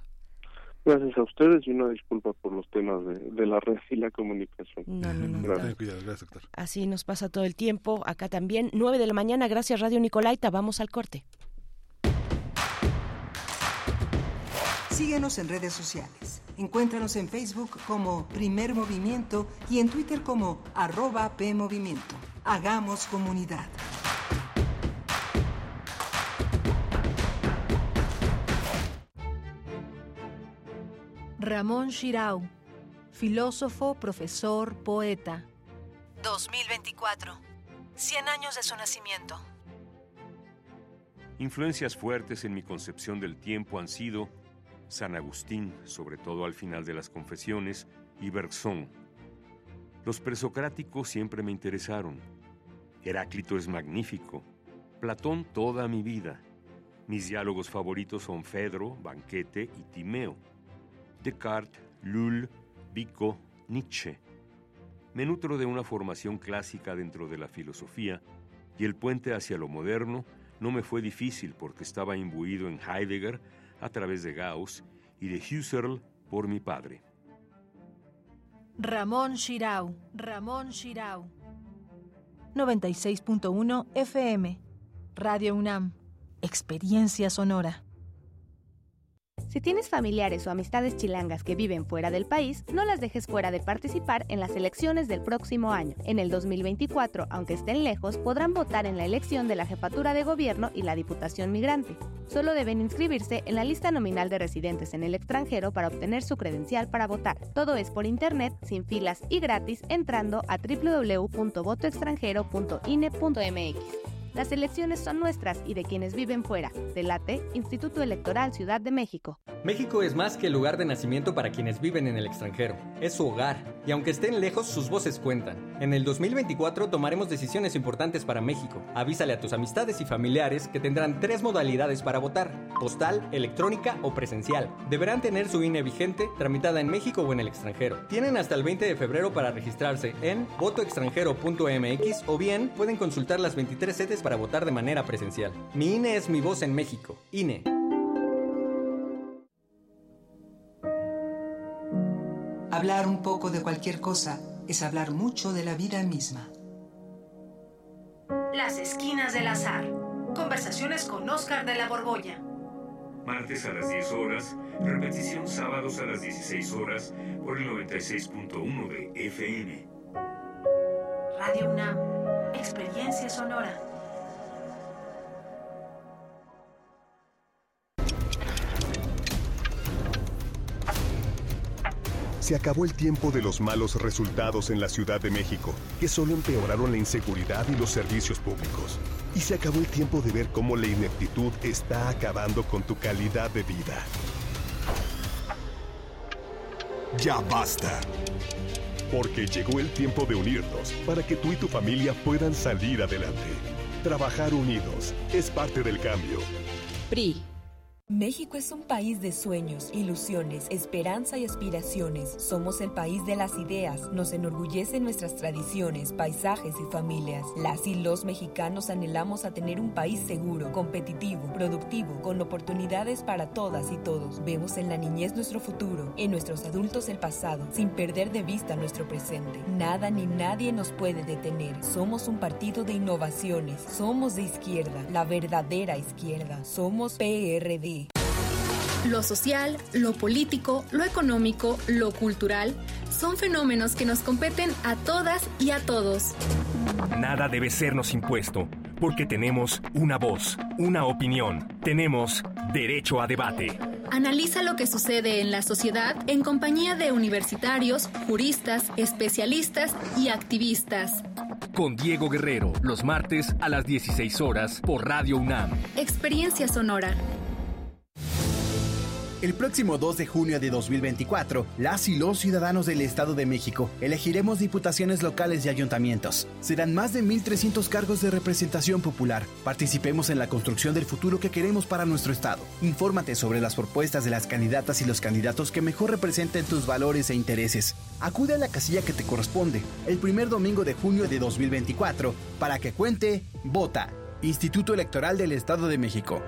Gracias a ustedes y una disculpa por los temas de, de la red y la comunicación. No, no, no. Gracias. Cuidado, gracias, doctor. Así nos pasa todo el tiempo, acá también. nueve de la mañana, gracias Radio Nicolaita, vamos al corte. Síguenos en redes sociales. Encuéntranos en Facebook como Primer Movimiento y en Twitter como arroba PMovimiento. Hagamos comunidad. Ramón Shirau, filósofo, profesor, poeta. dos mil veinticuatro, cien años de su nacimiento. Influencias fuertes en mi concepción del tiempo han sido San Agustín, sobre todo al final de las Confesiones, y Bergson. Los presocráticos siempre me interesaron. Heráclito es magnífico. Platón toda mi vida. Mis diálogos favoritos son Fedro, Banquete y Timeo. Descartes, Lull, Vico, Nietzsche. Me nutro de una formación clásica dentro de la filosofía y el puente hacia lo moderno no me fue difícil porque estaba imbuido en Heidegger a través de Gauss y de Husserl por mi padre. Ramón Shirau, Ramón Shirau. noventa y seis punto uno F M, Radio UNAM, Experiencia Sonora. Si tienes familiares o amistades chilangas que viven fuera del país, no las dejes fuera de participar en las elecciones del próximo año. En el dos mil veinticuatro, aunque estén lejos, podrán votar en la elección de la Jefatura de Gobierno y la Diputación Migrante. Solo deben inscribirse en la lista nominal de residentes en el extranjero para obtener su credencial para votar. Todo es por internet, sin filas y gratis, entrando a doble u doble u doble u punto voto extranjero punto i n e punto m x. Las elecciones son nuestras y de quienes viven fuera. Delate, Instituto Electoral Ciudad de México. México es más que el lugar de nacimiento para quienes viven en el extranjero. Es su hogar, y aunque estén lejos, sus voces cuentan. En el dos mil veinticuatro tomaremos decisiones importantes para México. Avísale a tus amistades y familiares que tendrán tres modalidades para votar: postal, electrónica o presencial. Deberán tener su I N E vigente, tramitada en México o en el extranjero. Tienen hasta el veinte de febrero para registrarse en voto extranjero punto m x o bien pueden consultar las veintitrés sedes para votar de manera presencial. Mi I N E es mi voz en México. I N E. Hablar un poco de cualquier cosa es hablar mucho de la vida misma. Las esquinas del azar. Conversaciones con Óscar de la Borgoña. Martes a las diez horas, repetición sábados a las dieciséis horas por el noventa y seis punto uno de F M. Radio UNAM, experiencia sonora. Se acabó el tiempo de los malos resultados en la Ciudad de México, que solo empeoraron la inseguridad y los servicios públicos. Y se acabó el tiempo de ver cómo la ineptitud está acabando con tu calidad de vida. Ya basta. Porque llegó el tiempo de unirnos para que tú y tu familia puedan salir adelante. Trabajar unidos es parte del cambio. P R I. México es un país de sueños, ilusiones, esperanza y aspiraciones. Somos el país de las ideas. Nos enorgullecen nuestras tradiciones, paisajes y familias. Las y los mexicanos anhelamos a tener un país seguro, competitivo, productivo, con oportunidades para todas y todos. Vemos en la niñez nuestro futuro, en nuestros adultos el pasado, sin perder de vista nuestro presente. Nada ni nadie nos puede detener. Somos un partido de innovaciones. Somos de izquierda, la verdadera izquierda. Somos P R D. Lo social, lo político, lo económico, lo cultural, son fenómenos que nos competen a todas y a todos. Nada debe sernos impuesto, porque tenemos una voz, una opinión, tenemos derecho a debate. Analiza lo que sucede en la sociedad en compañía de universitarios, juristas, especialistas y activistas. Con Diego Guerrero, los martes a las dieciséis horas por Radio UNAM. Experiencia sonora. El próximo dos de junio de dos mil veinticuatro, las y los ciudadanos del Estado de México elegiremos diputaciones locales y ayuntamientos. Serán más de mil trescientos cargos de representación popular. Participemos en la construcción del futuro que queremos para nuestro Estado. Infórmate sobre las propuestas de las candidatas y los candidatos que mejor representen tus valores e intereses. Acude a la casilla que te corresponde el primer domingo de junio de dos mil veinticuatro para que cuente, vota. Instituto Electoral del Estado de México.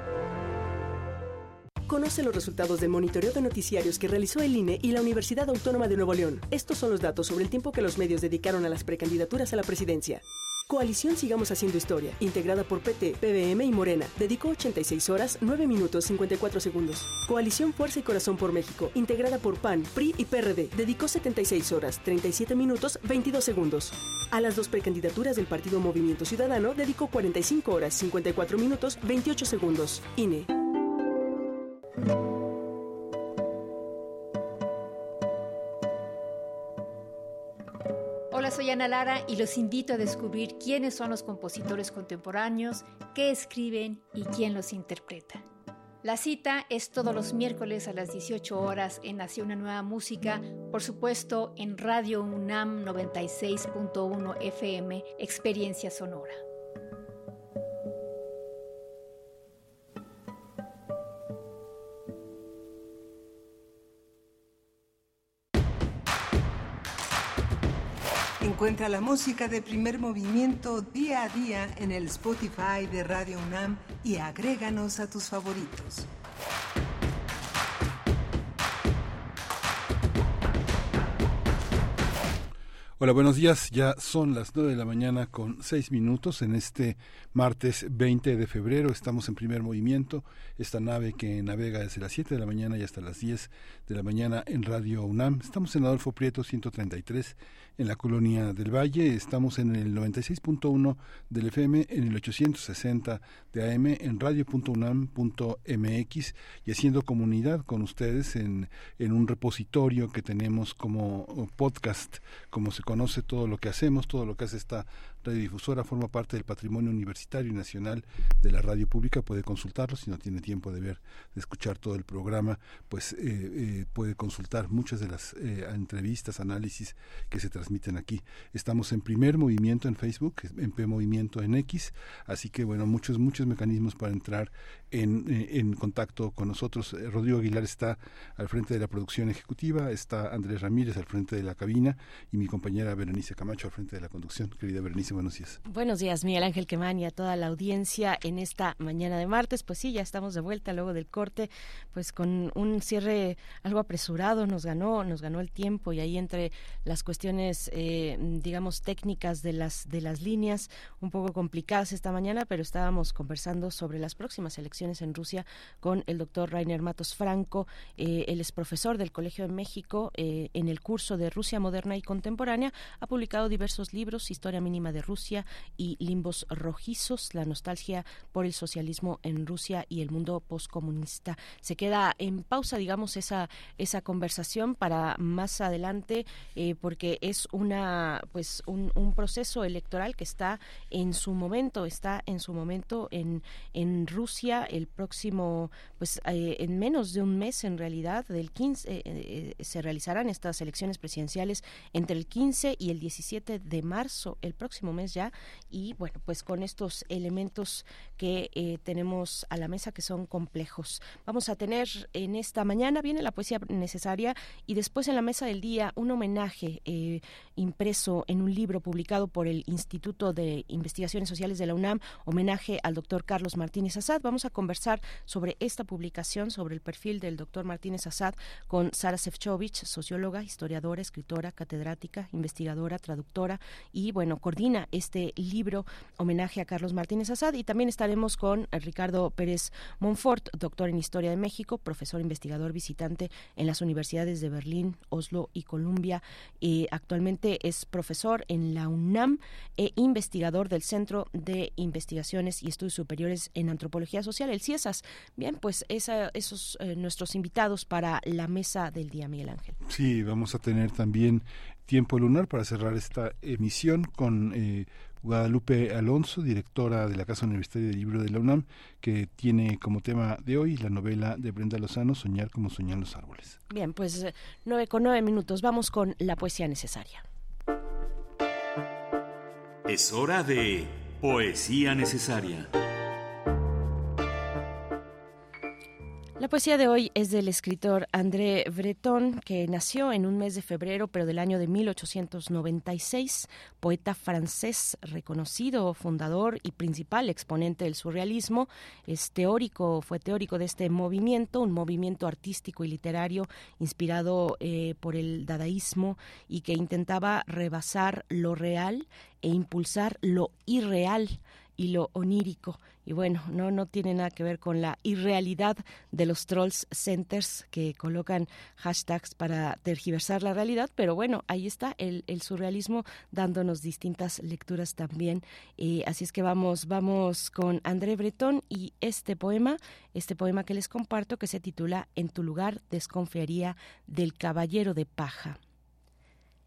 Conoce los resultados del monitoreo de noticiarios que realizó el I N E y la Universidad Autónoma de Nuevo León. Estos son los datos sobre el tiempo que los medios dedicaron a las precandidaturas a la presidencia. Coalición Sigamos Haciendo Historia, integrada por P T, P B M y Morena, dedicó ochenta y seis horas, nueve minutos, cincuenta y cuatro segundos. Coalición Fuerza y Corazón por México, integrada por PAN, P R I y P R D, dedicó setenta y seis horas, treinta y siete minutos, veintidós segundos. A las dos precandidaturas del Partido Movimiento Ciudadano, dedicó cuarenta y cinco horas, cincuenta y cuatro minutos, veintiocho segundos. I N E. Hola, soy Ana Lara y los invito a descubrir quiénes son los compositores contemporáneos, qué escriben y quién los interpreta. La cita es todos los miércoles a las dieciocho horas en Hacia una Nueva Música, por supuesto en Radio UNAM noventa y seis punto uno F M, Experiencia Sonora. Encuentra la música de Primer Movimiento día a día en el Spotify de Radio UNAM y agréganos a tus favoritos. Hola, buenos días. Ya son las nueve de la mañana con seis minutos en este martes veinte de febrero. Estamos en Primer Movimiento, esta nave que navega desde las siete de la mañana y hasta las diez de la mañana en Radio UNAM. Estamos en Adolfo Prieto ciento treinta y tres, en la Colonia del Valle. Estamos en el noventa y seis punto uno del F M, en el ochocientos sesenta de A M, en radio punto unam punto m x, y haciendo comunidad con ustedes en, en un repositorio que tenemos como podcast, como se conoce todo lo que hacemos, todo lo que hace esta radiodifusora, forma parte del patrimonio universitario y nacional de la radio pública. Puede consultarlo, si no tiene tiempo de ver, de escuchar todo el programa, pues eh, eh, puede consultar muchas de las eh, entrevistas, análisis que se transmiten aquí. Estamos en Primer Movimiento en Facebook, en P Movimiento en X, así que bueno, muchos, muchos mecanismos para entrar en, en contacto con nosotros. Rodrigo Aguilar está al frente de la producción ejecutiva, está Andrés Ramírez al frente de la cabina y mi compañera Berenice Camacho al frente de la conducción. Querida Berenice, buenos días. Buenos días, Miguel Ángel Quemain, y a toda la audiencia en esta mañana de martes. Pues sí, ya estamos de vuelta luego del corte, pues con un cierre algo apresurado. Nos ganó, nos ganó el tiempo, y ahí entre las cuestiones, eh, digamos, técnicas de las, de las líneas, un poco complicadas esta mañana, pero estábamos conversando sobre las próximas elecciones en Rusia con el doctor Rainer Matos Franco. Eh, él es profesor del Colegio de México. Eh, en el curso de Rusia Moderna y Contemporánea ha publicado diversos libros: Historia mínima de Rusia y Limbos rojizos, la nostalgia por el socialismo en Rusia y el mundo poscomunista. Se queda en pausa, digamos, esa esa conversación para más adelante, eh, porque es una pues un, un proceso electoral que está en su momento, está en su momento en en Rusia el próximo, pues eh, en menos de un mes en realidad, del quince eh, eh, se realizarán estas elecciones presidenciales entre el quince y el diecisiete de marzo, el próximo mes ya. Y bueno, pues con estos elementos que eh, tenemos a la mesa, que son complejos, vamos a tener en esta mañana, viene la poesía necesaria, y después en la mesa del día un homenaje eh, impreso en un libro publicado por el Instituto de Investigaciones Sociales de la UNAM, homenaje al doctor Carlos Martínez Assad. Vamos a conversar sobre esta publicación, sobre el perfil del doctor Martínez Assad, con Sara Sefchovich, socióloga, historiadora, escritora, catedrática, investigadora, traductora, y bueno, coordina este libro homenaje a Carlos Martínez Assad. Y también estaremos con Ricardo Pérez Monfort, doctor en Historia de México, profesor investigador visitante en las universidades de Berlín, Oslo y Columbia. Eh, actualmente es profesor en la UNAM e investigador del Centro de Investigaciones y Estudios Superiores en Antropología Social, el CIESAS. Bien, pues esa, esos eh, nuestros invitados para la mesa del día, Miguel Ángel. Sí, vamos a tener también Tiempo Lunar para cerrar esta emisión con eh, Guadalupe Alonso, directora de la Casa Universitaria del Libro de la UNAM, que tiene como tema de hoy la novela de Brenda Lozano, Soñar como soñan los árboles. Bien, pues nueve con nueve minutos, vamos con la poesía necesaria. Es hora de poesía necesaria. La poesía de hoy es del escritor André Breton, que nació en un mes de febrero, pero del año de mil ochocientos noventa y seis, poeta francés, reconocido fundador y principal exponente del surrealismo. Es teórico, fue teórico de este movimiento, un movimiento artístico y literario inspirado eh, por el dadaísmo, y que intentaba rebasar lo real e impulsar lo irreal y lo onírico. Y bueno, no, no tiene nada que ver con la irrealidad de los trolls centers que colocan hashtags para tergiversar la realidad, pero bueno, ahí está el, el surrealismo dándonos distintas lecturas también. Eh, así es que vamos, vamos con André Breton y este poema, este poema que les comparto, que se titula En tu lugar desconfiaría del caballero de paja.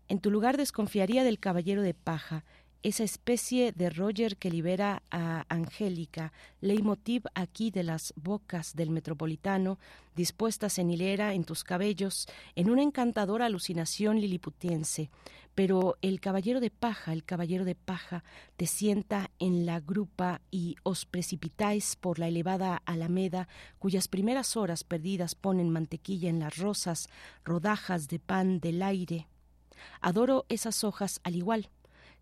En tu lugar desconfiaría del caballero de paja, esa especie de Roger que libera a Angélica, leitmotiv aquí de las bocas del metropolitano, dispuestas en hilera en tus cabellos, en una encantadora alucinación liliputiense. Pero el caballero de paja, el caballero de paja, te sienta en la grupa y os precipitáis por la elevada alameda, cuyas primeras horas perdidas ponen mantequilla en las rosas, rodajas de pan del aire. Adoro esas hojas al igual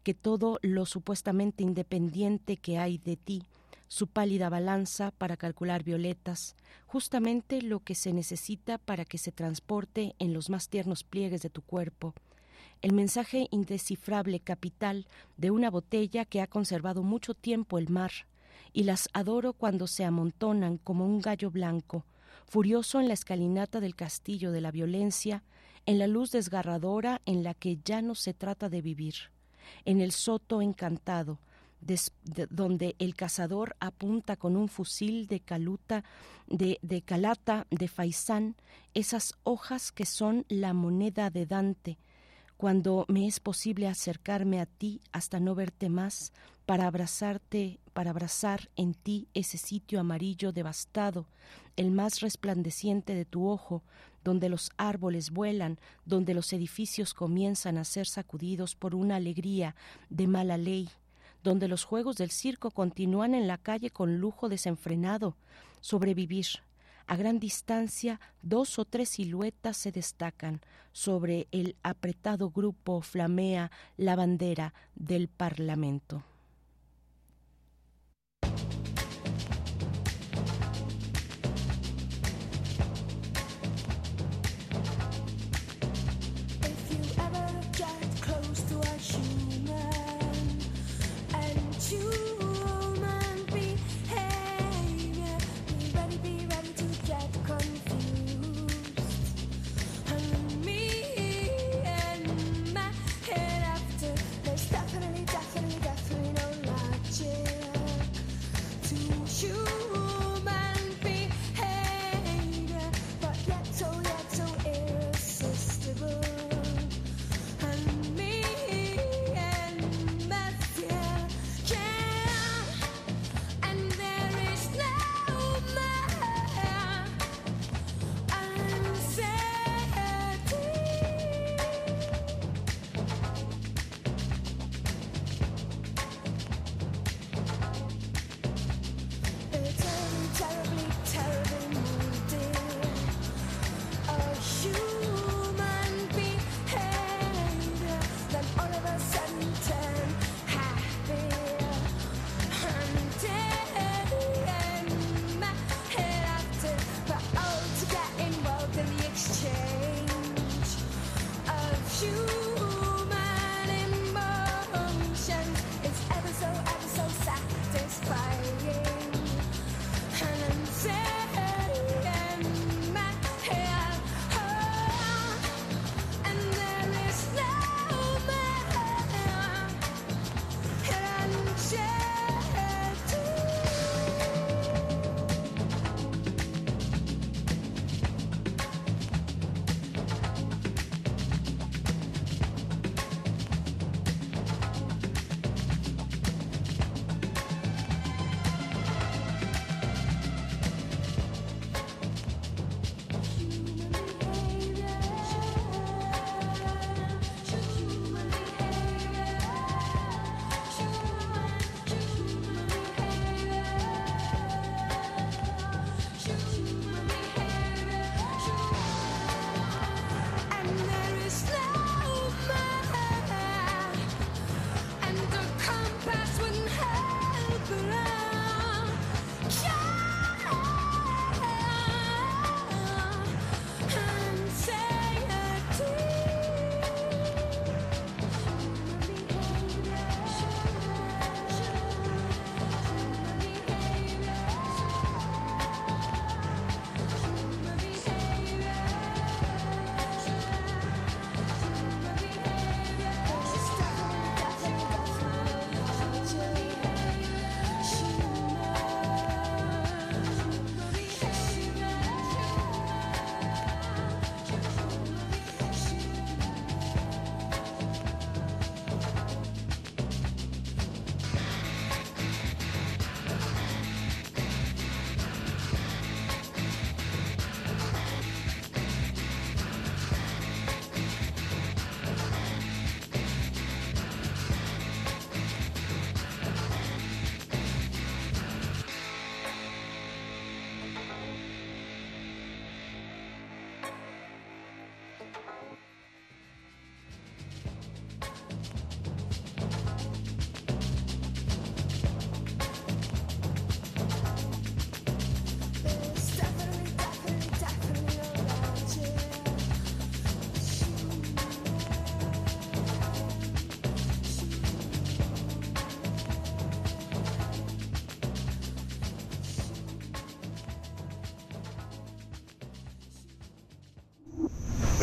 que todo lo supuestamente independiente que hay de ti, su pálida balanza para calcular violetas, justamente lo que se necesita para que se transporte en los más tiernos pliegues de tu cuerpo. el mensaje indescifrable capital de una botella que ha conservado mucho tiempo el mar, y las adoro cuando se amontonan como un gallo blanco, furioso en la escalinata del castillo de la violencia, en la luz desgarradora en la que ya no se trata de vivir, en el soto encantado, Des, de, donde el cazador apunta con un fusil de caluta, de, de calata, de faisán, esas hojas que son la moneda de Dante, cuando me es posible acercarme a ti hasta no verte más, para abrazarte, para abrazar en ti ese sitio amarillo devastado, el más resplandeciente de tu ojo, donde los árboles vuelan, donde los edificios comienzan a ser sacudidos por una alegría de mala ley, donde los juegos del circo continúan en la calle con lujo desenfrenado. Sobrevivir. A gran distancia, dos o tres siluetas se destacan. Sobre el apretado grupo flamea la bandera del Parlamento. Definitely, definitely, definitely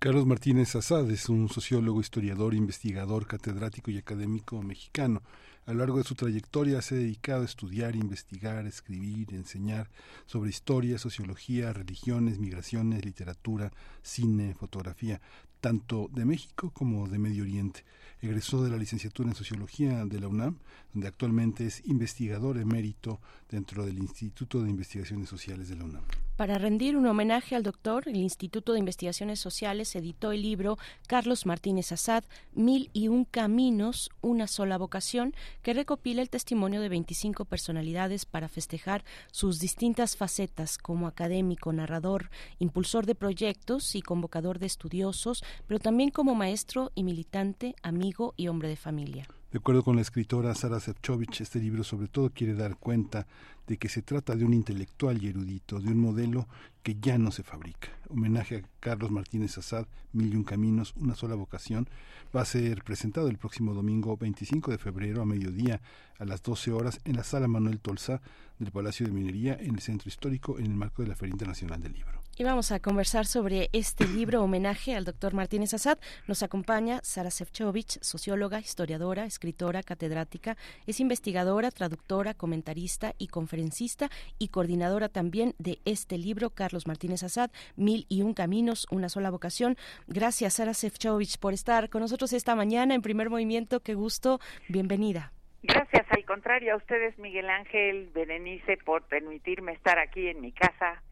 Carlos Martínez Assad es un sociólogo, historiador, investigador, catedrático y académico mexicano. A lo largo de su trayectoria se ha dedicado a estudiar, investigar, escribir, enseñar sobre historia, sociología, religiones, migraciones, literatura, cine, fotografía, tanto de México como de Medio Oriente. Egresó de la licenciatura en Sociología de la UNAM, donde actualmente es investigador emérito dentro del Instituto de Investigaciones Sociales de la UNAM. Para rendir un homenaje al doctor, el Instituto de Investigaciones Sociales editó el libro Carlos Martínez Assad, Mil y un caminos, una sola vocación, que recopila el testimonio de veinticinco personalidades para festejar sus distintas facetas como académico, narrador, impulsor de proyectos y convocador de estudiosos, pero también como maestro y militante, amigo y hombre de familia. De acuerdo con la escritora Sara Sefchovich, este libro sobre todo quiere dar cuenta de que se trata de un intelectual y erudito, de un modelo que ya no se fabrica. Homenaje a Carlos Martínez Assad, Mil y un caminos, una sola vocación, va a ser presentado el próximo domingo veinticinco de febrero a mediodía a las doce horas en la Sala Manuel Tolsa del Palacio de Minería en el Centro Histórico en el marco de la Feria Internacional del Libro. Y vamos a conversar sobre este libro homenaje al doctor Martínez Assad. Nos acompaña Sara Sefchovich, socióloga, historiadora, escritora, catedrática, es investigadora, traductora, comentarista y conferencista y coordinadora también de este libro, Carlos Martínez Assad, Mil y un caminos, una sola vocación. Gracias, Sara Sefchovich, por estar con nosotros esta mañana en Primer Movimiento. Qué gusto, bienvenida. Gracias, al contrario, a ustedes, Miguel Ángel, Berenice, por permitirme estar aquí en mi casa.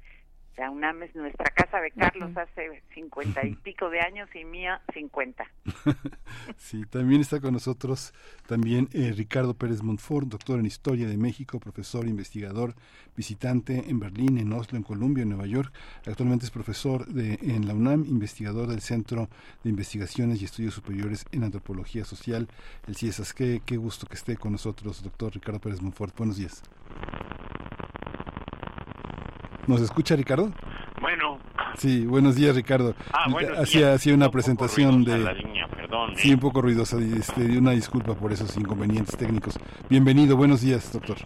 La UNAM es nuestra casa de Carlos hace cincuenta y pico de años y mía cincuenta. Sí, también está con nosotros también eh, Ricardo Pérez Monfort, doctor en Historia de México, profesor, investigador, visitante en Berlín, en Oslo, en Colombia, en Nueva York. Actualmente es profesor de, en la UNAM, investigador del Centro de Investigaciones y Estudios Superiores en Antropología Social, el CIESAS. Qué, qué gusto que esté con nosotros, doctor Ricardo Pérez Monfort. Buenos días. ¿Nos escucha, Ricardo? Bueno. Sí, buenos días, Ricardo. Ah, buenos hacía, días. Hacía una un presentación de... La línea, perdón, sí, eh. un poco ruidosa. Este, una disculpa por esos inconvenientes técnicos. Bienvenido, buenos días, doctor.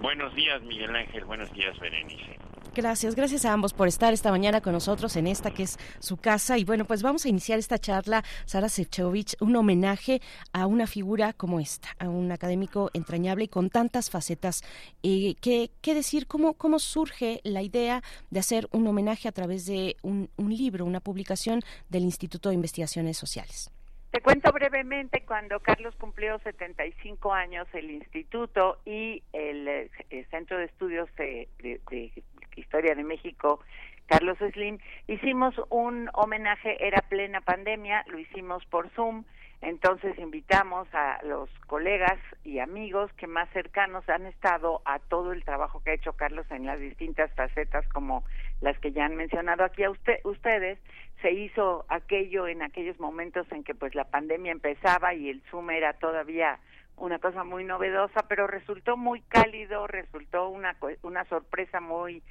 Buenos días, Miguel Ángel. Buenos días, Berenice. Gracias, gracias a ambos por estar esta mañana con nosotros en esta que es su casa. Y bueno, pues vamos a iniciar esta charla, Sara Sefchovich, un homenaje a una figura como esta, a un académico entrañable y con tantas facetas. Eh, ¿qué, qué decir? ¿Cómo, cómo surge la idea de hacer un homenaje a través de un, un libro, una publicación del Instituto de Investigaciones Sociales? Te cuento brevemente, cuando Carlos cumplió setenta y cinco años, el instituto y el, el Centro de Estudios de, de, de Historia de México, Carlos Slim, hicimos un homenaje, era plena pandemia, lo hicimos por Zoom, entonces invitamos a los colegas y amigos que más cercanos han estado a todo el trabajo que ha hecho Carlos en las distintas facetas como las que ya han mencionado aquí a usted, ustedes. Se hizo aquello en aquellos momentos en que pues la pandemia empezaba y el Zoom era todavía una cosa muy novedosa, pero resultó muy cálido, resultó una una sorpresa muy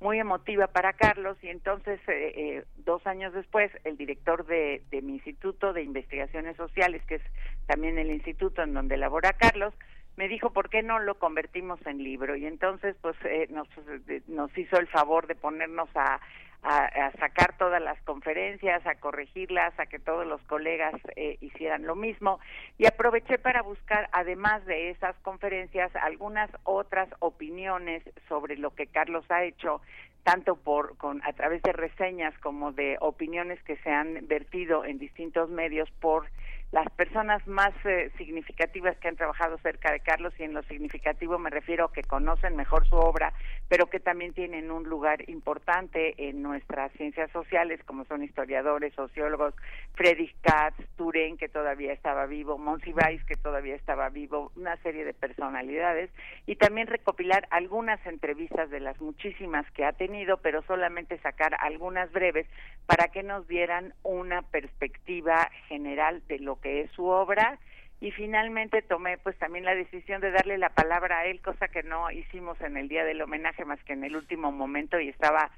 muy emotiva para Carlos, y entonces eh, eh, dos años después el director de, de mi Instituto de Investigaciones Sociales, que es también el instituto en donde labora Carlos, me dijo por qué no lo convertimos en libro, y entonces pues eh, nos, nos hizo el favor de ponernos a A, a sacar todas las conferencias, a corregirlas, a que todos los colegas eh, hicieran lo mismo, y aproveché para buscar, además de esas conferencias, algunas otras opiniones sobre lo que Carlos ha hecho, tanto por con a través de reseñas como de opiniones que se han vertido en distintos medios por las personas más eh, significativas que han trabajado cerca de Carlos, y en lo significativo me refiero a que conocen mejor su obra, pero que también tienen un lugar importante en nuestras ciencias sociales, como son historiadores, sociólogos, Friedrich Katz, Turén, que todavía estaba vivo, Monsiváis, que todavía estaba vivo, una serie de personalidades, y también recopilar algunas entrevistas de las muchísimas que ha tenido, pero solamente sacar algunas breves para que nos dieran una perspectiva general de lo que es su obra y finalmente tomé pues también la decisión de darle la palabra a él, cosa que no hicimos en el día del homenaje más que en el último momento, y estaba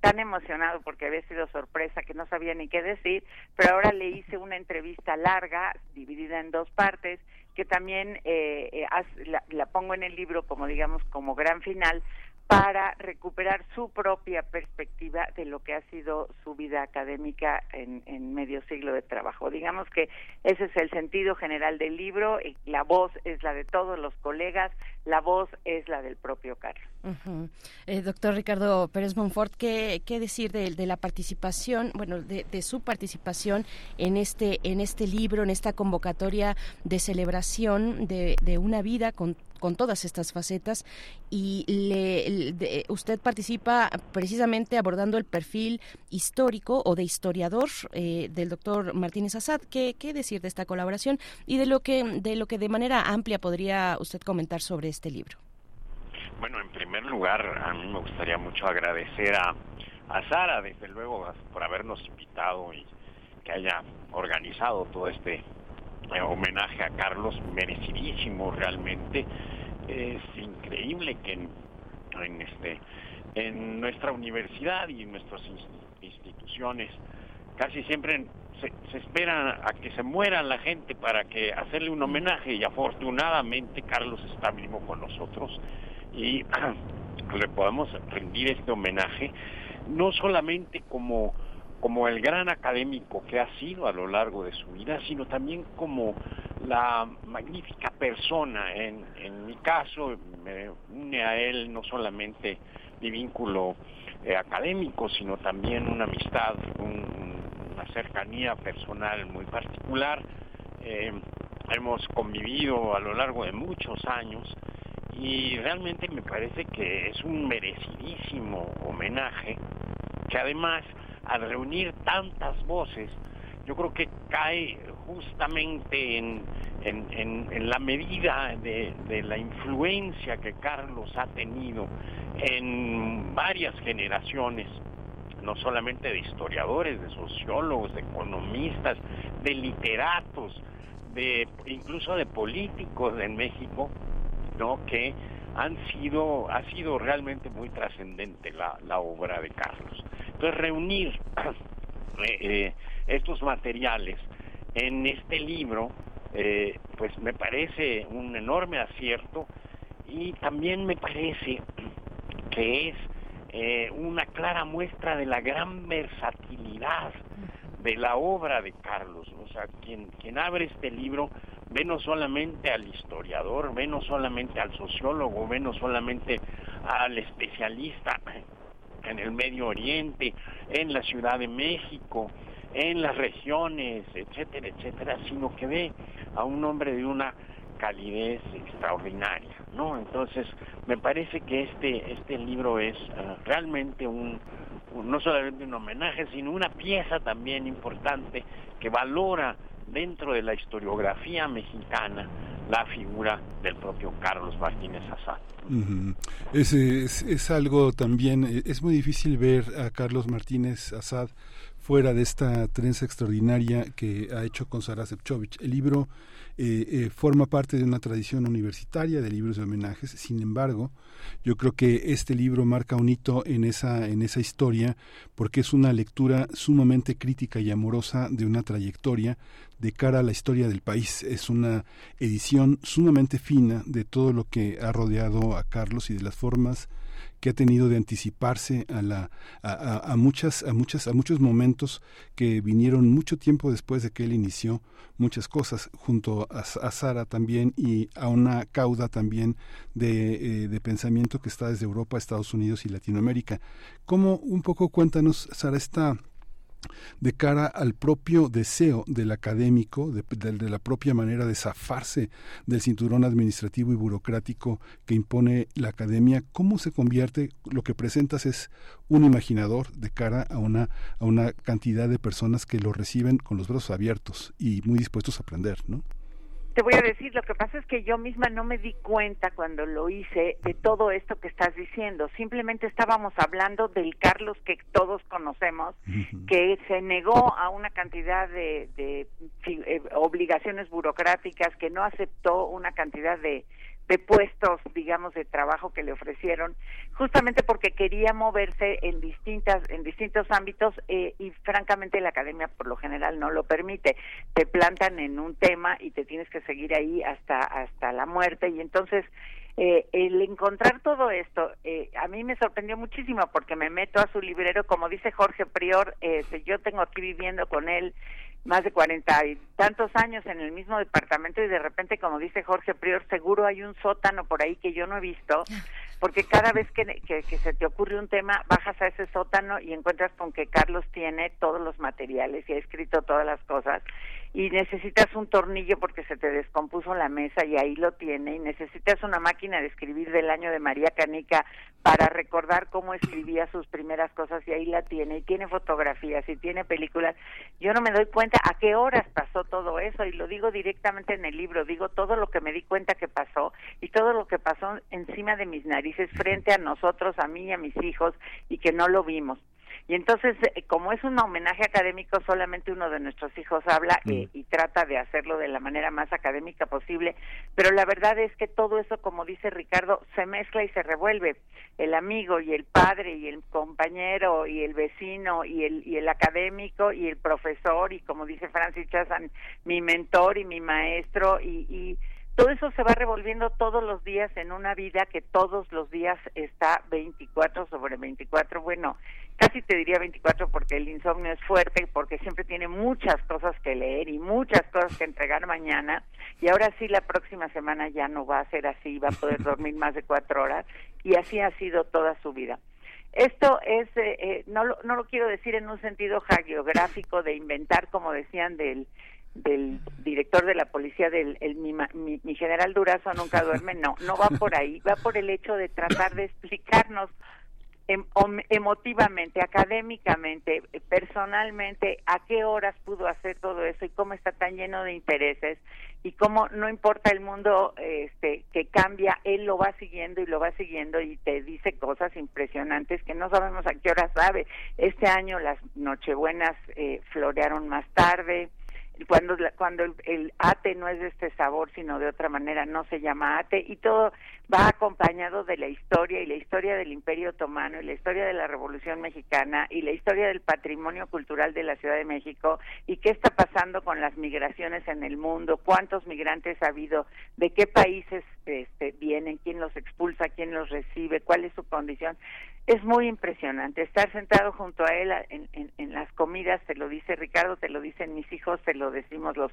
tan emocionado porque había sido sorpresa que no sabía ni qué decir, pero ahora le hice una entrevista larga, dividida en dos partes, que también eh, eh, la, la pongo en el libro como, digamos, como gran final, para recuperar su propia perspectiva de lo que ha sido su vida académica en, en medio siglo de trabajo. Digamos que ese es el sentido general del libro, y la voz es la de todos los colegas, la voz es la del propio Carlos. Uh-huh. eh, doctor Ricardo Pérez Monfort, ¿qué, qué decir de, de la participación, bueno, de, de su participación en este, en este libro, en esta convocatoria de celebración de, de una vida con con todas estas facetas? Y le, de, usted participa precisamente abordando el perfil histórico o de historiador eh, del doctor Martínez Assad. ¿Qué, qué decir de esta colaboración y de lo que de lo que de manera amplia podría usted comentar sobre este libro? Bueno, en primer lugar, a mí me gustaría mucho agradecer a, a Sara, desde luego, por habernos invitado y que haya organizado todo este homenaje a Carlos, merecidísimo realmente. Es increíble que en, en este en nuestra universidad y en nuestras instituciones casi siempre se, se espera a que se muera la gente para que hacerle un homenaje, y afortunadamente Carlos está vivo con nosotros y le podemos rendir este homenaje, no solamente como como el gran académico que ha sido a lo largo de su vida, sino también como la magnífica persona. En, en mi caso, me une a él no solamente mi vínculo eh, académico, sino también una amistad, un, una cercanía personal muy particular. Eh, hemos convivido a lo largo de muchos años y realmente me parece que es un merecidísimo homenaje, que además, al reunir tantas voces, yo creo que cae justamente en, en, en, en la medida de, de la influencia que Carlos ha tenido en varias generaciones, no solamente de historiadores, de sociólogos, de economistas, de literatos, de incluso de políticos en México, ¿no?, que han sido, ha sido realmente muy trascendente la, la obra de Carlos. Entonces, reunir eh, eh, estos materiales en este libro, eh, pues me parece un enorme acierto, y también me parece que es eh, una clara muestra de la gran versatilidad de la obra de Carlos. O sea, quien, quien abre este libro ve no solamente al historiador, ve no solamente al sociólogo, ve no solamente al especialista en el Medio Oriente, en la Ciudad de México, en las regiones, etcétera, etcétera, sino que ve a un hombre de una calidez extraordinaria, ¿no? Entonces, me parece que este, este libro es uh, realmente un, un, no solamente un homenaje, sino una pieza también importante que valora dentro de la historiografía mexicana la figura del propio Carlos Martínez Assad. Uh-huh. Es, es, es algo también, es muy difícil ver a Carlos Martínez Assad fuera de esta trenza extraordinaria que ha hecho con Sara Sefchovich. El libro eh, eh, forma parte de una tradición universitaria de libros de homenajes. Sin embargo, yo creo que este libro marca un hito en esa, en esa historia, porque es una lectura sumamente crítica y amorosa de una trayectoria de cara a la historia del país. Es una edición sumamente fina de todo lo que ha rodeado a Carlos y de las formas que ha tenido de anticiparse a la a, a, a muchas a muchas a muchos momentos que vinieron mucho tiempo después de que él inició muchas cosas, junto a, a Sara también, y a una cauda también de, eh, de pensamiento que está desde Europa, Estados Unidos y Latinoamérica. ¿Cómo, un poco cuéntanos, Sara, está de cara al propio deseo del académico, de, de, de la propia manera de zafarse del cinturón administrativo y burocrático que impone la academia? ¿Cómo se convierte? Lo que presentas es un imaginador de cara a una, a una cantidad de personas que lo reciben con los brazos abiertos y muy dispuestos a aprender, ¿no? Te voy a decir, lo que pasa es que yo misma no me di cuenta cuando lo hice de todo esto que estás diciendo. Simplemente estábamos hablando del Carlos que todos conocemos, que se negó a una cantidad de, de, de obligaciones burocráticas, que no aceptó una cantidad de, de puestos, digamos, de trabajo que le ofrecieron, justamente porque quería moverse en distintas, en distintos ámbitos, eh, y francamente la academia por lo general no lo permite. Te plantan en un tema y te tienes que seguir ahí hasta hasta la muerte, y entonces eh, el encontrar todo esto eh, a mí me sorprendió muchísimo, porque me meto a su librero, como dice Jorge Prior, eh, yo tengo aquí viviendo con él más de cuarenta y tantos años en el mismo departamento, y de repente, como dice Jorge Prior, seguro hay un sótano por ahí que yo no he visto, porque cada vez que, que, que se te ocurre un tema, bajas a ese sótano y encuentras con que Carlos tiene todos los materiales y ha escrito todas las cosas, y necesitas un tornillo porque se te descompuso la mesa y ahí lo tiene, y necesitas una máquina de escribir del año de María Canica para recordar cómo escribía sus primeras cosas, y ahí la tiene, y tiene fotografías y tiene películas. Yo no me doy cuenta a qué horas pasó todo eso, y lo digo directamente en el libro, digo todo lo que me di cuenta que pasó, y todo lo que pasó encima de mis narices, frente a nosotros, a mí y a mis hijos, y que no lo vimos. Y entonces, como es un homenaje académico, solamente uno de nuestros hijos habla y, y trata de hacerlo de la manera más académica posible, pero la verdad es que todo eso, como dice Ricardo, se mezcla y se revuelve. El amigo y el padre y el compañero y el vecino y el y el académico y el profesor, y como dice Francis Chazan, mi mentor y mi maestro, y, y todo eso se va revolviendo todos los días en una vida que todos los días está veinticuatro sobre veinticuatro, bueno, casi te diría veinticuatro, porque el insomnio es fuerte, porque siempre tiene muchas cosas que leer y muchas cosas que entregar mañana, y ahora sí la próxima semana ya no va a ser así, va a poder dormir más de cuatro horas, y así ha sido toda su vida. Esto es, eh, eh, no, lo, no lo quiero decir en un sentido hagiográfico de inventar, como decían del del director de la policía, del el, mi, mi, mi general Durazo nunca duerme, no, no va por ahí, va por el hecho de tratar de explicarnos emotivamente, académicamente, personalmente, a qué horas pudo hacer todo eso y cómo está tan lleno de intereses, y cómo no importa el mundo este que cambia, él lo va siguiendo y lo va siguiendo, y te dice cosas impresionantes que no sabemos a qué hora sabe. Este año las nochebuenas eh, florearon más tarde. Cuando cuando el, el ate no es de este sabor, sino de otra manera, no se llama ate, y todo va acompañado de la historia, y la historia del Imperio Otomano, y la historia de la Revolución Mexicana, y la historia del patrimonio cultural de la Ciudad de México, y qué está pasando con las migraciones en el mundo, cuántos migrantes ha habido, de qué países este, vienen, quién los expulsa, quién los recibe, cuál es su condición. Es muy impresionante estar sentado junto a él en, en, en las comidas, te lo dice Ricardo, te lo dicen mis hijos, te lo decimos los,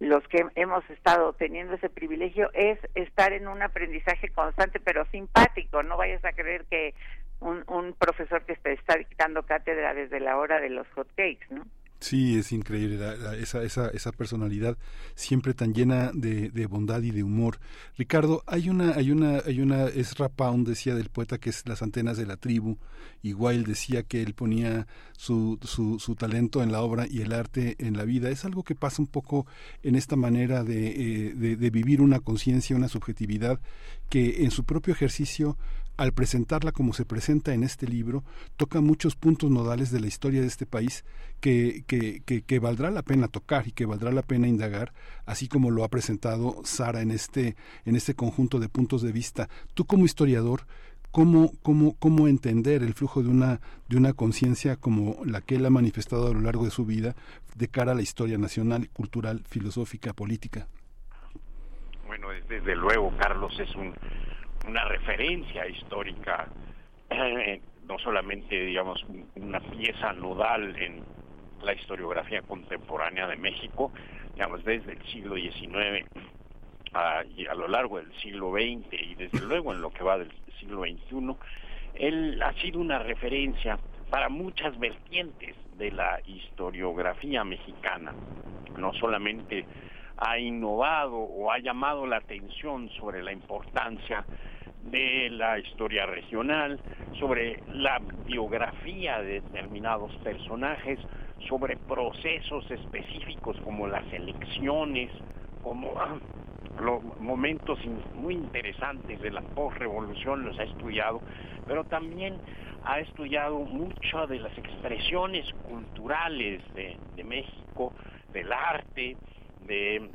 los que hemos estado teniendo ese privilegio, es estar en un aprendizaje constante pero simpático. No vayas a creer que un, un profesor que te está dictando cátedra desde la hora de los hotcakes, ¿no? Sí, es increíble la, la, esa, esa, esa personalidad siempre tan llena de, de bondad y de humor. Ricardo, hay una, hay una, hay una Ezra Pound decía del poeta que es las antenas de la tribu, y Wilde decía que él ponía su, su, su talento en la obra y el arte en la vida. Es algo que pasa un poco en esta manera de, eh, de, de vivir una conciencia, una subjetividad, que en su propio ejercicio, al presentarla como se presenta en este libro, toca muchos puntos nodales de la historia de este país que, que, que, que valdrá la pena tocar y que valdrá la pena indagar, así como lo ha presentado Sara en este, en este conjunto de puntos de vista. Tú, como historiador, ¿cómo, cómo, cómo entender el flujo de una, de una conciencia como la que él ha manifestado a lo largo de su vida de cara a la historia nacional, cultural, filosófica, política? Bueno, desde luego, Carlos es un... una referencia histórica, eh, no solamente, digamos, una pieza nodal en la historiografía contemporánea de México, digamos, desde el siglo diecinueve a, y a lo largo del siglo veinte, y desde luego en lo que va del siglo veintiuno, él ha sido una referencia para muchas vertientes de la historiografía mexicana. No solamente ha innovado o ha llamado la atención sobre la importancia de la historia regional, sobre la biografía de determinados personajes, sobre procesos específicos como las elecciones, como los momentos muy interesantes de la posrevolución los ha estudiado, pero también ha estudiado muchas de las expresiones culturales de, de México, del arte, de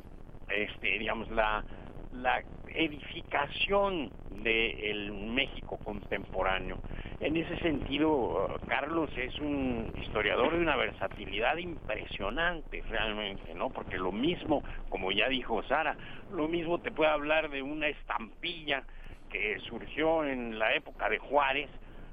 este, digamos, la, la edificación del México contemporáneo. En ese sentido, Carlos es un historiador de una versatilidad impresionante realmente, ¿no? Porque lo mismo, como ya dijo Sara, lo mismo te puede hablar de una estampilla que surgió en la época de Juárez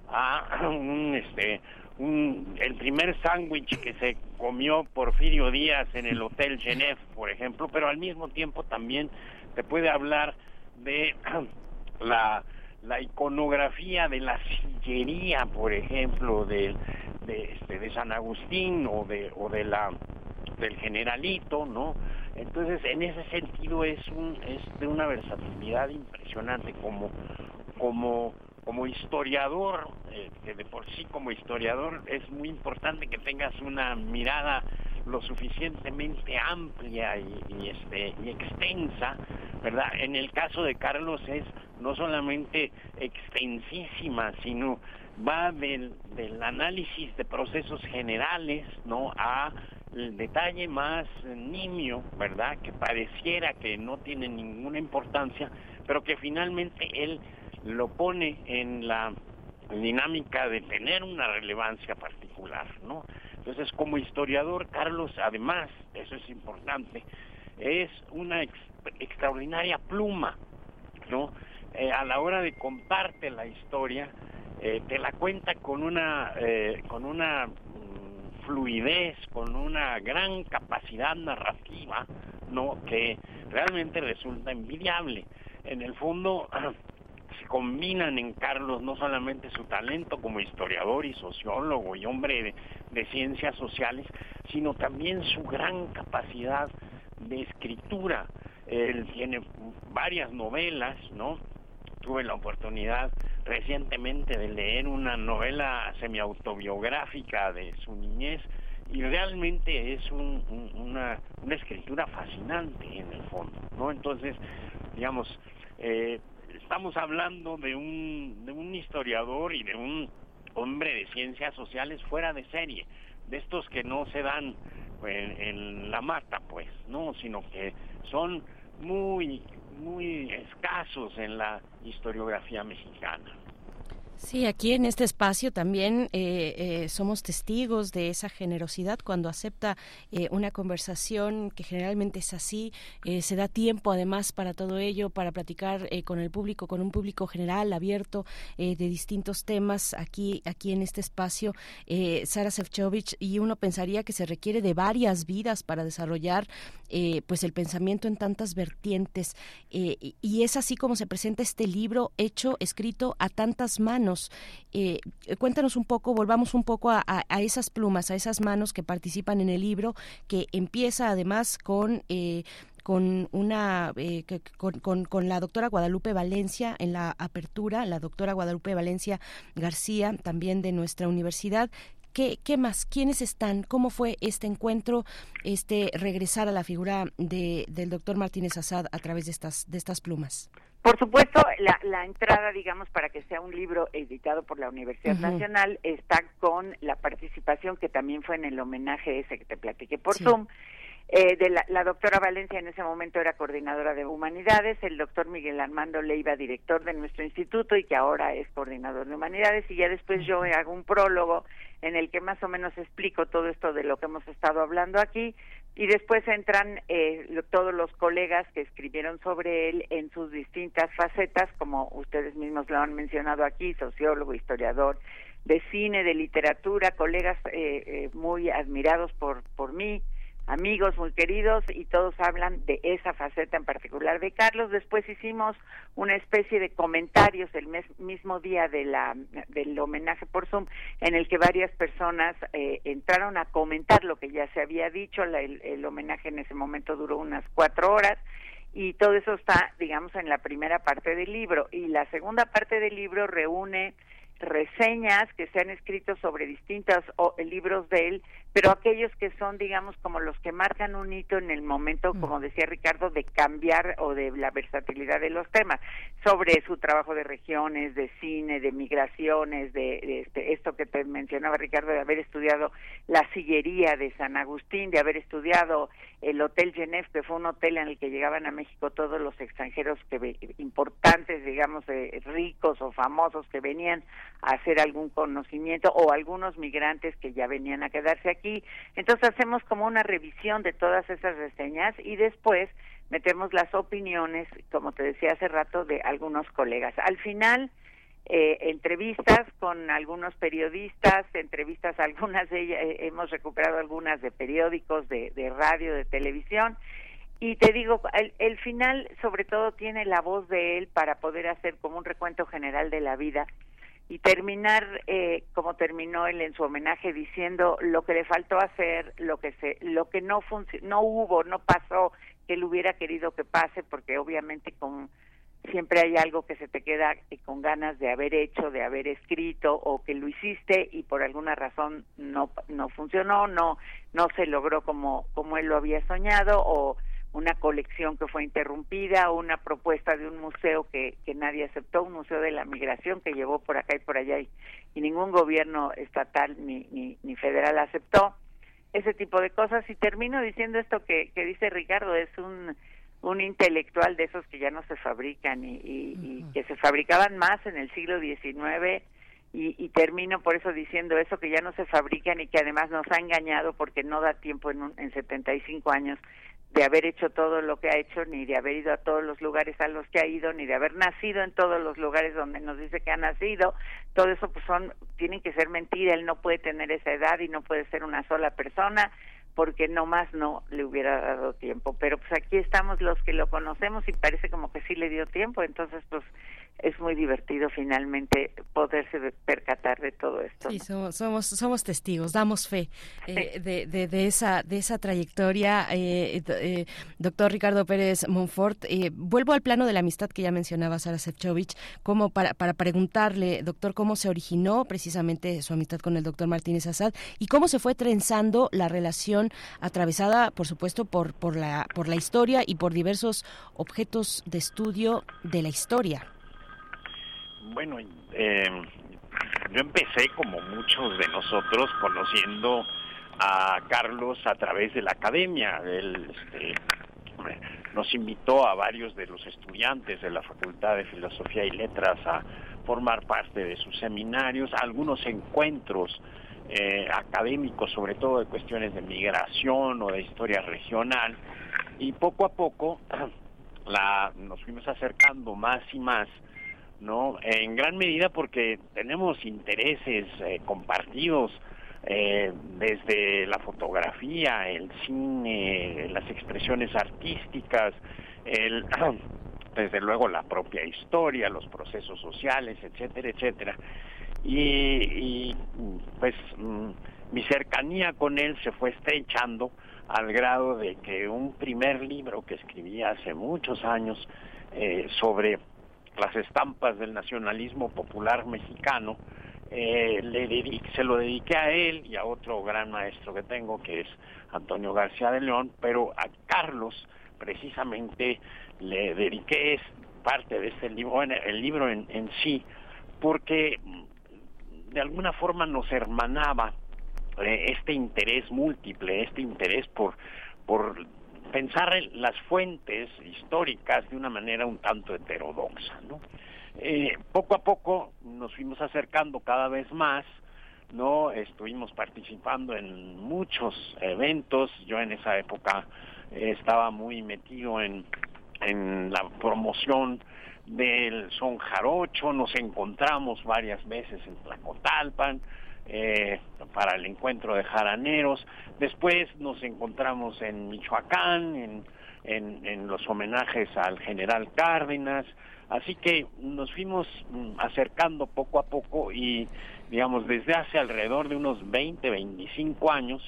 a un este un el primer sándwich que se comió Porfirio Díaz en el Hotel Genève, por ejemplo, pero al mismo tiempo también te puede hablar de la la iconografía de la sillería, por ejemplo, de de, este, de San Agustín o de o de la del Generalito, ¿no? Entonces, en ese sentido es un es de una versatilidad impresionante como como como historiador, eh, que de por sí como historiador es muy importante que tengas una mirada lo suficientemente amplia y, y este y extensa, ¿verdad? En el caso de Carlos es no solamente extensísima, sino va del, del análisis de procesos generales, ¿no?, a el detalle más nimio, ¿verdad?, que pareciera que no tiene ninguna importancia, pero que finalmente él lo pone en la dinámica de tener una relevancia particular, ¿no? Entonces, como historiador, Carlos, además, eso es importante, es una ex- extraordinaria pluma, ¿no? Eh, a la hora de contarte la historia, eh, te la cuenta con una eh, con una mm, fluidez, con una gran capacidad narrativa, ¿no?, que realmente resulta envidiable. En el fondo, se combinan en Carlos no solamente su talento como historiador y sociólogo y hombre de, de ciencias sociales, sino también su gran capacidad de escritura. Él tiene varias novelas, ¿no? Tuve la oportunidad recientemente de leer una novela semiautobiográfica de su niñez y realmente es un, un, una, una escritura fascinante en el fondo, ¿no? Entonces, digamos, eh, estamos hablando de un de un historiador y de un hombre de ciencias sociales fuera de serie, de estos que no se dan en, en la mata, pues, no, sino que son muy muy escasos en la historiografía mexicana. Sí, aquí en este espacio también eh, eh, somos testigos de esa generosidad cuando acepta eh, una conversación que generalmente es así, eh, se da tiempo además para todo ello, para platicar eh, con el público, con un público general, abierto, eh, de distintos temas aquí aquí en este espacio, eh, Sara Sefchovich, y uno pensaría que se requiere de varias vidas para desarrollar eh, pues el pensamiento en tantas vertientes, eh, y es así como se presenta este libro hecho, escrito a tantas manos. Eh, cuéntanos un poco, volvamos un poco a, a, a esas plumas, a esas manos que participan en el libro, que empieza además con eh, con una eh, que, con, con, con la doctora Guadalupe Valencia en la apertura, la doctora Guadalupe Valencia García, también de nuestra universidad. ¿Qué, qué más? ¿Quiénes están? ¿Cómo fue este encuentro, este regresar a la figura de, del doctor Martínez Assad a través de estas de estas plumas? Por supuesto, la, la entrada, digamos, para que sea un libro editado por la Universidad uh-huh. Nacional, está con la participación, que también fue en el homenaje ese que te platiqué por sí. Zoom, eh, de la, la doctora Valencia. En ese momento era coordinadora de Humanidades, el doctor Miguel Armando Leiva, director de nuestro instituto y que ahora es coordinador de Humanidades, y ya después yo hago un prólogo en el que más o menos explico todo esto de lo que hemos estado hablando aquí, y después entran eh, lo, todos los colegas que escribieron sobre él en sus distintas facetas, como ustedes mismos lo han mencionado aquí, sociólogo, historiador, de cine, de literatura, colegas eh, eh, muy admirados por, por mí, amigos muy queridos, y todos hablan de esa faceta en particular de Carlos. Después hicimos una especie de comentarios el mes, mismo día de la del homenaje por Zoom, en el que varias personas eh, entraron a comentar lo que ya se había dicho. La, el, el homenaje en ese momento duró unas cuatro horas, y todo eso está, digamos, en la primera parte del libro. Y la segunda parte del libro reúne reseñas que se han escrito sobre distintos libros de él, pero aquellos que son, digamos, como los que marcan un hito en el momento, como decía Ricardo, de cambiar o de la versatilidad de los temas, sobre su trabajo de regiones, de cine, de migraciones, de, de este, esto que te mencionaba Ricardo, de haber estudiado la sillería de San Agustín, de haber estudiado el Hotel Genève, que fue un hotel en el que llegaban a México todos los extranjeros que importantes, digamos, eh, ricos o famosos que venían a hacer algún conocimiento, o algunos migrantes que ya venían a quedarse aquí. Entonces hacemos como una revisión de todas esas reseñas y después metemos las opiniones, como te decía hace rato, de algunos colegas. Al final, eh, entrevistas con algunos periodistas, entrevistas, algunas de ellas, eh, hemos recuperado algunas de periódicos, de, de radio, de televisión. Y te digo, el, el final sobre todo tiene la voz de él para poder hacer como un recuento general de la vida y terminar eh, como terminó él en su homenaje, diciendo lo que le faltó hacer, lo que se, lo que no func- no hubo, no pasó, que él hubiera querido que pase, porque obviamente con siempre hay algo que se te queda con ganas de haber hecho, de haber escrito, o que lo hiciste y por alguna razón no no funcionó, no no se logró como como él lo había soñado, o una colección que fue interrumpida, una propuesta de un museo que, que nadie aceptó, un museo de la migración que llevó por acá y por allá y, y ningún gobierno estatal ni, ni, ni federal aceptó, ese tipo de cosas. Y termino diciendo esto que, que dice Ricardo, es un, un intelectual de esos que ya no se fabrican y, y, uh-huh. y que se fabricaban más en el siglo diecinueve, Y, y termino por eso diciendo eso, que ya no se fabrican y que además nos ha engañado porque no da tiempo en, un, en setenta y cinco años de haber hecho todo lo que ha hecho, ni de haber ido a todos los lugares a los que ha ido, ni de haber nacido en todos los lugares donde nos dice que ha nacido. Todo eso pues son, tienen que ser mentiras. Él no puede tener esa edad y no puede ser una sola persona, porque nomás no le hubiera dado tiempo. Pero pues aquí estamos los que lo conocemos y parece como que sí le dio tiempo. Entonces pues es muy divertido finalmente poderse percatar de todo esto, ¿no? Sí, somos, somos, somos testigos, damos fe eh, sí. de, de, de, esa, de esa trayectoria. Eh, eh, doctor Ricardo Pérez Monfort, eh, vuelvo al plano de la amistad que ya mencionaba Sara Sefchovich, como para, para preguntarle, doctor, cómo se originó precisamente su amistad con el doctor Martínez Assad y cómo se fue trenzando la relación atravesada, por supuesto, por por la por la historia y por diversos objetos de estudio de la historia. Bueno, eh, yo empecé, como muchos de nosotros, conociendo a Carlos a través de la academia. Él este, nos invitó a varios de los estudiantes de la Facultad de Filosofía y Letras a formar parte de sus seminarios, algunos encuentros Eh, académicos, sobre todo de cuestiones de migración o de historia regional, y poco a poco la, nos fuimos acercando más y más, ¿no? En gran medida porque tenemos intereses eh, compartidos eh, desde la fotografía, el cine, las expresiones artísticas, el... desde luego la propia historia, los procesos sociales, etcétera, etcétera. Y, y pues mm, mi cercanía con él se fue estrechando al grado de que un primer libro que escribí hace muchos años eh, sobre las estampas del nacionalismo popular mexicano, eh, le dediqué, se lo dediqué a él y a otro gran maestro que tengo, que es Antonio García de León, pero a Carlos precisamente le dediqué parte de este libro, el libro en, en sí, porque de alguna forma nos hermanaba eh, este interés múltiple, este interés por, por pensar en las fuentes históricas de una manera un tanto heterodoxa, ¿no? Eh, poco a poco nos fuimos acercando cada vez más, ¿no? Estuvimos participando en muchos eventos. Yo en esa época eh, estaba muy metido en en la promoción del son jarocho, nos encontramos varias veces en Tlacotalpan eh, para el encuentro de jaraneros, después nos encontramos en Michoacán, en, en, en los homenajes al general Cárdenas, así que nos fuimos acercando poco a poco y, digamos, desde hace alrededor de unos veinte, veinticinco años,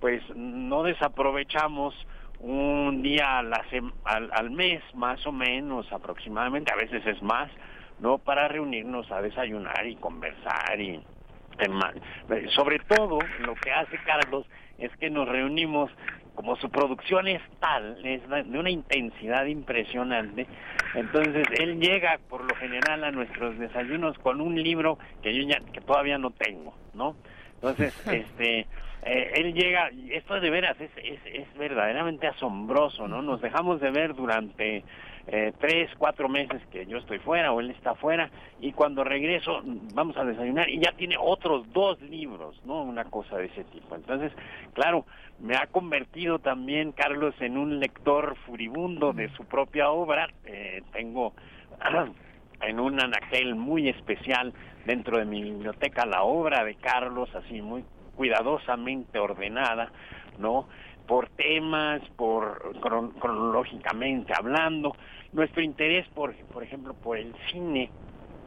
pues no desaprovechamos un día a la sem- al, al mes, más o menos, aproximadamente, a veces es más, ¿no?, para reunirnos a desayunar y conversar. Y eh, sobre todo lo que hace Carlos es que nos reunimos, como su producción es tal, es de una intensidad impresionante, entonces él llega por lo general a nuestros desayunos con un libro que yo ya, que todavía no tengo, ¿no? Entonces, este... Eh, él llega, esto de veras es, es, es verdaderamente asombroso, ¿no? Nos dejamos de ver durante eh, tres, cuatro meses que yo estoy fuera o él está fuera, y cuando regreso vamos a desayunar y ya tiene otros dos libros, ¿no? Una cosa de ese tipo. Entonces, claro, me ha convertido también, Carlos, en un lector furibundo de su propia obra. Eh, tengo en un anaquel muy especial dentro de mi biblioteca la obra de Carlos, así muy cuidadosamente ordenada, ¿no? Por temas, por cron, cronológicamente hablando. Nuestro interés por, por ejemplo, por el cine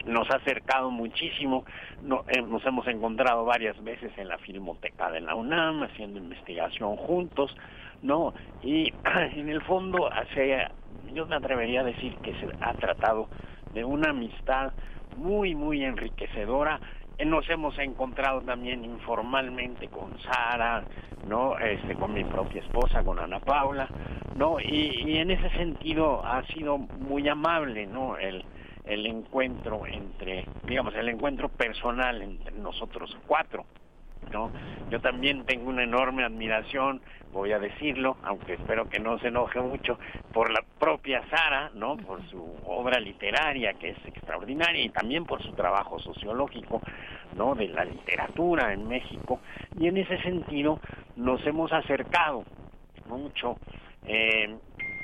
nos ha acercado muchísimo. No, eh, nos hemos encontrado varias veces en la Filmoteca de la UNAM haciendo investigación juntos, ¿no? Y en el fondo, hacia, yo me atrevería a decir que se ha tratado de una amistad muy, muy enriquecedora. Nos hemos encontrado también informalmente con Sara, ¿no? Este, con mi propia esposa, con Ana Paula, ¿no? Y, y en ese sentido ha sido muy amable, ¿no? El, el encuentro entre, digamos, el encuentro personal entre nosotros cuatro, ¿no? Yo también tengo una enorme admiración, voy a decirlo, aunque espero que no se enoje mucho, por la propia Sara, ¿no? Por su obra literaria, que es extraordinaria, y también por su trabajo sociológico, ¿no? De la literatura en México, y en ese sentido nos hemos acercado mucho, eh,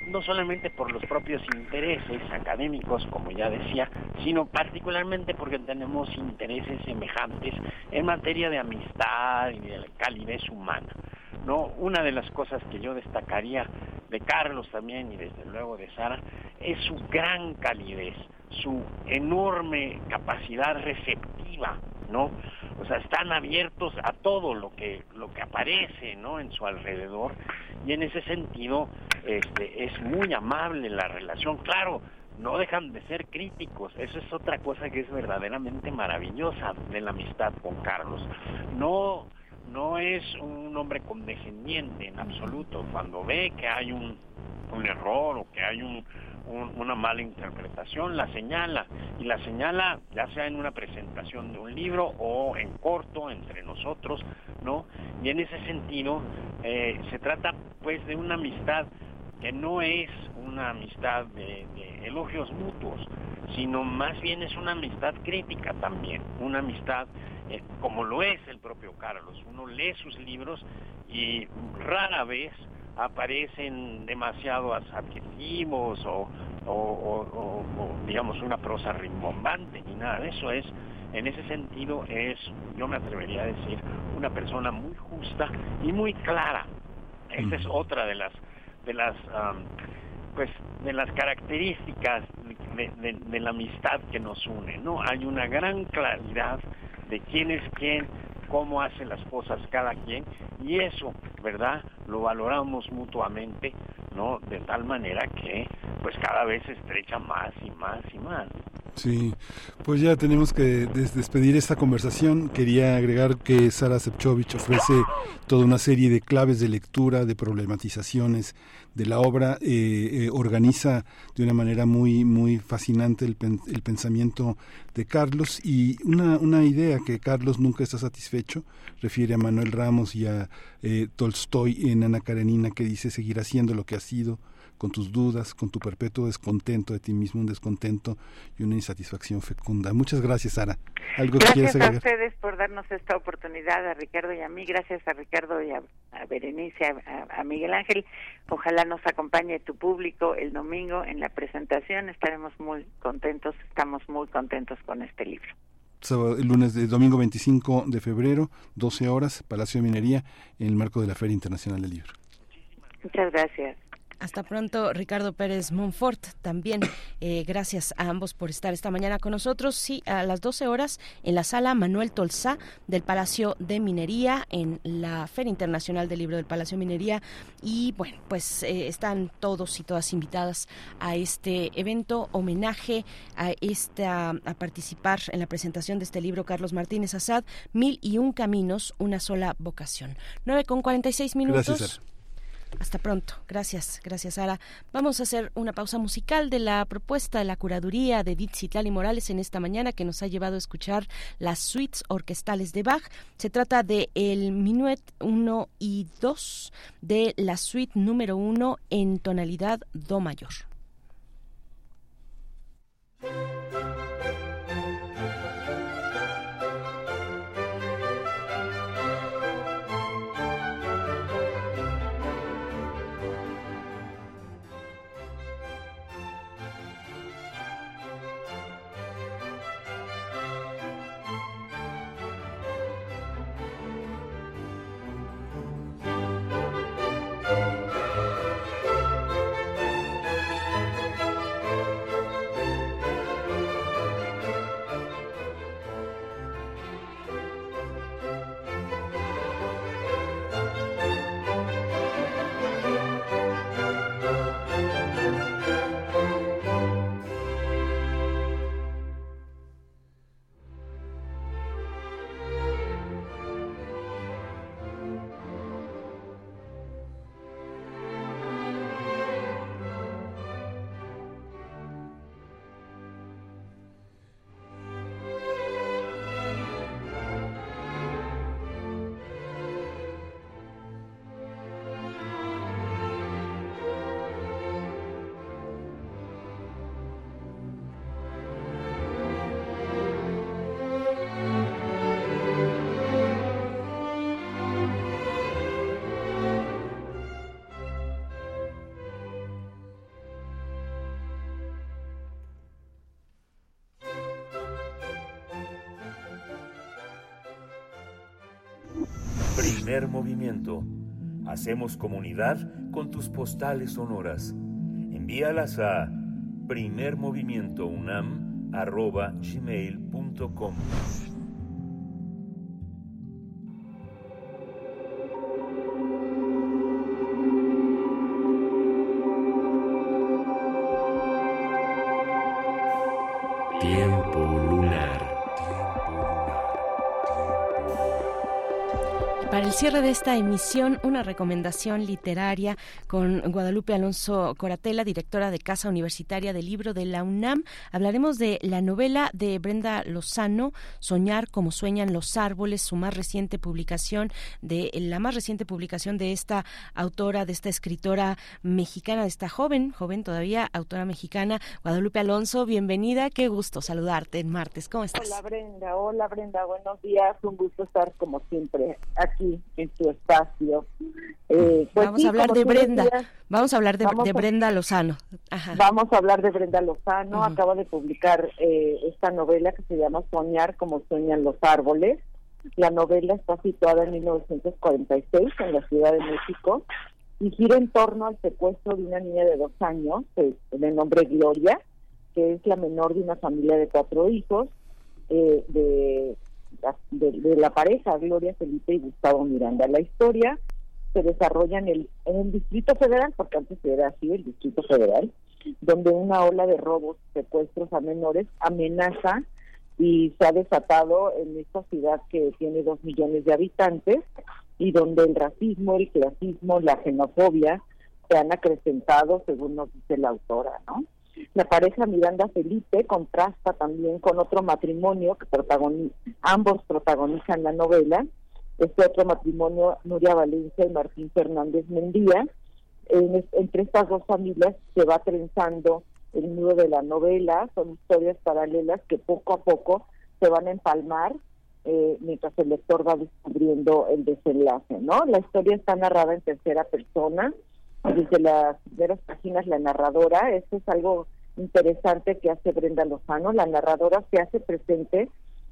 no solamente por los propios intereses académicos, como ya decía, sino particularmente porque tenemos intereses semejantes en materia de amistad y de calidez humana, ¿no? Una de las cosas que yo destacaría de Carlos también, y desde luego de Sara, es su gran calidez, su enorme capacidad receptiva, ¿no? O sea, están abiertos a todo lo que lo que aparece, ¿no? En su alrededor, y en ese sentido este es muy amable la relación. Claro, no dejan de ser críticos, eso es otra cosa que es verdaderamente maravillosa de la amistad con Carlos. No no es un hombre condescendiente en absoluto. Cuando ve que hay un un error o que hay un una mala interpretación, la señala, y la señala ya sea en una presentación de un libro o en corto entre nosotros, ¿no? Y en ese sentido eh, se trata pues de una amistad que no es una amistad de, de elogios mutuos, sino más bien es una amistad crítica también, una amistad eh, como lo es el propio Carlos. Uno lee sus libros y rara vez aparecen demasiados adjetivos o, o, o, o, o digamos una prosa rimbombante ni nada de eso. Es, en ese sentido, es, yo me atrevería a decir, una persona muy justa y muy clara. Esta es otra de las de las um, pues de las características de, de, de la amistad que nos une, ¿no? Hay una gran claridad de quién es quién, cómo hace las cosas cada quien, y eso, ¿verdad?, lo valoramos mutuamente, ¿no? De tal manera que pues cada vez se estrecha más y más y más. Sí, pues ya tenemos que des- despedir esta conversación. Quería agregar que Sara Sefchovich ofrece toda una serie de claves de lectura, de problematizaciones de la obra, eh, eh, organiza de una manera muy muy fascinante el, pen- el pensamiento de Carlos, y una, una idea que Carlos nunca está satisfecho, refiere a Manuel Ramos y a eh, Tolstoy en Ana Karenina, que dice: seguir haciendo lo que has sido, con tus dudas, con tu perpetuo descontento de ti mismo, un descontento y una insatisfacción fecunda. Muchas gracias, Sara. ¿Algo gracias que quieras agregar? Gracias a ustedes por darnos esta oportunidad, a Ricardo y a mí. Gracias a Ricardo y a, a Berenice, a, a, a Miguel Ángel. Ojalá nos acompañe tu público el domingo en la presentación. Estaremos muy contentos, estamos muy contentos con este libro. El lunes, el domingo veinticinco de febrero, doce horas, Palacio de Minería, en el marco de la Feria Internacional del Libro. Muchas gracias. Hasta pronto, Ricardo Pérez Monfort. También eh, gracias a ambos por estar esta mañana con nosotros. Sí, a las doce horas en la sala Manuel Tolsá del Palacio de Minería, en la Feria Internacional del Libro del Palacio de Minería. Y bueno, pues eh, están todos y todas invitadas a este evento, homenaje a esta, a participar en la presentación de este libro, Carlos Martínez Assad, Mil y un caminos, una sola vocación. nueve con cuarenta y seis minutos. Gracias, Sara. Hasta pronto. Gracias, gracias Sara. Vamos a hacer una pausa musical de la propuesta de la curaduría de Edith Citlali Morales en esta mañana, que nos ha llevado a escuchar las suites orquestales de Bach. Se trata de el Minuet uno y dos de la suite número uno en tonalidad do mayor. Primer movimiento. Hacemos comunidad con tus postales sonoras. Envíalas a primer movimiento unam arroba gmail punto com. Cierre de esta emisión, una recomendación literaria con Guadalupe Alonso Coratela, directora de Casa Universitaria del Libro de la UNAM. Hablaremos de la novela de Brenda Lozano, Soñar como sueñan los árboles, su más reciente publicación, de la más reciente publicación de esta autora, de esta escritora mexicana, de esta joven, joven todavía, autora mexicana. Guadalupe Alonso, bienvenida, qué gusto saludarte en martes. ¿Cómo estás? Hola Brenda, hola Brenda, buenos días, un gusto estar como siempre aquí en tu espacio. Eh, pues vamos, sí, a hablar de Brenda. Decías, vamos a hablar de, vamos de Brenda Lozano. Ajá. Vamos a hablar de Brenda Lozano. Uh-huh. Acaba de publicar eh, esta novela que se llama Soñar como sueñan los árboles. La novela está situada en mil novecientos cuarenta y seis en la Ciudad de México y gira en torno al secuestro de una niña de dos años de nombre Gloria, que es la menor de una familia de cuatro hijos eh, de... De, de la pareja Gloria Felipe y Gustavo Miranda. La historia se desarrolla en el, en el Distrito Federal, porque antes era así, el Distrito Federal, donde una ola de robos, secuestros a menores amenaza y se ha desatado en esta ciudad que tiene dos millones de habitantes y donde el racismo, el clasismo, la xenofobia se han acrecentado, según nos dice la autora, ¿no? La pareja Miranda Felipe contrasta también con otro matrimonio que protagoniza, ambos protagonizan la novela, este otro matrimonio, Nuria Valencia y Martín Fernández Mendía. En, entre estas dos familias se va trenzando el nudo de la novela, son historias paralelas que poco a poco se van a empalmar eh, mientras el lector va descubriendo el desenlace, ¿no? La historia está narrada en tercera persona. Desde las primeras páginas, la narradora, esto es algo interesante que hace Brenda Lozano, la narradora se hace presente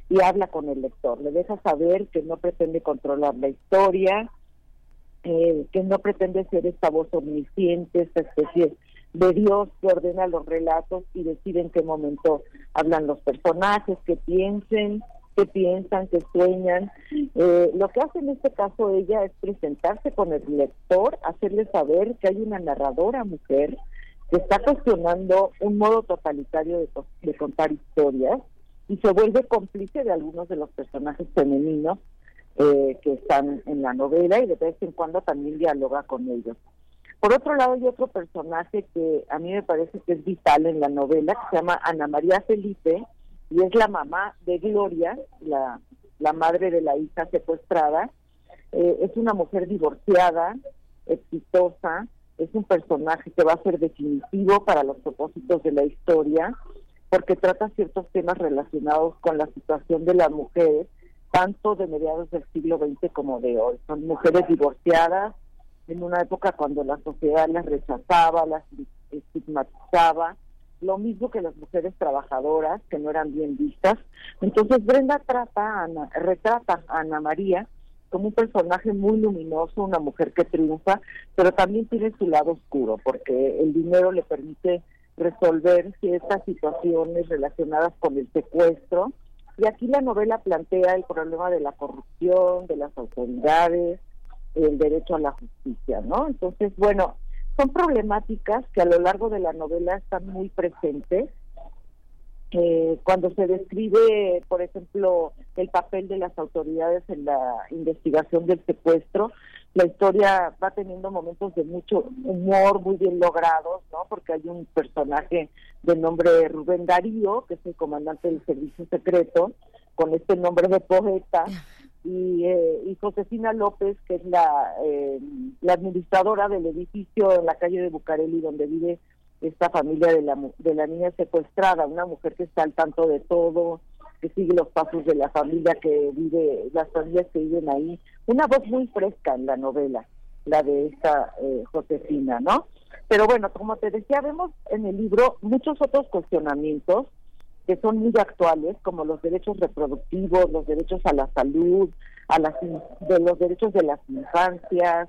y habla con el lector, le deja saber que no pretende controlar la historia, eh, que no pretende ser esta voz omnisciente, esta especie de Dios que ordena los relatos y decide en qué momento hablan los personajes, que piensen, que piensan, que sueñan. Eh, lo que hace en este caso ella es presentarse con el lector, hacerle saber que hay una narradora mujer que está cuestionando un modo totalitario de, de contar historias y se vuelve cómplice de algunos de los personajes femeninos eh, que están en la novela, y de vez en cuando también dialoga con ellos. Por otro lado, hay otro personaje que a mí me parece que es vital en la novela, que se llama Ana María Felipe, y es la mamá de Gloria, la, la madre de la hija secuestrada. Eh, es una mujer divorciada, exitosa, es un personaje que va a ser definitivo para los propósitos de la historia, porque trata ciertos temas relacionados con la situación de las mujeres, tanto de mediados del siglo veinte como de hoy. Son mujeres divorciadas, en una época cuando la sociedad las rechazaba, las estigmatizaba, lo mismo que las mujeres trabajadoras, que no eran bien vistas. Entonces Brenda trata a Ana, retrata a Ana María como un personaje muy luminoso, una mujer que triunfa, pero también tiene su lado oscuro, porque el dinero le permite resolver ciertas situaciones relacionadas con el secuestro. Y aquí la novela plantea el problema de la corrupción, de las autoridades, el derecho a la justicia, ¿no? Entonces, bueno, son problemáticas que a lo largo de la novela están muy presentes. Eh, cuando se describe, por ejemplo, el papel de las autoridades en la investigación del secuestro, la historia va teniendo momentos de mucho humor, muy bien logrados, ¿no? Porque hay un personaje de nombre Rubén Darío, que es el comandante del servicio secreto, con este nombre de poeta, y, eh, y Josefina López, que es la, eh, la administradora del edificio en la calle de Bucareli, donde vive esta familia de la, de la niña secuestrada, una mujer que está al tanto de todo, que sigue los pasos de la familia que vive, las familias que viven ahí. Una voz muy fresca en la novela, la de esta eh, Josefina, ¿no? Pero bueno, como te decía, vemos en el libro muchos otros cuestionamientos que son muy actuales, como los derechos reproductivos, los derechos a la salud, a las, de los derechos de las infancias,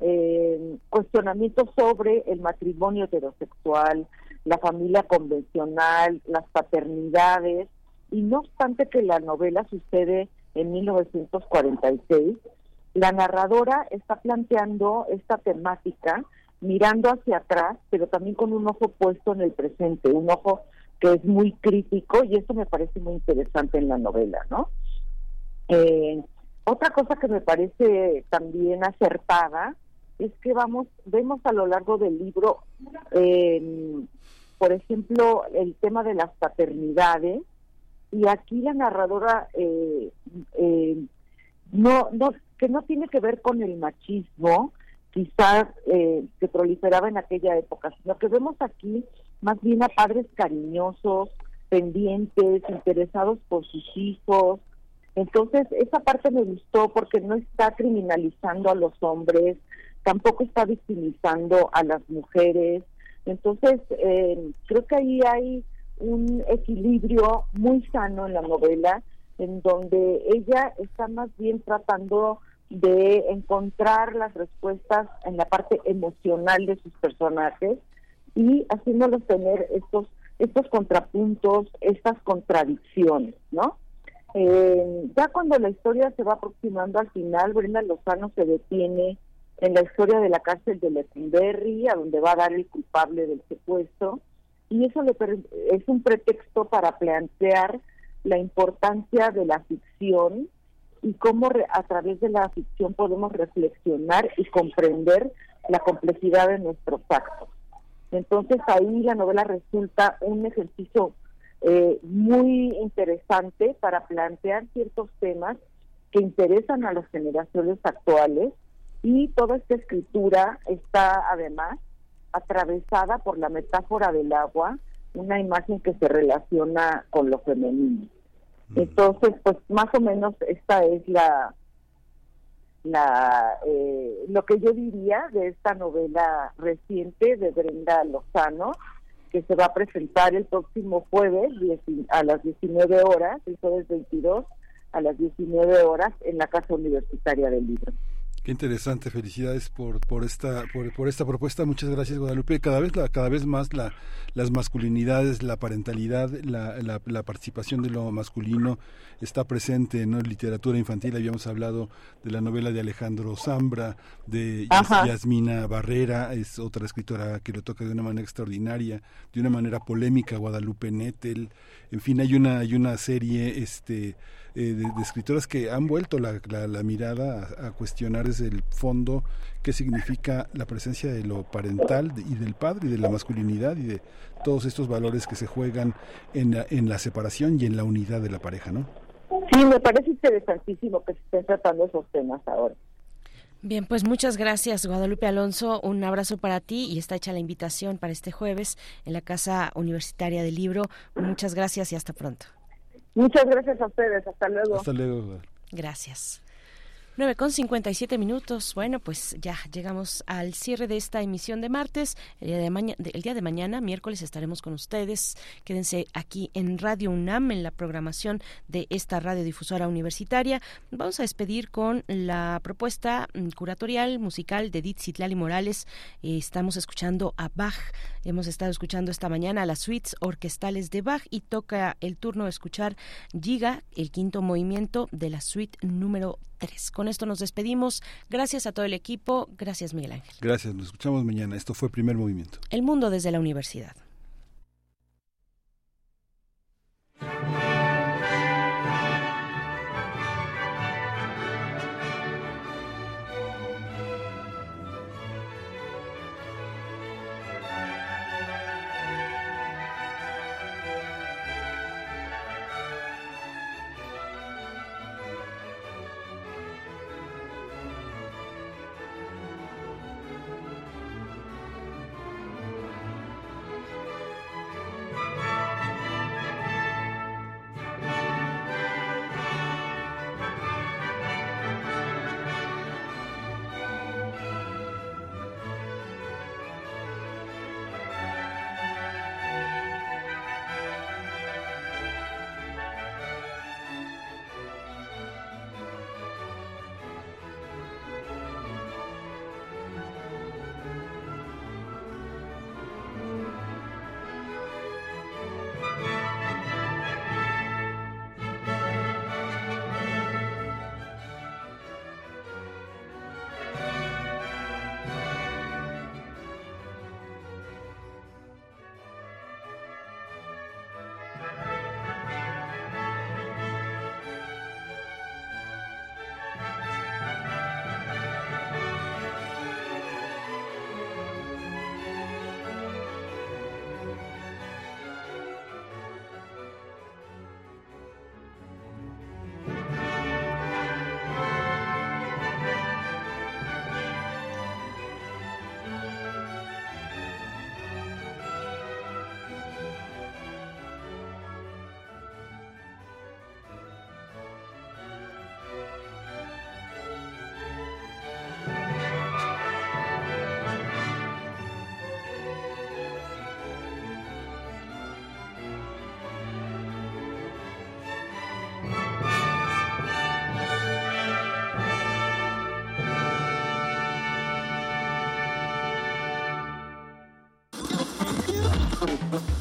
eh, cuestionamientos sobre el matrimonio heterosexual, la familia convencional, las paternidades, y no obstante que la novela sucede en mil novecientos cuarenta y seis, la narradora está planteando esta temática mirando hacia atrás, pero también con un ojo puesto en el presente, un ojo que es muy crítico, y eso me parece muy interesante en la novela, ¿no? Eh, otra cosa que me parece también acertada es que vamos vemos a lo largo del libro, eh, por ejemplo, el tema de las paternidades, y aquí la narradora eh, eh, no no que no tiene que ver con el machismo, quizás eh, que proliferaba en aquella época, sino que vemos aquí más bien a padres cariñosos, pendientes, interesados por sus hijos. Entonces, esa parte me gustó porque no está criminalizando a los hombres, tampoco está victimizando a las mujeres. Entonces, eh, creo que ahí hay un equilibrio muy sano en la novela, en donde ella está más bien tratando de encontrar las respuestas en la parte emocional de sus personajes, y haciéndolos tener estos estos contrapuntos, estas contradicciones, ¿no? Eh, ya cuando la historia se va aproximando al final, Brenda Lozano se detiene en la historia de la cárcel de Lecumberri, a donde va a dar el culpable del secuestro, y eso le per- es un pretexto para plantear la importancia de la ficción y cómo re- a través de la ficción podemos reflexionar y comprender la complejidad de nuestros actos. Entonces ahí la novela resulta un ejercicio eh, muy interesante para plantear ciertos temas que interesan a las generaciones actuales, y toda esta escritura está además atravesada por la metáfora del agua, una imagen que se relaciona con lo femenino. Entonces, pues más o menos esta es la... La, eh, lo que yo diría de esta novela reciente de Brenda Lozano, que se va a presentar el próximo jueves a las diecinueve horas, el jueves veintidós a las diecinueve horas en la Casa Universitaria del Libro. Qué interesante, felicidades por por esta por, por esta propuesta. Muchas gracias, Guadalupe. Cada vez la, cada vez más la, las masculinidades, la parentalidad, la, la, la participación de lo masculino está presente, ¿no? En literatura infantil habíamos hablado de la novela de Alejandro Zambra, de Ajá. Yasmina Barrera, es otra escritora que lo toca de una manera extraordinaria, de una manera polémica, Guadalupe Nettel. En fin, hay una hay una serie este eh, de, de escritoras que han vuelto la, la, la mirada a, a cuestionar desde el fondo qué significa la presencia de lo parental y del padre y de la masculinidad y de todos estos valores que se juegan en la, en la separación y en la unidad de la pareja, ¿no? Sí, me parece interesantísimo que se estén tratando esos temas ahora. Bien, pues muchas gracias, Guadalupe Alonso, un abrazo para ti y está hecha la invitación para este jueves en la Casa Universitaria del Libro. Muchas gracias y hasta pronto. Muchas gracias a ustedes, hasta luego. Hasta luego. Gracias. nueve con cincuenta y siete minutos. Bueno, pues ya llegamos al cierre de esta emisión de martes. El día de, maña, el día de mañana, miércoles, estaremos con ustedes. Quédense aquí en Radio UNAM, en la programación de esta radiodifusora universitaria. Vamos a despedir con la propuesta curatorial musical de Edith Citlali Morales. Estamos escuchando a Bach. Hemos estado escuchando esta mañana las suites orquestales de Bach y toca el turno de escuchar Giga, el quinto movimiento de la suite número tres. Con esto nos despedimos. Gracias a todo el equipo. Gracias, Miguel Ángel. Gracias. Nos escuchamos mañana. Esto fue Primer Movimiento. El mundo desde la universidad.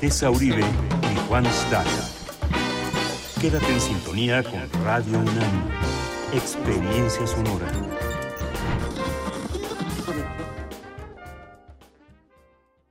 Tessa Uribe y Juan Staca. Quédate en sintonía con Radio UNAM. Experiencia sonora.